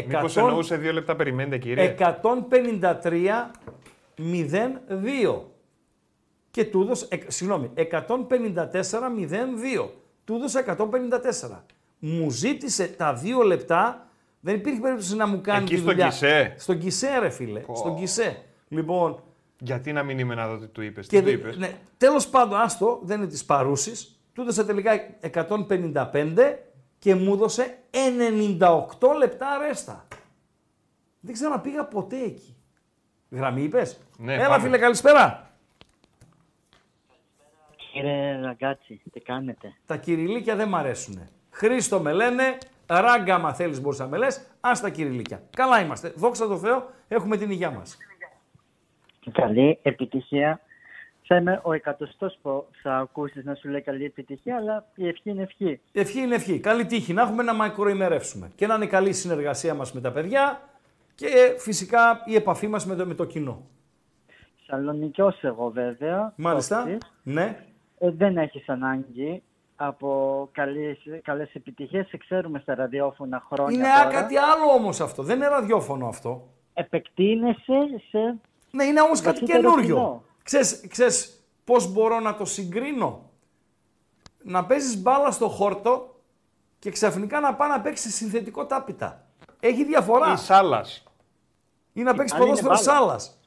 μήπως εννοούσε 2 λεπτά, περιμένετε κύριε. 153-02. Και του έδωσε, συγγνώμη, 154-02. Του έδωσε 154. Μου ζήτησε τα 2 λεπτά, δεν υπήρχε περίπτωση να μου κάνει εκεί τη δουλειά. Εκεί στον Κισέ. Στον Κισέ, ρε φίλε. Oh. Στον Κισέ. Λοιπόν. Γιατί να μην είμαι να δω τι του είπες. Τι του είπες. Ναι, τέλος πάντων, άστο, δεν είναι της παρούσης. Του έδωσε τελικά 155 και μου έδωσε 98 λεπτά ρέστα. Δεν ξαναπήγα ποτέ εκεί. Γραμμή είπες. Ναι, έλα πάμε, φίλε, καλησπέρα. Κύριε Ραγκάτσι, τι κάνετε. Τα κυριλίκια δεν μ' αρέσουνε. Χρήστο με λένε, Ράγκα μα θέλεις μπορείς να με λες, ας τα κυριλίκια. Καλά είμαστε, δόξα τω Θεώ, έχουμε την υγειά μας. Καλή επιτυχία. Θα είμαι ο εκατοστός που θα ακούσεις να σου λέει καλή επιτυχία, αλλά η ευχή είναι ευχή. Ευχή είναι ευχή. Καλή τύχη, να έχουμε να μακροημερεύσουμε και να είναι καλή η συνεργασία μας με τα παιδιά και φυσικά η επαφή μας με το κοινό. Σαλονικιός εγώ βέβαια. Μάλιστα, όχι, ναι. Δεν έχεις ανάγκη από καλές επιτυχίες, ξέρουμε στα ραδιόφωνα χρόνια. Είναι τώρα κάτι άλλο όμως αυτό, δεν είναι ραδιόφωνο αυτό. Επεκτείνεσαι σε... Ναι, είναι όμως κάτι καινούριο. Ξέρεις πώς μπορώ να το συγκρίνω. Να παίζεις μπάλα στο χόρτο και ξαφνικά να πάει να παίξεις συνθετικό τάπητα. Έχει διαφορά. Ή σάλας. Ή να παίξεις ποδόσφαιρο σάλας.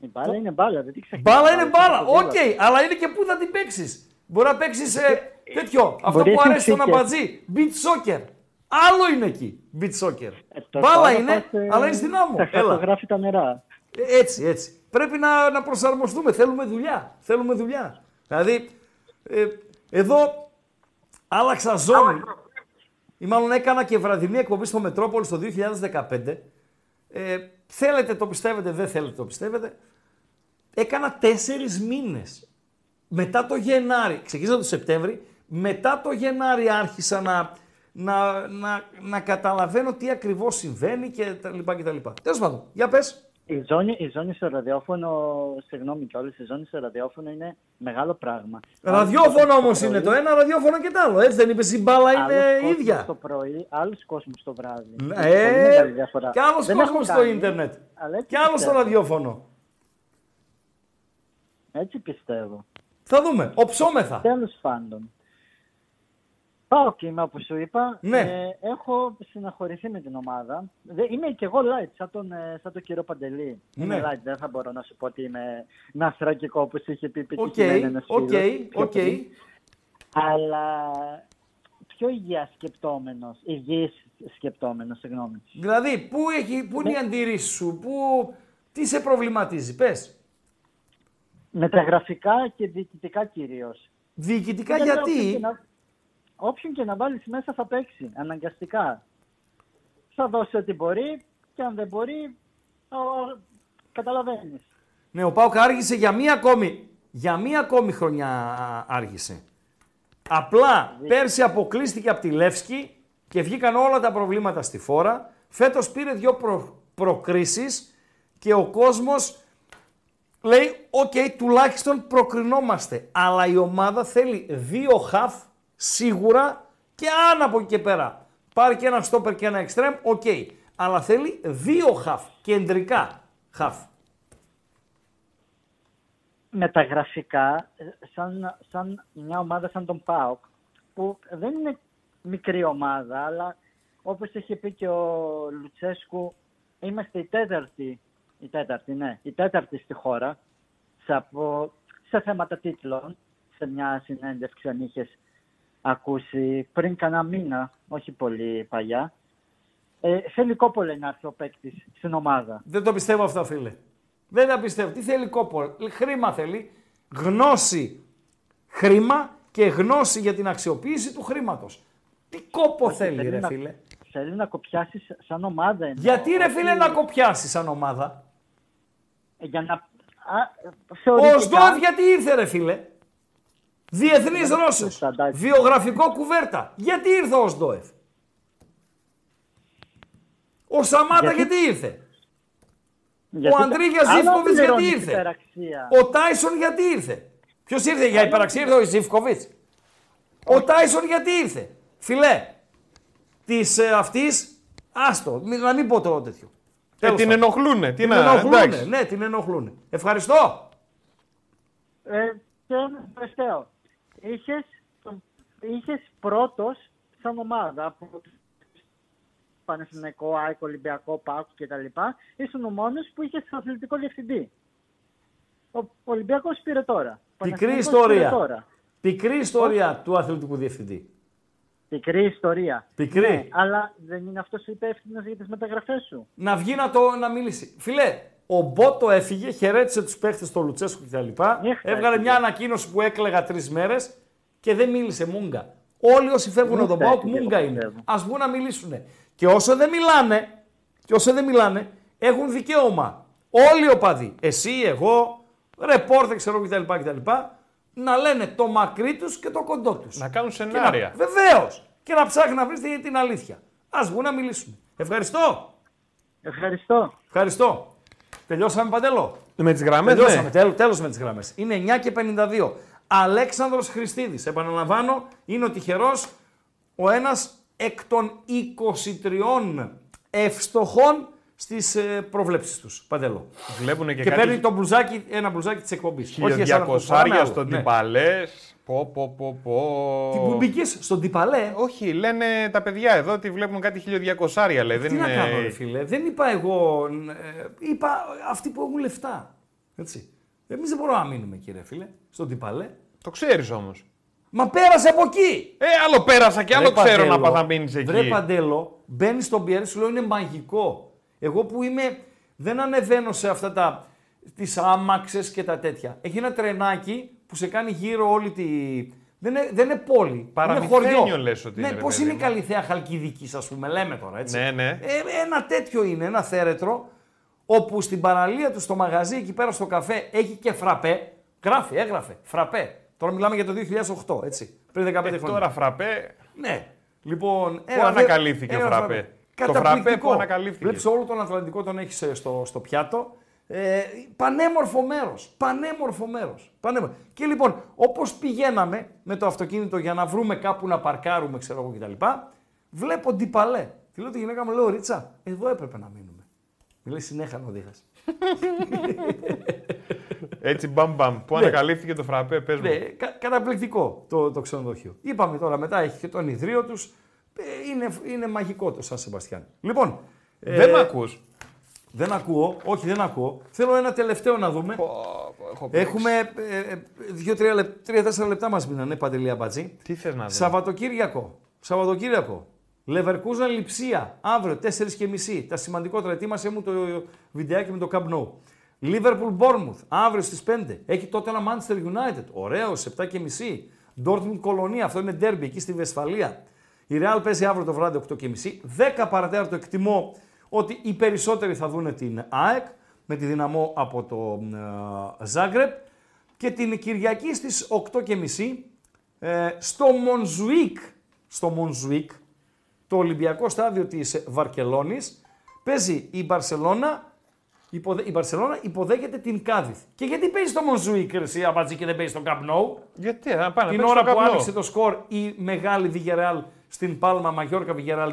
Η μπάλα είναι μπάλα, δεν ξεχνάς. Μπάλα είναι μπάλα, οκ, αλλά είναι και πού θα την παίξεις. Μπορεί να παίξεις τέτοιο, αυτό που αρέσει στον Αμπατζή, beach soccer. Άλλο είναι εκεί, beach soccer. Μπάλα είναι, αλλά είναι στην άμμο. Θα χαρτογράφει τα νερά. Έτσι. Πρέπει να προσαρμοστούμε, θέλουμε δουλειά. Δηλαδή, εδώ άλλαξα ζώνη, ή μάλλον έκανα και βραδινή εκπομπή στο Μετρόπολη το 2015. Θέλετε το πιστεύετε, δεν θέλετε το πιστεύετε. Έκανα 4 μήνες. Μετά το Γενάρη, ξεκίνησα το Σεπτέμβρη, μετά το Γενάρη άρχισα να καταλαβαίνω τι ακριβώς συμβαίνει και τα λοιπά και τα λοιπά. Τέλος πάντων, για πες. Η ζώνη στο ραδιόφωνο, συγγνώμη κιόλας, η ζώνη στο ραδιόφωνο είναι μεγάλο πράγμα. Ραδιόφωνο όμως είναι το ένα, ραδιόφωνο και το άλλο, έτσι δεν είπες η μπάλα είναι ίδια. Το πρωί, άλλος κόσμος το βράδυ. Κι άλλος κόσμος στο ίντερνετ, κι άλλος στο ραδιόφωνο. Έτσι πιστεύω. Θα δούμε. Οψόμεθα. Τέλος πάντων. Πάω και είμαι, όπως σου είπα. Ναι. Έχω συναχωρηθεί με την ομάδα. Είμαι και εγώ light, σαν τον κύριο Παντελή. Ναι. Είμαι light, δεν θα μπορώ να σου πω ότι είμαι ένα τραγικό, όπως είχε πει επιτυχημένο. Οκ. Αλλά πιο υγιής σκεπτόμενος, συγγνώμη. Δηλαδή, πού είναι η αντίρρηση σου, τι σε προβληματίζει, πες. Μεταγραφικά και διοικητικά κυρίως. Διοικητικά γιατί? Όποιον και να βάλεις μέσα θα παίξει, αναγκαστικά. Θα δώσει ό,τι μπορεί και αν δεν μπορεί, καταλαβαίνεις. Ναι, ο Πάοκ άργησε για μία ακόμη χρονιά άργησε. Απλά πέρσι αποκλείστηκε από τη Λεύσκη και βγήκαν όλα τα προβλήματα στη φόρα. Φέτος πήρε 2 προκρίσεις και ο κόσμος λέει «ΟΚ, τουλάχιστον προκρινόμαστε». Αλλά η ομάδα θέλει δύο χαφ σίγουρα και αν από εκεί και πέρα πάρει και ένα στόπερ και ένα εξτρέμ, οκ. Αλλά θέλει δύο χαφ, κεντρικά χαφ. Με τα γραφικά, σαν μια ομάδα σαν τον ΠΑΟΚ, που δεν είναι μικρή ομάδα, αλλά όπως είχε πει και ο Λουτσέσκου, είμαστε η τέταρτη στη χώρα σε θέματα τίτλων. Σε μια συνέντευξη αν είχες ακούσει πριν κανένα μήνα, όχι πολύ παλιά, θέλει κόπολε να έρθει ο παίκτης στην ομάδα. Δεν το πιστεύω αυτό, φίλε. Δεν τα πιστεύω. Τι θέλει κόπολε? Χρήμα θέλει. Γνώση χρήμα και γνώση για την αξιοποίηση του χρήματος. Τι κόπο όχι, θέλει ρε φίλε. Θέλει να κοπιάσεις σαν ομάδα. Εννοώ. Γιατί ρε φίλε να κοπιάσεις σαν ομάδα? Για να... θεωρητικά... Ο Σδόντ γιατί ήρθε ρε φίλε? Διεθνής Ρώσος, βιογραφικό κουβέρτα. Γιατί ήρθε ο Σντόεφ? Ο Σαμάτα γιατί ήρθε? Ο Αντρίγια Ζίβκοβιτς γιατί ήρθε? Ο Τάισον γιατί ήρθε? Ποιος ήρθε για υπεραξία? Ήρθε ο Ζίβκοβιτς. Ο Τάισον γιατί ήρθε? Φιλέ, της αυτής, άστο, να μην πω το τέτοιο. Την ενοχλούνε. Την ενοχλούνε, ναι, την ενοχλούνε. Ευχαριστώ. Και ένα τελευταίο. Είχες πρώτος σαν ομάδα από Παναθηναϊκό, ΑΕΚ, Ολυμπιακό, ΠΑΟΚ κτλ. Ήσουν ο μόνος που είχες αθλητικό διευθυντή. Ο Ολυμπιακός πήρε τώρα. Πικρή ιστορία του αθλητικού διευθυντή. Πικρή ιστορία. Πικρή. Ναι, αλλά δεν είναι αυτός ο υπεύθυνος για τις μεταγραφές σου. Να βγει να μιλήσει. Φιλέ, ο Μπότο έφυγε, χαιρέτησε τους παίχτες στο Λουτσέσκου κτλ. Έβγαλε μια ανακοίνωση που έκλαιγα 3 μέρες και δεν μίλησε μούγκα. Όλοι όσοι φεύγουν από τον ΠΑΟΚ μούγκα είναι. Ας βγουν να μιλήσουν. Και όσο δεν μιλάνε, έχουν δικαίωμα. Όλοι οι οπαδοί, εσύ, εγώ, ρεπόρτερ, ξέρω κτλ. Να λένε το μακρύ τους και το κοντό τους. Να κάνουν σενάρια. Βεβαίως. Και να ψάχνουν να βρει την αλήθεια. Ας βγουν να μιλήσουν. Ευχαριστώ. Ευχαριστώ. Τελειώσαμε, Παντέλο. Με τις γραμμές. Τελειώσαμε. Ναι. Τέλος με τις γραμμές. Είναι 9:52. Αλέξανδρος Χριστίδης. Επαναλαμβάνω, είναι ο τυχερός, ο ένας εκ των 23 ευστοχών στις προβλέψεις τους. Παντέλο. Βλέπουνε και κάτι... παίρνει το μπλουζάκι, ένα μπλουζάκι της εκπομπής. 1200 στον Τιπαλέ. Πω. Την που μπήκε στον Τιπαλέ. Όχι, λένε τα παιδιά εδώ ότι βλέπουν κάτι 1200, λέει. Τι να κάνω, ρε φίλε. Δεν είπα εγώ. Είπα αυτοί που έχουν λεφτά. Έτσι. Εμείς δεν μπορούμε να μείνουμε, κύριε φίλε. Στον Τιπαλέ. Το ξέρεις όμως. Μα πέρασε από εκεί. Άλλο πέρασα και άλλο Παντέλο, ξέρω να παθαμίνεις εκεί. Βρε Παντέλο, μπαίνεις στον Πιέρ, σου λέω είναι μαγικό. Εγώ που είμαι, δεν ανεβαίνω σε αυτά τις άμαξες και τα τέτοια. Έχει ένα τρενάκι που σε κάνει γύρω όλη τη... Δεν είναι πόλη, είναι χωριό. Λες ότι ναι, πώς είναι η Καλυθέα Χαλκιδικής, ας πούμε, λέμε τώρα, έτσι. Ναι. Ένα τέτοιο είναι, ένα θέρετρο, όπου στην παραλία του, στο μαγαζί, εκεί πέρα στο καφέ, έχει και φραπέ. Έγραφε, φραπέ. Τώρα μιλάμε για το 2008, έτσι, πριν 15 χρόνια. Τώρα φραπέ. Ναι. Λοιπόν, πού ανακαλύφθηκε φραπέ. Καταπληκτικό. Το ανακαλύφθηκε. Βλέπεις όλο τον Ατλαντικό τον έχεις στο πιάτο. Πανέμορφο μέρος. Και λοιπόν, όπως πηγαίναμε με το αυτοκίνητο για να βρούμε κάπου να παρκάρουμε, ξέρω εγώ κτλ. Βλέπω Ντιπαλέ. Τη λέω τη γυναίκα μου, λέω Ρίτσα, εδώ έπρεπε να μείνουμε. Μιλάει συνέχεια ο Δίχας. Έτσι μπαμπαμ. Πού ανακαλύφθηκε το φραπέ, πες μου. Καταπληκτικό το ξενοδοχείο. Είπαμε τώρα μετά έχει και τον ιδρύο τους. Είναι μαγικό το Σαν Σεμπαστιάν. Λοιπόν, δεν με ακούς. Δεν ακούω. Θέλω ένα τελευταίο να δούμε. Έχουμε 3-4 λεπτά μας μείνανε, Παντελία Μπατζή. Τι θες να δούμε. Σαββατοκύριακο. Λεβερκούζαν Λιψία. Αύριο 4:30. Τα σημαντικότερα. Ετοίμασέ μου το βιντεάκι με το Camp Nou. Liverpool Bournemouth. Αύριο στις 5. Έχει τότε ένα Manchester United. Ωραίο, 7:30. Dortmund Κολονία. Αυτό είναι derby εκεί στη Βεσφαλία. Η Real παίζει αύριο το βράδυ 8:30. 10 παρατέταρτο εκτιμώ ότι οι περισσότεροι θα δουν την ΑΕΚ με τη Δυναμό από το Ζάγκρεπ και την Κυριακή στις 8:30 στο Μονζουίκ, το Ολυμπιακό στάδιο της Βαρκελόνης, παίζει η Μπαρσελόνα Η Μπαρσελόνα υποδέχεται την Κάδιθ. Και γιατί παίζει το Μονζουίκ, η Αμπατζή, και δεν παίζει τον Καμπ Νόου? Γιατί, να πάνε, την ώρα που άνοιξε το σκορ η μεγάλη Villarreal στην Πάλμα, Μαγιόρκα Villarreal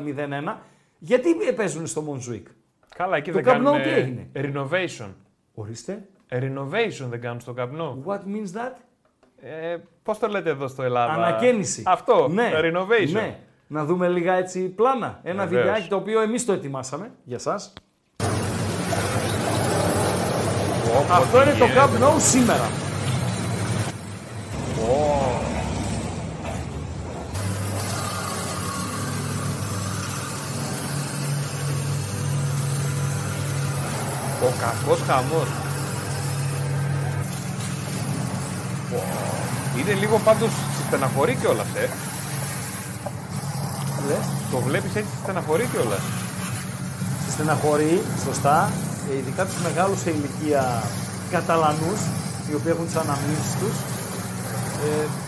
0-1, γιατί παίζουν στο Μονζουίκ? Καλά, εκεί το δεν κάνουν. Τι έγινε? Renovation. Ορίστε. Renovation δεν κάνουν στο Καμπ Νόου. What means that? Πώς το λέτε εδώ στο Ελλάδα? Ανακαίνιση. Αυτό. Ναι. Renovation. Ναι. Να δούμε λίγα έτσι πλάνα. Ένα βιντεάκι το οποίο εμείς το ετοιμάσαμε για σας. Αυτό είναι το Camp Nou σήμερα. Ο κακός χαμός. Είναι λίγο πάντως στεναχωρεί κιόλας, Το βλέπεις έτσι, στεναχωρεί κιόλας. Στεναχωρεί, σωστά. Ειδικά τους μεγάλους σε ηλικία Καταλανούς, οι οποίοι έχουν τις αναμνήσεις τους.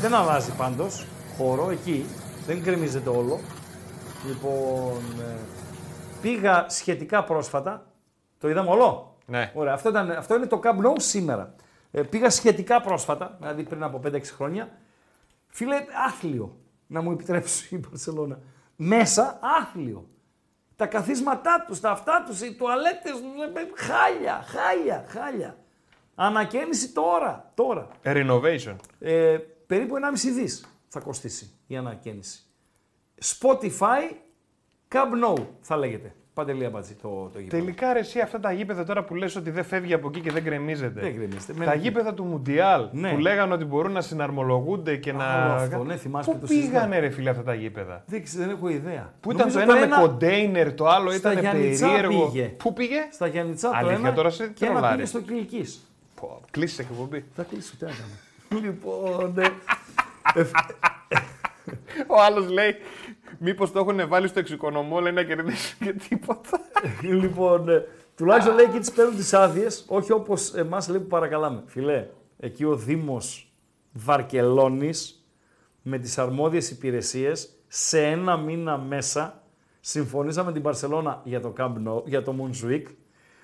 Δεν αλλάζει πάντως χώρο εκεί, δεν γκρεμίζεται όλο. Λοιπόν, πήγα σχετικά πρόσφατα, το είδαμε όλο. Ναι. Ωραία, αυτό είναι το Camp Nou σήμερα. Πήγα σχετικά πρόσφατα, δηλαδή πριν από 5-6 χρόνια. Φίλε, άθλιο, να μου επιτρέψει η Μπαρσελόνα. Μέσα, άθλιο. Τα καθίσματά τους, τα αυτά τους, οι τουαλέτες, χάλια. Ανακαίνιση τώρα. Renovation. Περίπου 1,5 δις θα κοστίσει η ανακαίνιση. Spotify, Camp Nou θα λέγεται. Παντελή Αμπατζή το γήπεδο. Τελικά ρε εσύ αυτά τα γήπεδα τώρα που λες ότι δεν φεύγει από εκεί και δεν γκρεμίζεται. Τα γήπεδα του Μουντιάλ που λέγανε ότι μπορούν να συναρμολογούνται και αυτό, ναι, πού πήγανε ρε φίλε αυτά τα γήπεδα? Δεν έχω ιδέα. Πού ήταν το ένα με κοντέινερ, το άλλο ήταν περίεργο. Πού πήγε? Στα Γιαννιτσά το ένα και ένα πήγε στο Κυλικής. Κλείσεις εκπομπή. Θα κλείσω, τι να κάνω. Λοιπόν, ο άλλος λέει, μήπως το έχουν βάλει στο εξοικονομό, λέει, να κερδίσουν και τίποτα. Λοιπόν, τουλάχιστον λέει εκεί τις παίρνουν τις άδειες, όχι όπως εμάς λέει που παρακαλάμε. Φιλέ, εκεί ο Δήμος Βαρκελώνης με τις αρμόδιες υπηρεσίες σε ένα μήνα μέσα συμφωνήσαμε την Μπαρσελόνα για το Camp Nou, για το Μονζουίκ.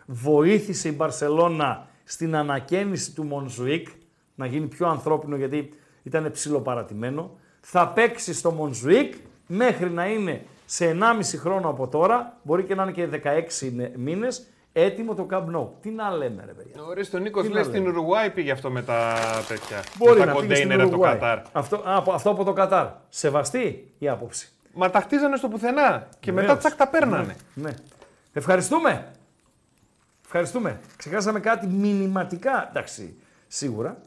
Βοήθησε η Μπαρσελόνα στην ανακαίνιση του Μονζουίκ να γίνει πιο ανθρώπινο γιατί ήταν ψιλοπαρατημένο. Θα παίξει στο Μονζουίκ μέχρι να είναι σε 1,5 χρόνο από τώρα, μπορεί και να είναι και 16 μήνες, έτοιμο το Camp Nou. Τι να λέμε, ρε παιδιά. Ορίστε, ο Νίκος λέει στην Ουρουάη πήγε αυτό με τα τέτοια. Μπορεί με να τα κοντέινερ από το Κατάρ. Αυτό από το Κατάρ. Σεβαστή η άποψη. Μα τα χτίζανε στο πουθενά και μετά τσακ τα παίρνανε. Ναι. Ευχαριστούμε. Ξεχάσαμε κάτι μηνυματικά. Εντάξει, σίγουρα.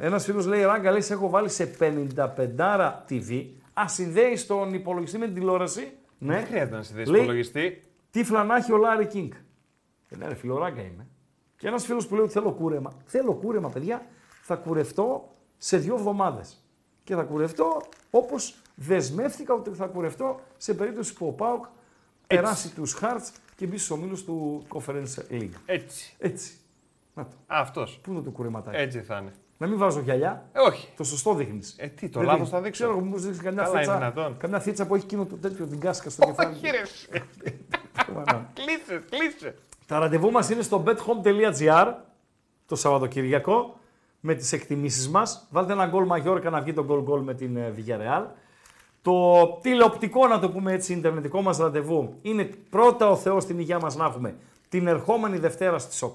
Ένας φίλος λέει: Ράγκα, λέει, σε έχω βάλει σε 55 TV. Ασυνδέει τον υπολογιστή με την τηλεόραση. Ναι, δεν χρειάζεται να συνδέει τον υπολογιστή. Τι φλανάχει ο Λάρι Κίνγκ. Ναι, φίλο, Ράγκα είμαι. Και ένας φίλος που λέει ότι θέλω κούρεμα. Θέλω κούρεμα, παιδιά. Θα κουρευτώ σε 2 εβδομάδες. Και θα κουρευτώ όπως δεσμεύτηκα ότι θα κουρευτώ σε περίπτωση που ο Πάοκ περάσει τους Hearts και μπει στους ομίλους του Conference League. Έτσι. Να το. Αυτός. Πού είναι το κουρεματάκι. Έτσι θα είναι. Να μην βάζω γυαλιά. Όχι. Το σωστό δείχνεις. Τι, το λάθος θα δείξω. Ξέρω, μου δείξεις καμιά θίτσα που έχει εκείνο το τέτοιο την κάσκα στο κεφάλι. Όχι ρε. Κλείσε. Τα ραντεβού μας είναι στο bethome.gr το Σαββατοκυριακό με τις εκτιμήσεις μας. Βάλτε ένα γκολ Μαγιόρκα να βγει το γκολ με την Villarreal. Το τηλεοπτικό, να το πούμε έτσι, ιντερνετικό μας ραντεβού είναι πρώτα ο Θεός την υγειά μας να έχουμε την ερχόμενη Δευτέρα στις 8.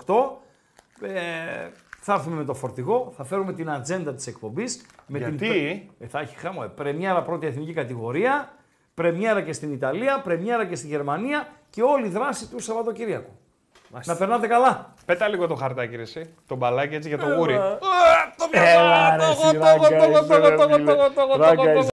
Θα έρθουμε με το φορτηγό, θα φέρουμε την ατζέντα της εκπομπής. Γιατί? Θα έχει χάμο. Πρεμιέρα πρώτη εθνική κατηγορία, πρεμιέρα και στην Ιταλία, πρεμιέρα και στη Γερμανία και όλη η δράση του Σαββατοκυριακού. Να περνάτε καλά. Πέτα λίγο το χαρτάκι ρε εσύ, το μπαλάκι έτσι για το γούρι.